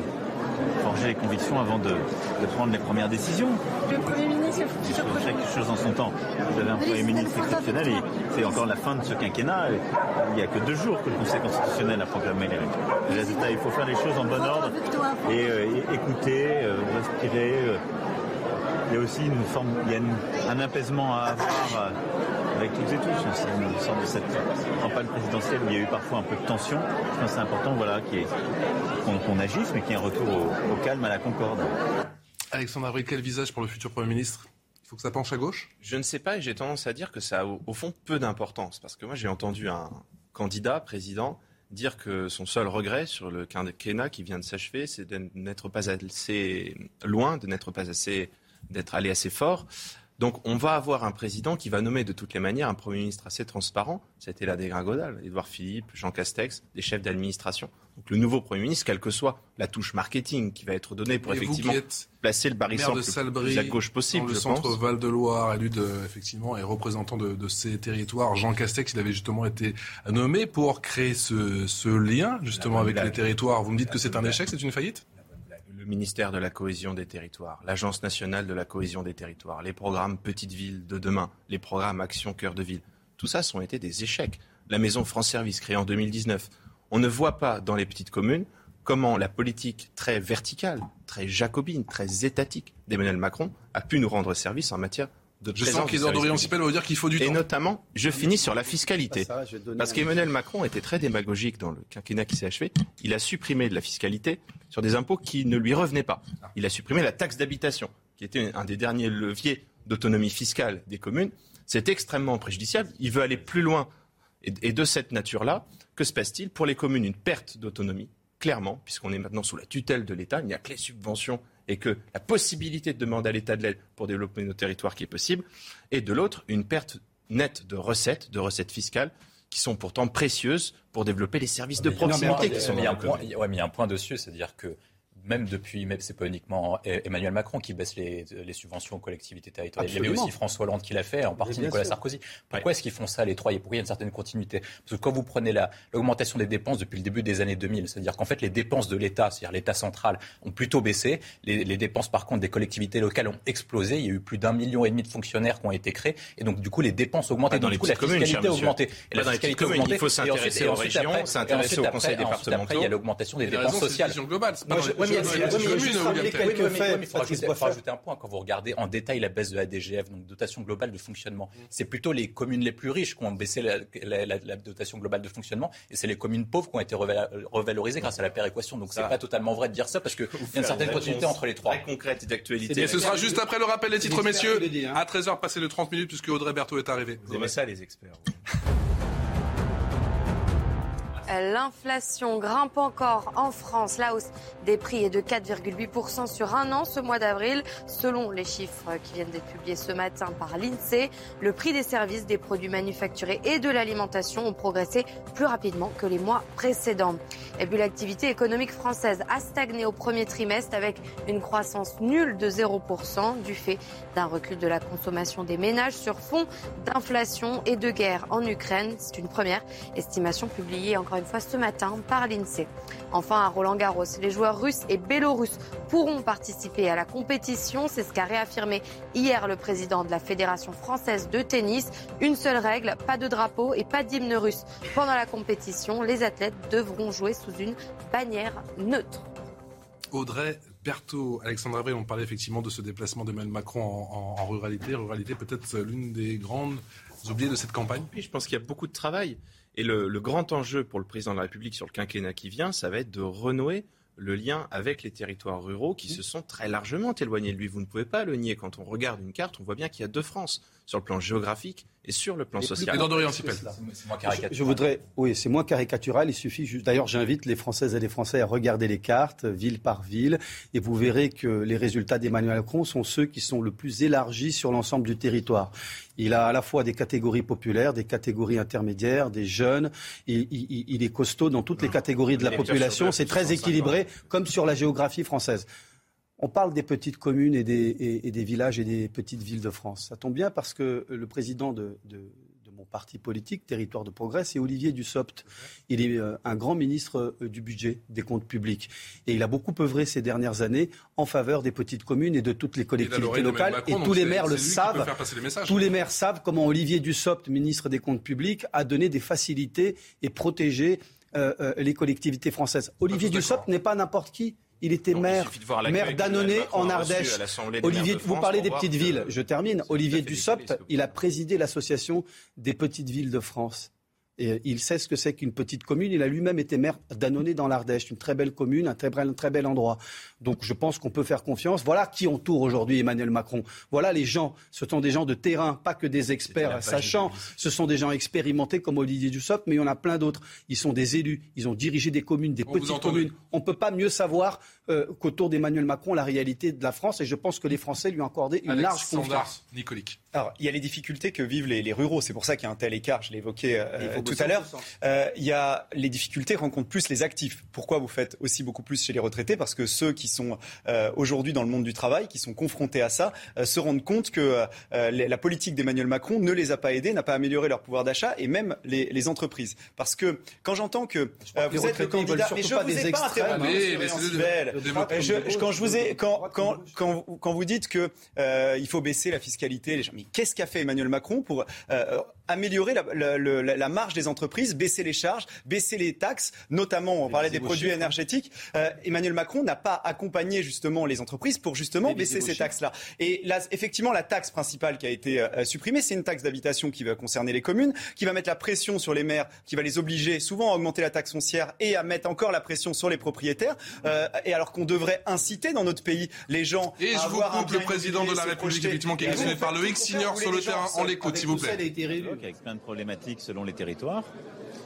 forger les convictions avant de, de prendre les premières décisions. Le Premier ministre, le futur Premier ministre. Chaque chose en son temps. Vous avez un Premier ministre exceptionnel, et c'est encore la fin de ce quinquennat. Il n'y a que deux jours que le Conseil constitutionnel a proclamé les résultats. Il faut faire les choses en bon ordre, et, et écouter, respirer. Il y a aussi une forme, il y a une, un apaisement à avoir avec toutes et tous. C'est une sorte de cette campagne présidentielle où il y a eu parfois un peu de tension. Je pense que c'est important voilà, qu'il y ait, qu'on, qu'on agisse, mais qu'il y ait un retour au, au calme, à la concorde. Alexandre Avril, quel visage pour le futur Premier ministre ? Il faut que ça penche à gauche ? Je ne sais pas et j'ai tendance à dire que ça a au, au fond peu d'importance. Parce que moi j'ai entendu un candidat, président, dire que son seul regret sur le quinquennat qui vient de s'achever, c'est de n'être pas assez loin, de n'être pas assez... d'être allé assez fort. Donc on va avoir un président qui va nommer de toutes les manières un Premier ministre assez transparent. C'était la dégringolade, Édouard Philippe, Jean Castex, des chefs d'administration. Donc le nouveau Premier ministre, quelle que soit la touche marketing qui va être donnée pour et effectivement placer le barycentre le plus à gauche possible, dans le je pense. Centre Val-de-Loire, élu de, effectivement et représentant de, de ces territoires, Jean Castex, il avait justement été nommé pour créer ce, ce lien justement avec blague. Les territoires. Vous me dites que c'est un échec, c'est une faillite ? Ministère de la cohésion des territoires, l'Agence nationale de la cohésion des territoires, les programmes Petites Villes de demain, les programmes Action Cœur de Ville, tout ça sont été des échecs. La Maison France Service créée en deux mille dix-neuf, on ne voit pas dans les petites communes comment la politique très verticale, très jacobine, très étatique d'Emmanuel Macron a pu nous rendre service en matière de présence. Je sens qu'Édouard Doriant-Sipel va dire qu'il faut du temps. Et notamment, je finis sur la fiscalité. Ça, parce qu'Emmanuel Macron était très démagogique dans le quinquennat qui s'est achevé. Il a supprimé de la fiscalité sur des impôts qui ne lui revenaient pas. Il a supprimé la taxe d'habitation, qui était un des derniers leviers d'autonomie fiscale des communes. C'est extrêmement préjudiciable. Il veut aller plus loin. Et de cette nature-là, que se passe-t-il ? Pour les communes, une perte d'autonomie, clairement, puisqu'on est maintenant sous la tutelle de l'État. Il n'y a que les subventions et que la possibilité de demander à l'État de l'aide pour développer nos territoires qui est possible, et de l'autre, une perte nette de recettes, de recettes fiscales, qui sont pourtant précieuses pour développer les services de proximité. Il y a un point dessus, c'est-à-dire que même depuis, même c'est pas uniquement Emmanuel Macron qui baisse les, les subventions aux collectivités territoriales. Absolument. Il y avait aussi François Hollande qui l'a fait, en partie Nicolas sûr. Sarkozy. Pourquoi ouais. est-ce qu'ils font ça les trois et pourquoi il y a une certaine continuité? Parce que quand vous prenez la, l'augmentation des dépenses depuis le début des années deux mille, c'est-à-dire qu'en fait les dépenses de l'État, c'est-à-dire l'État central, ont plutôt baissé. Les, les dépenses par contre des collectivités locales ont explosé. Il y a eu plus d'un million et demi de fonctionnaires qui ont été créés et donc du coup les dépenses augmentent et donc du coup la fiscalité a augmenté. Et la fiscalité a augmenté. Il faut s'intéresser aux régions, s'intéresser aux conseils départementaux. Après il y a l'augmentation des dépenses sociales. Il faut rajouter un point. Quand vous regardez en détail la baisse de la D G F, donc dotation globale de fonctionnement, mm. c'est plutôt les communes les plus riches qui ont baissé la, la, la, la dotation globale de fonctionnement et c'est les communes pauvres qui ont été revalorisées grâce à la péréquation. Donc ça c'est va. Pas totalement vrai de dire ça parce qu'il y a une certaine continuité entre les trois. Très concrète et d'actualité. Et ce sera juste après le rappel des titres, messieurs, à treize heures passé de trente minutes puisque Audrey Berthaud est arrivée. Vous aimez ça les experts. L'inflation grimpe encore en France. La hausse des prix est de quatre virgule huit pour cent sur un an ce mois d'avril. Selon les chiffres qui viennent d'être publiés ce matin par l'I N S E E, le prix des services, des produits manufacturés et de l'alimentation ont progressé plus rapidement que les mois précédents. Et puis l'activité économique française a stagné au premier trimestre avec une croissance nulle de zéro pour cent du fait d'un recul de la consommation des ménages sur fond d'inflation et de guerre en Ukraine. C'est une première estimation publiée encore une fois ce matin par l'I N S E E. Enfin, à Roland-Garros, les joueurs russes et biélorusses pourront participer à la compétition. C'est ce qu'a réaffirmé hier le président de la Fédération française de tennis. Une seule règle, pas de drapeau et pas d'hymne russe. Pendant la compétition, les athlètes devront jouer sous une bannière neutre. Audrey Berthaud, Alexandra Avril, on parlait effectivement de ce déplacement d'Emmanuel Macron en, en, en ruralité. Ruralité peut-être l'une des grandes oubliées de cette campagne. Oui, je pense qu'il y a beaucoup de travail. Et le, le grand enjeu pour le président de la République sur le quinquennat qui vient, ça va être de renouer le lien avec les territoires ruraux qui se sont très largement éloignés de lui. Vous ne pouvez pas le nier. Quand on regarde une carte, on voit bien qu'il y a deux France sur le plan géographique et sur le plan et social. Édouard Doriant-Sipel. C'est moins caricatural. Je, je voudrais, oui, c'est moins caricatural. Il suffit juste. D'ailleurs, j'invite les Françaises et les Français à regarder les cartes, ville par ville, et vous verrez que les résultats d'Emmanuel Macron sont ceux qui sont le plus élargis sur l'ensemble du territoire. Il a à la fois des catégories populaires, des catégories intermédiaires, des jeunes. Il, il, il est costaud dans toutes non. les catégories de la population. C'est très équilibré, comme sur la géographie française. On parle des petites communes et des, et, et des villages et des petites villes de France. Ça tombe bien parce que le président de, de, de mon parti politique, Territoire de Progrès, c'est Olivier Dussopt. Il est un grand ministre du budget, des comptes publics. Et il a beaucoup œuvré ces dernières années en faveur des petites communes et de toutes les collectivités locales. Macron, et tous les maires le savent. Les messages, tous hein. les maires savent comment Olivier Dussopt, ministre des comptes publics, a donné des facilités et protégé euh, euh, les collectivités françaises. Olivier Dussopt n'est pas n'importe qui. Il était non, maire, il maire d'Annonay en Ardèche. Olivier, vous parlez des petites villes. Je termine. Olivier Dussopt, il a présidé l'association des petites villes de France. Et il sait ce que c'est qu'une petite commune. Il a lui-même été maire d'Annonay dans l'Ardèche. Une très belle commune, un très bel, un très bel endroit. Donc je pense qu'on peut faire confiance. Voilà qui entoure aujourd'hui Emmanuel Macron. Voilà les gens. Ce sont des gens de terrain, pas que des experts sachants. Ce sont des gens expérimentés comme Olivier Dussopt, mais il y en a plein d'autres. Ils sont des élus. Ils ont dirigé des communes, des petites communes. On ne peut pas mieux savoir euh, qu'autour d'Emmanuel Macron, la réalité de la France. Et je pense que les Français lui ont accordé une large confiance. Alexandra Nicolique. Alors, il y a les difficultés que vivent les, les ruraux. C'est pour ça qu'il y a un tel écart. Je l'ai évoqué euh, tout à l'heure. Euh, il y a les difficultés rencontrent plus les actifs. Pourquoi vous faites aussi beaucoup plus chez les retraités ? Parce que ceux qui sont euh, aujourd'hui dans le monde du travail, qui sont confrontés à ça, euh, se rendent compte que euh, la politique d'Emmanuel Macron ne les a pas aidés, n'a pas amélioré leur pouvoir d'achat et même les, les entreprises. Parce que quand j'entends que euh, vous êtes le candidat, mais je ne vous ai pas interrompu. Quand je vous ai, quand quand quand quand vous dites que euh, il faut baisser la fiscalité, les gens. Mais qu'est-ce qu'a fait Emmanuel Macron pour euh, améliorer la, la, la, la marge des entreprises, baisser les charges, baisser les taxes, notamment, on parlait des produits énergétiques. Euh, Emmanuel Macron n'a pas accompagné justement les entreprises pour justement baisser ces taxes-là. Et là, effectivement, la taxe principale qui a été euh, supprimée, c'est une taxe d'habitation qui va concerner les communes, qui va mettre la pression sur les maires, qui va les obliger souvent à augmenter la taxe foncière et à mettre encore la pression sur les propriétaires. Euh, et alors qu'on devrait inciter dans notre pays les gens et à avoir un bien immobilier. Et je vous coupe le président de la République, effectivement, qui est questionné par Loïc Signor sur le terrain. On l'écoute, s'il vous plaît. Avec plein de problématiques selon les territoires,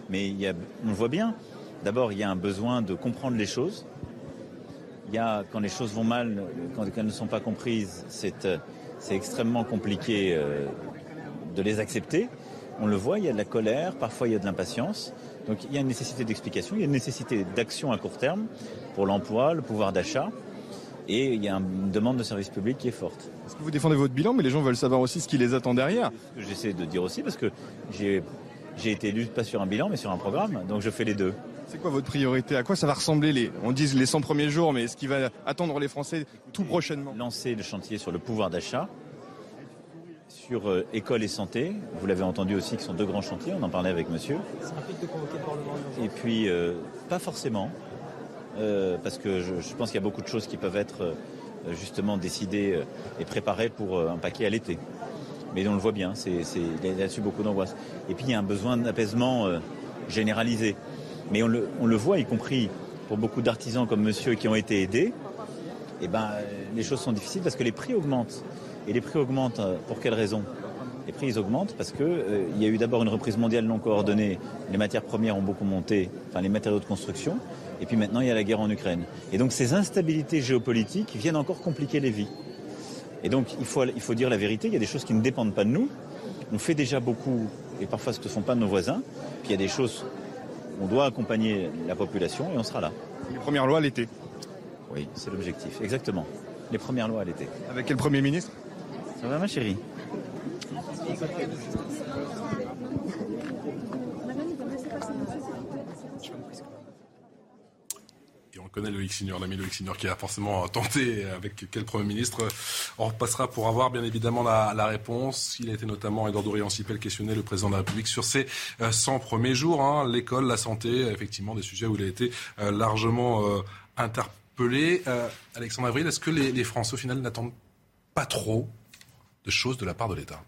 mais il y a, on le voit bien, d'abord il y a un besoin de comprendre les choses, il y a, quand les choses vont mal, quand elles ne sont pas comprises, c'est, c'est extrêmement compliqué euh, de les accepter. On le voit, il y a de la colère, parfois il y a de l'impatience. Donc il y a une nécessité d'explication, il y a une nécessité d'action à court terme pour l'emploi, le pouvoir d'achat. Et il y a une demande de service public qui est forte. Parce que vous défendez votre bilan, mais les gens veulent savoir aussi ce qui les attend derrière. J'essaie de dire aussi, parce que j'ai été élu pas sur un bilan, mais sur un programme. Donc je fais les deux. C'est quoi votre priorité? À quoi ça va ressembler les, on dit les cent premiers jours, mais ce qui va attendre les Français tout prochainement? Lancer le chantier sur le pouvoir d'achat, sur euh, école et santé. Vous l'avez entendu aussi, qui sont deux grands chantiers. On en parlait avec monsieur. C'est rapide de convoquer le Parlement. Et puis, euh, pas forcément. Euh, parce que je, je pense qu'il y a beaucoup de choses qui peuvent être euh, justement décidées euh, et préparées pour euh, un paquet à l'été. Mais on le voit bien, c'est, c'est, il y a là-dessus beaucoup d'angoisse. Et puis il y a un besoin d'apaisement euh, généralisé. Mais on le, on le voit, y compris pour beaucoup d'artisans comme monsieur qui ont été aidés, et ben, les choses sont difficiles parce que les prix augmentent. Et les prix augmentent euh, pour quelles raisons? Les prix ils augmentent parce qu'il euh, y a eu d'abord une reprise mondiale non coordonnée, les matières premières ont beaucoup monté, enfin les matériaux de construction. Et puis maintenant, il y a la guerre en Ukraine. Et donc, ces instabilités géopolitiques viennent encore compliquer les vies. Et donc, il faut, il faut dire la vérité. Il y a des choses qui ne dépendent pas de nous. On fait déjà beaucoup, et parfois, ce ne sont pas de nos voisins. Puis, il y a des choses où on doit accompagner la population, et on sera là. Les premières lois à l'été. Oui, c'est l'objectif. Exactement. Les premières lois à l'été. Avec quel Premier ministre? Ça va, ma chérie? On connaît Loïc Signor, l'ami Loïc Signor qui a forcément tenté avec quel Premier ministre. On repassera pour avoir bien évidemment la, la réponse. Il a été notamment, Édouard Doriant-Sipel, questionné le président de la République sur ses cent premiers jours. Hein, l'école, la santé, effectivement des sujets où il a été euh, largement euh, interpellé. Euh, Alexandre Avril, est-ce que les, les Français au final n'attendent pas trop de choses de la part de l'État ?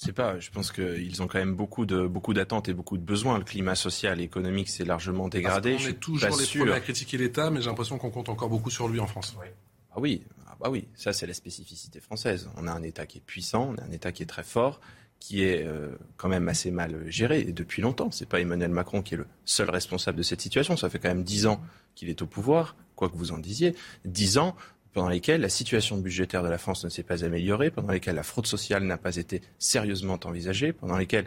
Je ne sais pas, je pense qu'ils ont quand même beaucoup de beaucoup d'attentes et beaucoup de besoins. Le climat social et économique s'est largement dégradé. On est toujours les premiers à critiquer l'État, mais j'ai l'impression qu'on compte encore beaucoup sur lui en France. Oui. Ah oui, ah bah oui, ça c'est la spécificité française. On a un État qui est puissant, on a un État qui est très fort, qui est euh, quand même assez mal géré et depuis longtemps. C'est pas Emmanuel Macron qui est le seul responsable de cette situation. Ça fait quand même dix ans qu'il est au pouvoir, quoi que vous en disiez. Dix ans pendant lesquelles la situation budgétaire de la France ne s'est pas améliorée, pendant lesquelles la fraude sociale n'a pas été sérieusement envisagée, pendant lesquelles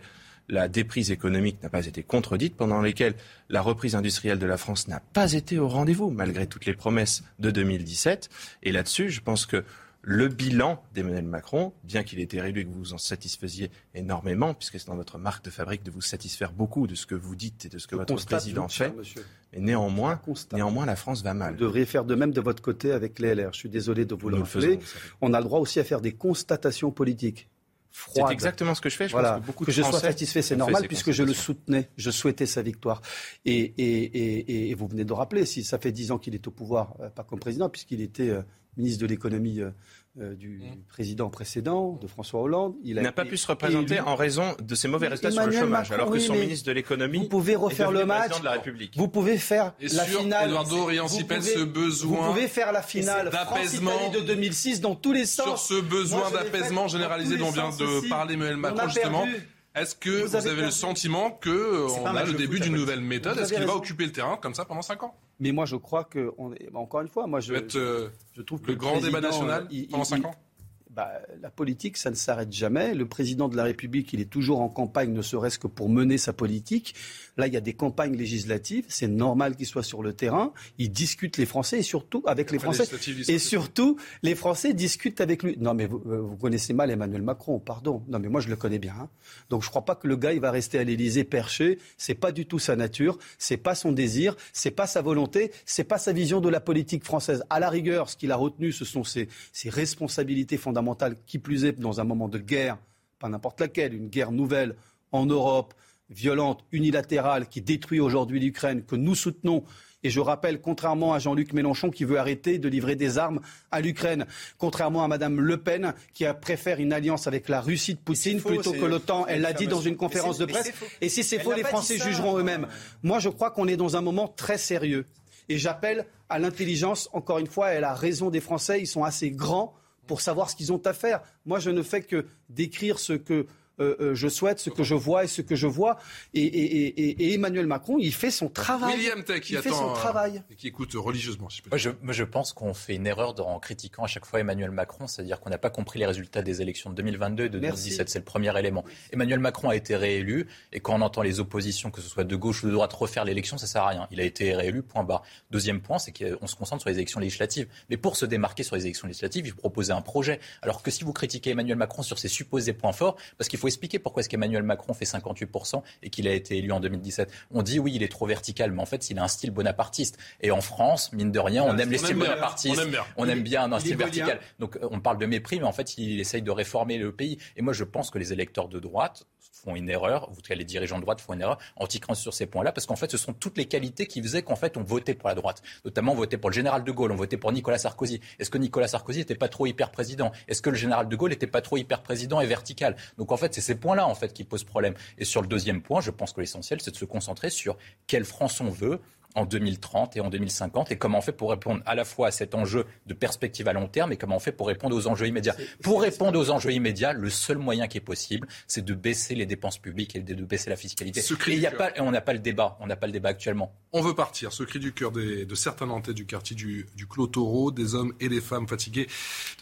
la déprise économique n'a pas été contredite, pendant lesquelles la reprise industrielle de la France n'a pas été au rendez-vous, malgré toutes les promesses de deux mille dix-sept. Et là-dessus, je pense que le bilan d'Emmanuel Macron, bien qu'il ait été réélu et que vous vous en satisfaisiez énormément, puisque c'est dans votre marque de fabrique de vous satisfaire beaucoup de ce que vous dites et de ce que le votre président fait, cher, monsieur. Mais néanmoins, néanmoins, la France va mal. Vous devriez faire de même de votre côté avec les L R. Je suis désolé de vous le rappeler. On a le droit aussi à faire des constatations politiques. Froide. C'est exactement ce que je fais. Je voilà. pense que beaucoup de que je Français sois satisfait, c'est normal puisque je le soutenais, je souhaitais sa victoire. Et, et, et, et vous venez de le rappeler, si ça fait dix ans qu'il est au pouvoir, pas comme président, puisqu'il était euh, ministre de l'économie euh, du mmh. président précédent, de François Hollande. Il n'a pas pu se représenter élu en raison de ses mauvais résultats Emmanuel sur le chômage, Macron, alors que son oui, ministre de l'économie. Vous pouvez refaire le match. De la République. Vous pouvez faire et la sur finale. Édouard Doriant-Sipel, ce besoin. Vous pouvez faire la finale France-Italie de deux mille six dans tous les sens. Sur ce besoin Moi, d'apaisement généralisé dont vient de parler Emmanuel Macron justement. Perdu. Est-ce que vous, vous avez, avez le sentiment qu'on a le début d'une nouvelle méthode? Est-ce qu'il va occuper le terrain comme ça pendant cinq ans? Mais moi, je crois que... On est... bah, encore une fois, moi, je, Mettre, euh, je trouve que le, le grand débat national il, pendant cinq ans il, bah, la politique, ça ne s'arrête jamais. Le président de la République, il est toujours en campagne, ne serait-ce que pour mener sa politique. Là, il y a des campagnes législatives. C'est normal qu'il soit sur le terrain. Il discute les Français et surtout avec Après les Français. Et surtout, les Français discutent avec lui. Non, mais vous, vous connaissez mal Emmanuel Macron, pardon. Non, mais moi, je le connais bien. Hein. Donc, je ne crois pas que le gars, il va rester à l'Élysée perché. Ce n'est pas du tout sa nature. Ce n'est pas son désir. Ce n'est pas sa volonté. Ce n'est pas sa vision de la politique française. À la rigueur, ce qu'il a retenu, ce sont ses, ses responsabilités fondamentales, qui plus est dans un moment de guerre, pas n'importe laquelle, une guerre nouvelle en Europe, violente, unilatérale, qui détruit aujourd'hui l'Ukraine, que nous soutenons. Et je rappelle, contrairement à Jean-Luc Mélenchon qui veut arrêter de livrer des armes à l'Ukraine, contrairement à Madame Le Pen qui préfère une alliance avec la Russie de Poutine faux, plutôt que l'OTAN, elle l'a dit dans une conférence de presse. Et si c'est faux, les Français jugeront eux-mêmes. Moi, je crois qu'on est dans un moment très sérieux. Et j'appelle à l'intelligence, encore une fois, et à la raison des Français, ils sont assez grands pour savoir ce qu'ils ont à faire. Moi, je ne fais que décrire ce que... euh, je souhaite, ce que je vois et ce que je vois. Et, et, et, et Emmanuel Macron, il fait son travail. William Thay qui il fait attend, son travail. Et qui écoute religieusement. Si je peux moi, je, moi, je pense qu'on fait une erreur en critiquant à chaque fois Emmanuel Macron, c'est-à-dire qu'on n'a pas compris les résultats des élections de deux mille vingt-deux et de deux mille dix-sept. C'est le premier élément. Emmanuel Macron a été réélu, et quand on entend les oppositions, que ce soit de gauche ou de droite, refaire l'élection, ça ne sert à rien. Il a été réélu, point barre. Deuxième point, c'est qu'on se concentre sur les élections législatives. Mais pour se démarquer sur les élections législatives, il faut proposer un projet. Alors que si vous critiquez Emmanuel Macron sur ses supposés points forts, parce qu'il faut expliquer pourquoi est-ce qu'Emmanuel Macron fait cinquante-huit pour cent et qu'il a été élu en deux mille dix-sept. On dit oui, il est trop vertical, mais en fait, il a un style bonapartiste. Et en France, mine de rien, on aime on les styles bonapartistes. On aime bien, on aime bien un style vertical. Donc on parle de mépris, mais en fait, il essaye de réformer le pays. Et moi, je pense que les électeurs de droite font une erreur, en tout cas les dirigeants de droite font une erreur en tiquant sur ces points-là, parce qu'en fait, ce sont toutes les qualités qui faisaient qu'en fait, on votait pour la droite. Notamment, on votait pour le général de Gaulle, on votait pour Nicolas Sarkozy. Est-ce que Nicolas Sarkozy n'était pas trop hyper président ? Est-ce que le général de Gaulle n'était pas trop hyper président et vertical ? Donc en fait, c'est ces points-là en fait qui posent problème. Et sur le deuxième point, je pense que l'essentiel, c'est de se concentrer sur quelle France on veut en deux mille trente et en deux mille cinquante, et comment on fait pour répondre à la fois à cet enjeu de perspective à long terme et comment on fait pour répondre aux enjeux immédiats. C'est, c'est pour répondre aux enjeux immédiats, le seul moyen qui est possible, c'est de baisser les dépenses publiques et de baisser la fiscalité. Ce cri et y a pas, on n'a pas le débat, on n'a pas le débat actuellement. On veut partir, ce cri du cœur des, de certains Nantais du quartier du, du Clos Toreau, des hommes et des femmes fatigués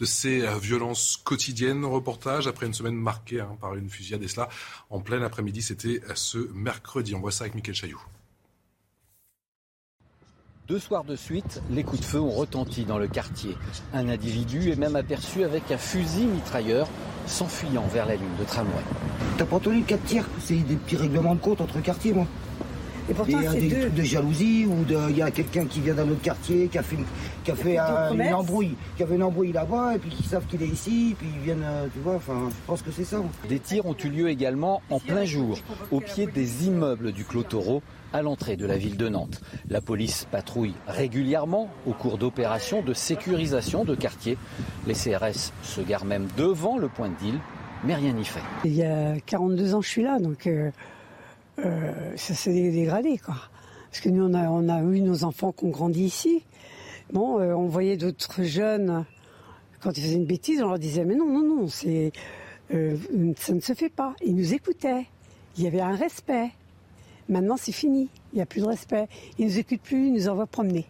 de ces violences quotidiennes. Reportage après une semaine marquée hein, par une fusillade, et cela en plein après-midi, c'était ce mercredi. On voit ça avec Mickaël Chailloux. Deux soirs de suite, les coups de feu ont retenti dans le quartier. Un individu est même aperçu avec un fusil mitrailleur s'enfuyant vers la ligne de tramway. T'as pas entendu quatre tirs ? C'est des petits règlements de compte entre quartiers, moi. Et pourtant, et, c'est des deux. Trucs de jalousie ou il y a quelqu'un qui vient d'un autre quartier, qui a fait, qui a fait un, une embrouille, qui avait une embrouille là-bas, et puis qui savent qu'il est ici, puis ils viennent, tu vois, enfin, je pense que c'est ça. Des tirs ont eu lieu également en plein jour, au pied des immeubles du Clos Toreau, à l'entrée de la ville de Nantes. La police patrouille régulièrement au cours d'opérations de sécurisation de quartiers. Les C R S se garent même devant le point de deal, mais rien n'y fait. Il y a quarante-deux ans, je suis là, donc euh, euh, ça s'est dégradé, quoi. Parce que nous, on a, on a eu nos enfants qui ont grandi ici. Bon, euh, on voyait d'autres jeunes, quand ils faisaient une bêtise, on leur disait « Mais non, non, non, c'est, euh, ça ne se fait pas ». Ils nous écoutaient, il y avait un respect. Maintenant, c'est fini. Il n'y a plus de respect. Ils ne nous écoutent plus, ils nous envoient promener.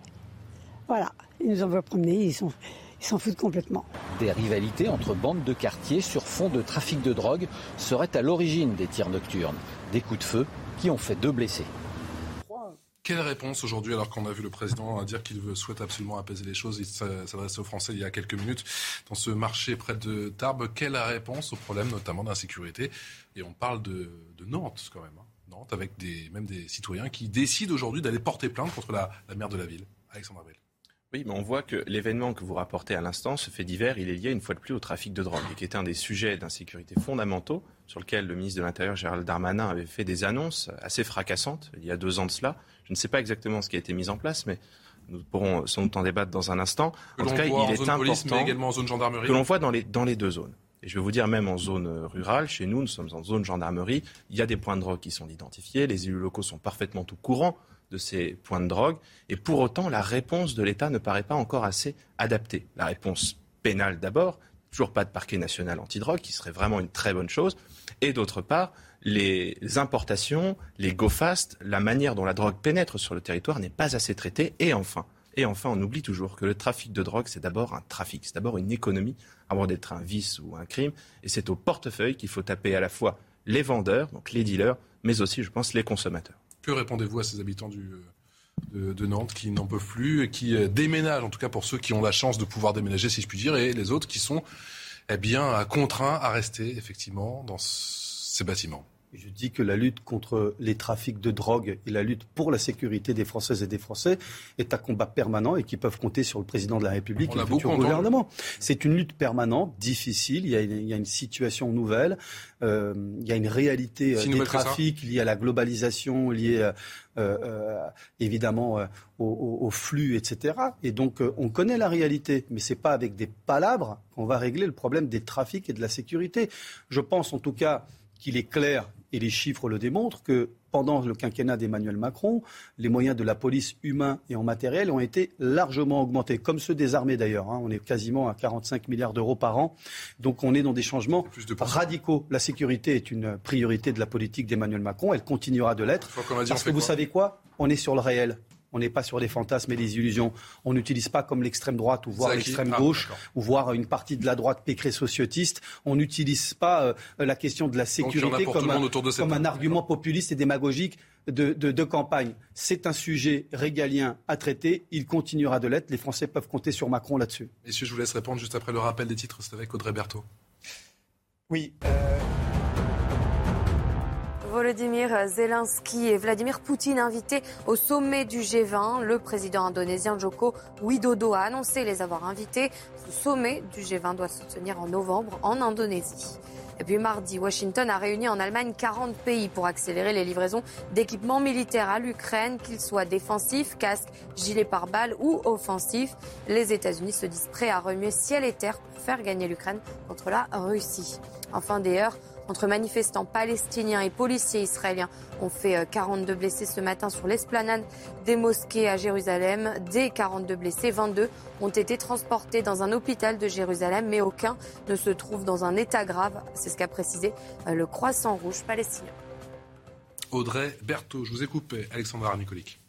Voilà, ils nous envoient promener, ils sont, ils s'en foutent complètement. Des rivalités entre bandes de quartiers sur fond de trafic de drogue seraient à l'origine des tirs nocturnes. Des coups de feu qui ont fait deux blessés. Quelle réponse aujourd'hui, alors qu'on a vu le président dire qu'il souhaite absolument apaiser les choses, il s'adresse aux Français il y a quelques minutes dans ce marché près de Tarbes. Quelle réponse au problème notamment d'insécurité ? Et on parle de, de Nantes quand même, hein. Nantes, avec des, même des citoyens qui décident aujourd'hui d'aller porter plainte contre la, la maire de la ville. Alexandra Avril. Oui, mais on voit que l'événement que vous rapportez à l'instant, ce fait divers, il est lié une fois de plus au trafic de drogue, qui est un des sujets d'insécurité fondamentaux sur lequel le ministre de l'Intérieur, Gérald Darmanin, avait fait des annonces assez fracassantes il y a deux ans de cela. Je ne sais pas exactement ce qui a été mis en place, mais nous pourrons sans doute en débattre dans un instant. En tout cas, il est important que l'on voit dans les, dans les deux zones. Et je vais vous dire, même en zone rurale, chez nous, nous sommes en zone gendarmerie, il y a des points de drogue qui sont identifiés, les élus locaux sont parfaitement au courant de ces points de drogue, et pour autant, la réponse de l'État ne paraît pas encore assez adaptée. La réponse pénale d'abord, toujours pas de parquet national antidrogue, qui serait vraiment une très bonne chose, et d'autre part, les importations, les go-fast, la manière dont la drogue pénètre sur le territoire n'est pas assez traitée, et enfin... Et enfin, on oublie toujours que le trafic de drogue, c'est d'abord un trafic, c'est d'abord une économie, avant d'être un vice ou un crime. Et c'est au portefeuille qu'il faut taper à la fois les vendeurs, donc les dealers, mais aussi, je pense, les consommateurs. Que répondez-vous à ces habitants du, de, de Nantes qui n'en peuvent plus, et qui déménagent, en tout cas pour ceux qui ont la chance de pouvoir déménager, si je puis dire, et les autres qui sont eh bien, contraints à rester, effectivement, dans ces bâtiments ? Je dis que la lutte contre les trafics de drogue et la lutte pour la sécurité des Françaises et des Français est un combat permanent et qui peuvent compter sur le président de la République et le futur gouvernement. C'est une lutte permanente, difficile. Il y a une, il y a une situation nouvelle. Euh, il y a une réalité euh, des trafics liés à la globalisation, liés euh, euh, évidemment euh, au, au flux, et cetera. Et donc euh, on connaît la réalité, mais c'est pas avec des palabres qu'on va régler le problème des trafics et de la sécurité. Je pense en tout cas qu'il est clair, et les chiffres le démontrent, que pendant le quinquennat d'Emmanuel Macron, les moyens de la police humains et en matériel ont été largement augmentés, comme ceux des armées d'ailleurs. Hein. On est quasiment à quarante-cinq milliards d'euros par an. Donc on est dans des changements de radicaux. La sécurité est une priorité de la politique d'Emmanuel Macron. Elle continuera de l'être. Dit, parce que vous savez quoi ? On est sur le réel. On n'est pas sur des fantasmes et des illusions. On n'utilise pas comme l'extrême droite ou voire l'extrême gauche ah, ou voire une partie de la droite pécré-sociotiste. On n'utilise pas euh, la question de la sécurité comme un, de comme un argument populiste et démagogique de, de, de campagne. C'est un sujet régalien à traiter. Il continuera de l'être. Les Français peuvent compter sur Macron là-dessus. Messieurs, je vous laisse répondre juste après le rappel des titres. C'est avec Audrey Berthaud. Oui. Euh... Volodymyr Zelensky et Vladimir Poutine invités au sommet du G vingt. Le président indonésien Joko Widodo a annoncé les avoir invités. Ce sommet du G vingt doit se tenir en novembre en Indonésie. Et puis mardi, Washington a réuni en Allemagne quarante pays pour accélérer les livraisons d'équipements militaires à l'Ukraine, qu'ils soient défensifs, casques, gilets pare-balles ou offensifs. Les États-Unis se disent prêts à remuer ciel et terre pour faire gagner l'Ukraine contre la Russie. Enfin, des heurts entre manifestants palestiniens et policiers israéliens ont fait quarante-deux blessés ce matin sur l'esplanade des mosquées à Jérusalem. Des quarante-deux blessés, vingt-deux ont été transportés dans un hôpital de Jérusalem, mais aucun ne se trouve dans un état grave. C'est ce qu'a précisé le Croissant Rouge palestinien. Audrey Berthaud, je vous ai coupé. Alexandra Nicolique.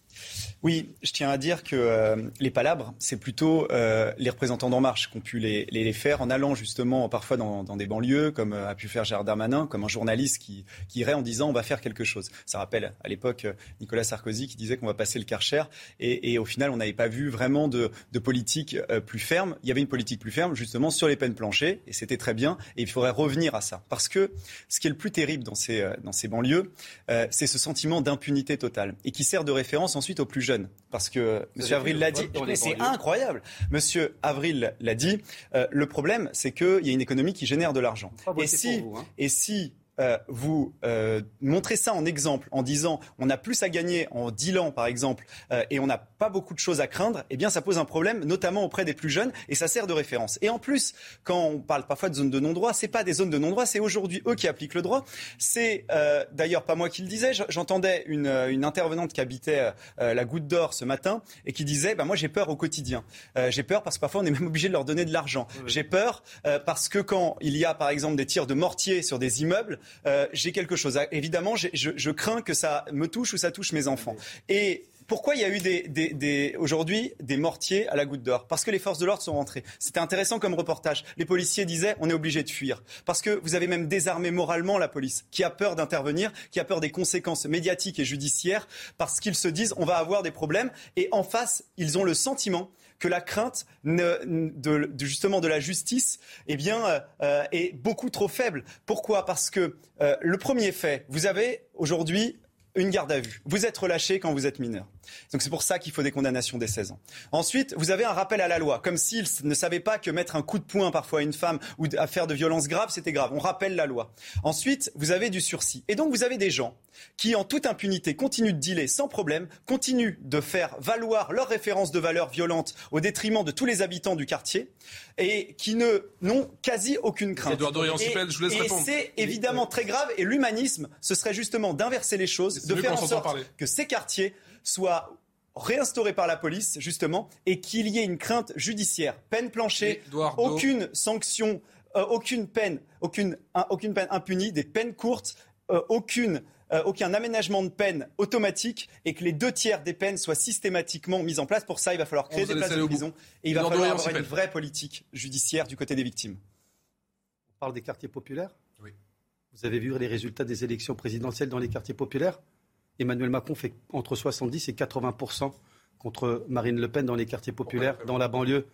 Oui, je tiens à dire que euh, les palabres, c'est plutôt euh, les représentants d'En Marche qui ont pu les, les, les faire en allant justement parfois dans, dans des banlieues, comme euh, a pu faire Gérard Darmanin, comme un journaliste qui, qui irait en disant on va faire quelque chose. Ça rappelle à l'époque Nicolas Sarkozy qui disait qu'on va passer le Karcher et, et au final on n'avait pas vu vraiment de, de politique euh, plus ferme. Il y avait une politique plus ferme justement sur les peines planchées et c'était très bien et il faudrait revenir à ça. Parce que ce qui est le plus terrible dans ces, dans ces banlieues, euh, c'est ce sentiment d'impunité totale et qui sert de référence ensuite aux plus jeunes. Parce que M. Avril l'a dit, mais c'est incroyable. M. Avril l'a dit, euh, le problème, c'est qu'il y a une économie qui génère de l'argent. Et si, vous, hein. et si euh, vous euh, montrez ça en exemple, en disant on a plus à gagner en dealant, par exemple, euh, et on n'a pas beaucoup de choses à craindre, eh bien ça pose un problème, notamment auprès des plus jeunes, et ça sert de référence. Et en plus, quand on parle parfois de zones de non-droit, ce n'est pas des zones de non-droit, c'est aujourd'hui eux qui appliquent le droit. C'est euh, d'ailleurs pas moi qui le disais, j'entendais une, une intervenante qui habitait euh, la Goutte d'Or ce matin, et qui disait bah, « moi j'ai peur au quotidien, euh, j'ai peur parce que parfois on est même obligé de leur donner de l'argent, oui. j'ai peur euh, parce que quand il y a par exemple des tirs de mortier sur des immeubles, Euh, j'ai quelque chose. À... Évidemment, j'ai, je, je crains que ça me touche ou ça touche mes enfants. Et pourquoi il y a eu des, des, des, aujourd'hui des mortiers à la Goutte d'Or ? Parce que les forces de l'ordre sont rentrées. C'était intéressant comme reportage. Les policiers disaient on est obligé de fuir. Parce que vous avez même désarmé moralement la police, qui a peur d'intervenir, qui a peur des conséquences médiatiques et judiciaires, parce qu'ils se disent on va avoir des problèmes. Et en face, ils ont le sentiment que la crainte ne, de, de, justement de la justice eh bien, euh, est beaucoup trop faible. Pourquoi ? Parce que euh, le premier fait, vous avez aujourd'hui une garde à vue. Vous êtes relâché quand vous êtes mineur. Donc c'est pour ça qu'il faut des condamnations dès seize ans. Ensuite, vous avez un rappel à la loi, comme s'ils ne savaient pas que mettre un coup de poing parfois à une femme ou à faire de violences graves, c'était grave. On rappelle la loi. Ensuite, vous avez du sursis. Et donc vous avez des gens qui, en toute impunité, continuent de dealer sans problème, continuent de faire valoir leurs références de valeurs violentes au détriment de tous les habitants du quartier et qui ne, n'ont quasi aucune crainte. Édouard Doriant-Sipel, je vous laisse répondre. Et c'est évidemment très grave et l'humanisme, ce serait justement d'inverser les choses, de faire en sorte que ces quartiers soient réinstaurés par la police, justement, et qu'il y ait une crainte judiciaire. Peine planchée, aucune sanction, euh, aucune peine, aucune, un, aucune peine impunie, des peines courtes, euh, aucune... Euh, aucun aménagement de peine automatique et que les deux tiers des peines soient systématiquement mises en place. Pour ça, il va falloir créer des places de prison et il va falloir avoir une vraie politique judiciaire du côté des victimes. On parle des quartiers populaires ? Oui. Vous avez vu les résultats des élections présidentielles dans les quartiers populaires ? Emmanuel Macron fait entre soixante-dix et quatre-vingts pour cent contre Marine Le Pen dans les quartiers populaires, dans la banlieue.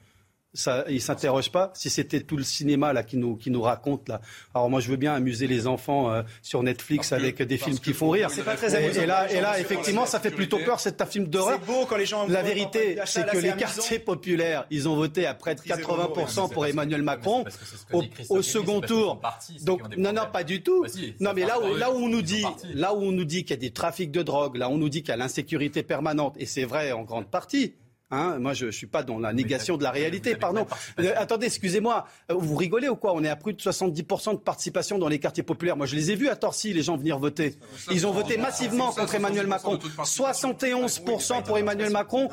Ça, ils ne s'interrogent pas. Si c'était tout le cinéma là, qui, nous, qui nous raconte. Là. Alors moi, je veux bien amuser les enfants euh, sur Netflix parce avec que, des films qui font rire. C'est pas très amusant. Et là, et là effectivement, ça fait plutôt peur. C'est un film d'horreur. C'est beau quand les gens... La vérité, c'est que les quartiers populaires, ils ont voté à près de quatre-vingts pour cent pour Emmanuel Macron au, au second tour. Donc, non, non, pas du tout. Non, mais là où, là où on nous dit, là où on nous dit qu'il y a des trafics de drogue, là où on nous dit qu'il y a l'insécurité permanente, et c'est vrai en grande partie, Hein, moi, je ne suis pas dans la négation de la réalité, pardon. Euh, attendez, excusez-moi, vous rigolez ou quoi ? On est à plus de soixante-dix pour cent de participation dans les quartiers populaires. Moi, je les ai vus à Torcy, les gens venir voter. Ils ont voté massivement contre Emmanuel Macron. soixante et onze pour cent pour Emmanuel Macron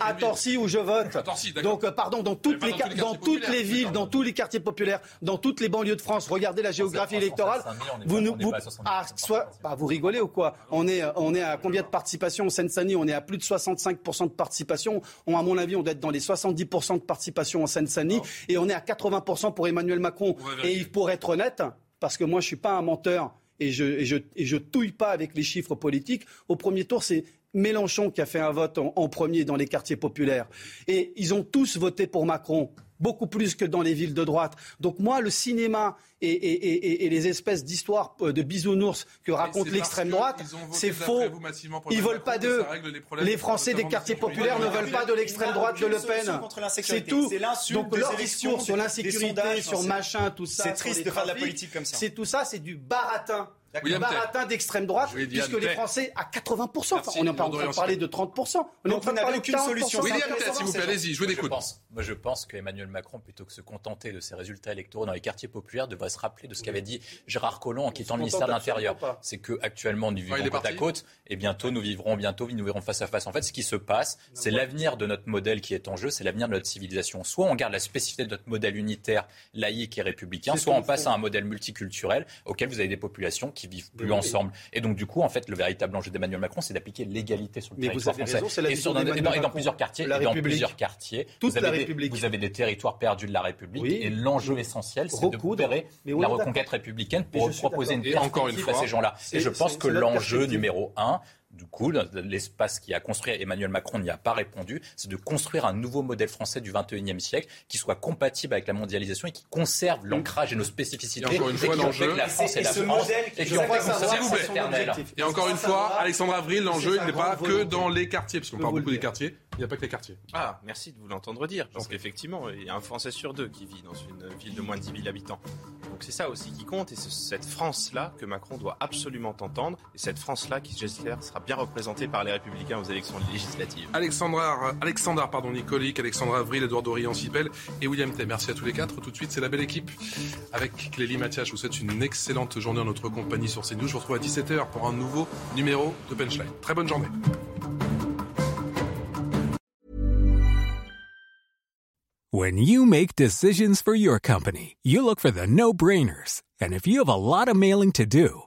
à Torcy où je vote. Donc, pardon, dans toutes les, dans toutes les villes, dans tous les quartiers populaires, dans toutes les banlieues de France, regardez la géographie électorale. Vous, vous, à, soit, bah, vous rigolez ou quoi ? On est, on est à combien de participation en Seine-Saint-Denis ? On est à plus de soixante-cinq pour cent de participation. On, à mon avis, on doit être dans les soixante-dix pour cent de participation en Seine-Saint-Denis et on est à quatre-vingts pour cent pour Emmanuel Macron. Et pour être honnête, parce que moi je ne suis pas un menteur et je, et, je, et je touille pas avec les chiffres politiques, au premier tour c'est Mélenchon qui a fait un vote en, en premier dans les quartiers populaires. Et ils ont tous voté pour Macron, beaucoup plus que dans les villes de droite. Donc moi, le cinéma et, et, et, et les espèces d'histoires de bisounours que raconte l'extrême droite, c'est faux. Ils veulent pas d'eux. Les Français des quartiers populaires ne veulent pas de l'extrême droite de Le Pen. C'est tout. Donc leur discours sur l'insécurité, sur machin, tout ça, c'est triste de faire de la politique comme ça. C'est tout ça, c'est du baratin. Le baratin d'extrême droite, puisque les Français à quatre-vingts pour cent, enfin, on n'est pas en train de parler de trente pour cent. On donc on n'a aucune solution. William Thay, s'il vous plaît, allez-y, je vous écoute. Moi, je pense qu'Emmanuel Macron, plutôt que se contenter de ses résultats électoraux dans les quartiers populaires, devrait se rappeler de ce qu'avait dit Gérard Collomb en quittant le ministère de l'Intérieur. C'est qu'actuellement, nous vivons côte à côte, et bientôt, nous vivrons, bientôt, nous verrons face à face. En fait, ce qui se passe, c'est l'avenir de notre modèle qui est en jeu, c'est l'avenir de notre civilisation. Soit on garde la spécificité de notre modèle unitaire, laïque et républicain, soit on passe à un modèle multiculturel auquel vous avez des populations qui vivent plus ensemble. Et donc, du coup, en fait, le véritable enjeu d'Emmanuel Macron, c'est d'appliquer l'égalité sur le mais territoire français. Raison, et, sur, et, dans, et dans plusieurs quartiers, la et dans plusieurs quartiers vous, avez des, vous avez des territoires perdus de la République. Oui. Et l'enjeu oui. essentiel, c'est Recoudre. de repérer la reconquête républicaine pour proposer une perspective à ces gens-là. Et je pense que l'enjeu numéro un, du coup, l'espace qui a construit Emmanuel Macron n'y a pas répondu, c'est de construire un nouveau modèle français du vingt et unième siècle qui soit compatible avec la mondialisation et qui conserve l'ancrage et nos spécificités. Et encore une fois, l'enjeu, la France et la France, et qui ont fait Et encore une fois, Alexandre Avril, l'enjeu n'est pas que dans les quartiers, parce qu'on parle beaucoup des quartiers. Il n'y a pas que les quartiers. Ah, merci de vous l'entendre dire. Parce qu'effectivement, il y a un Français sur deux qui vit dans une ville de moins de dix mille habitants. Donc c'est ça aussi qui compte. Et c'est cette France-là que Macron doit absolument entendre. Et cette France-là qui, j'espère, sera bien représentée par les Républicains aux élections législatives. Alexandra, Alexandra pardon, Nicolique, Alexandra Avril, Édouard Doriant-Sipel et William Thay. Merci à tous les quatre. Tout de suite, c'est la belle équipe. Avec Clélie Mathias, je vous souhaite une excellente journée en notre compagnie sur CNews. Je vous retrouve à dix-sept heures pour un nouveau numéro de Punchline. Très bonne journée. When you make decisions for your company, you look for the no-brainers. And if you have a lot of mailing to do,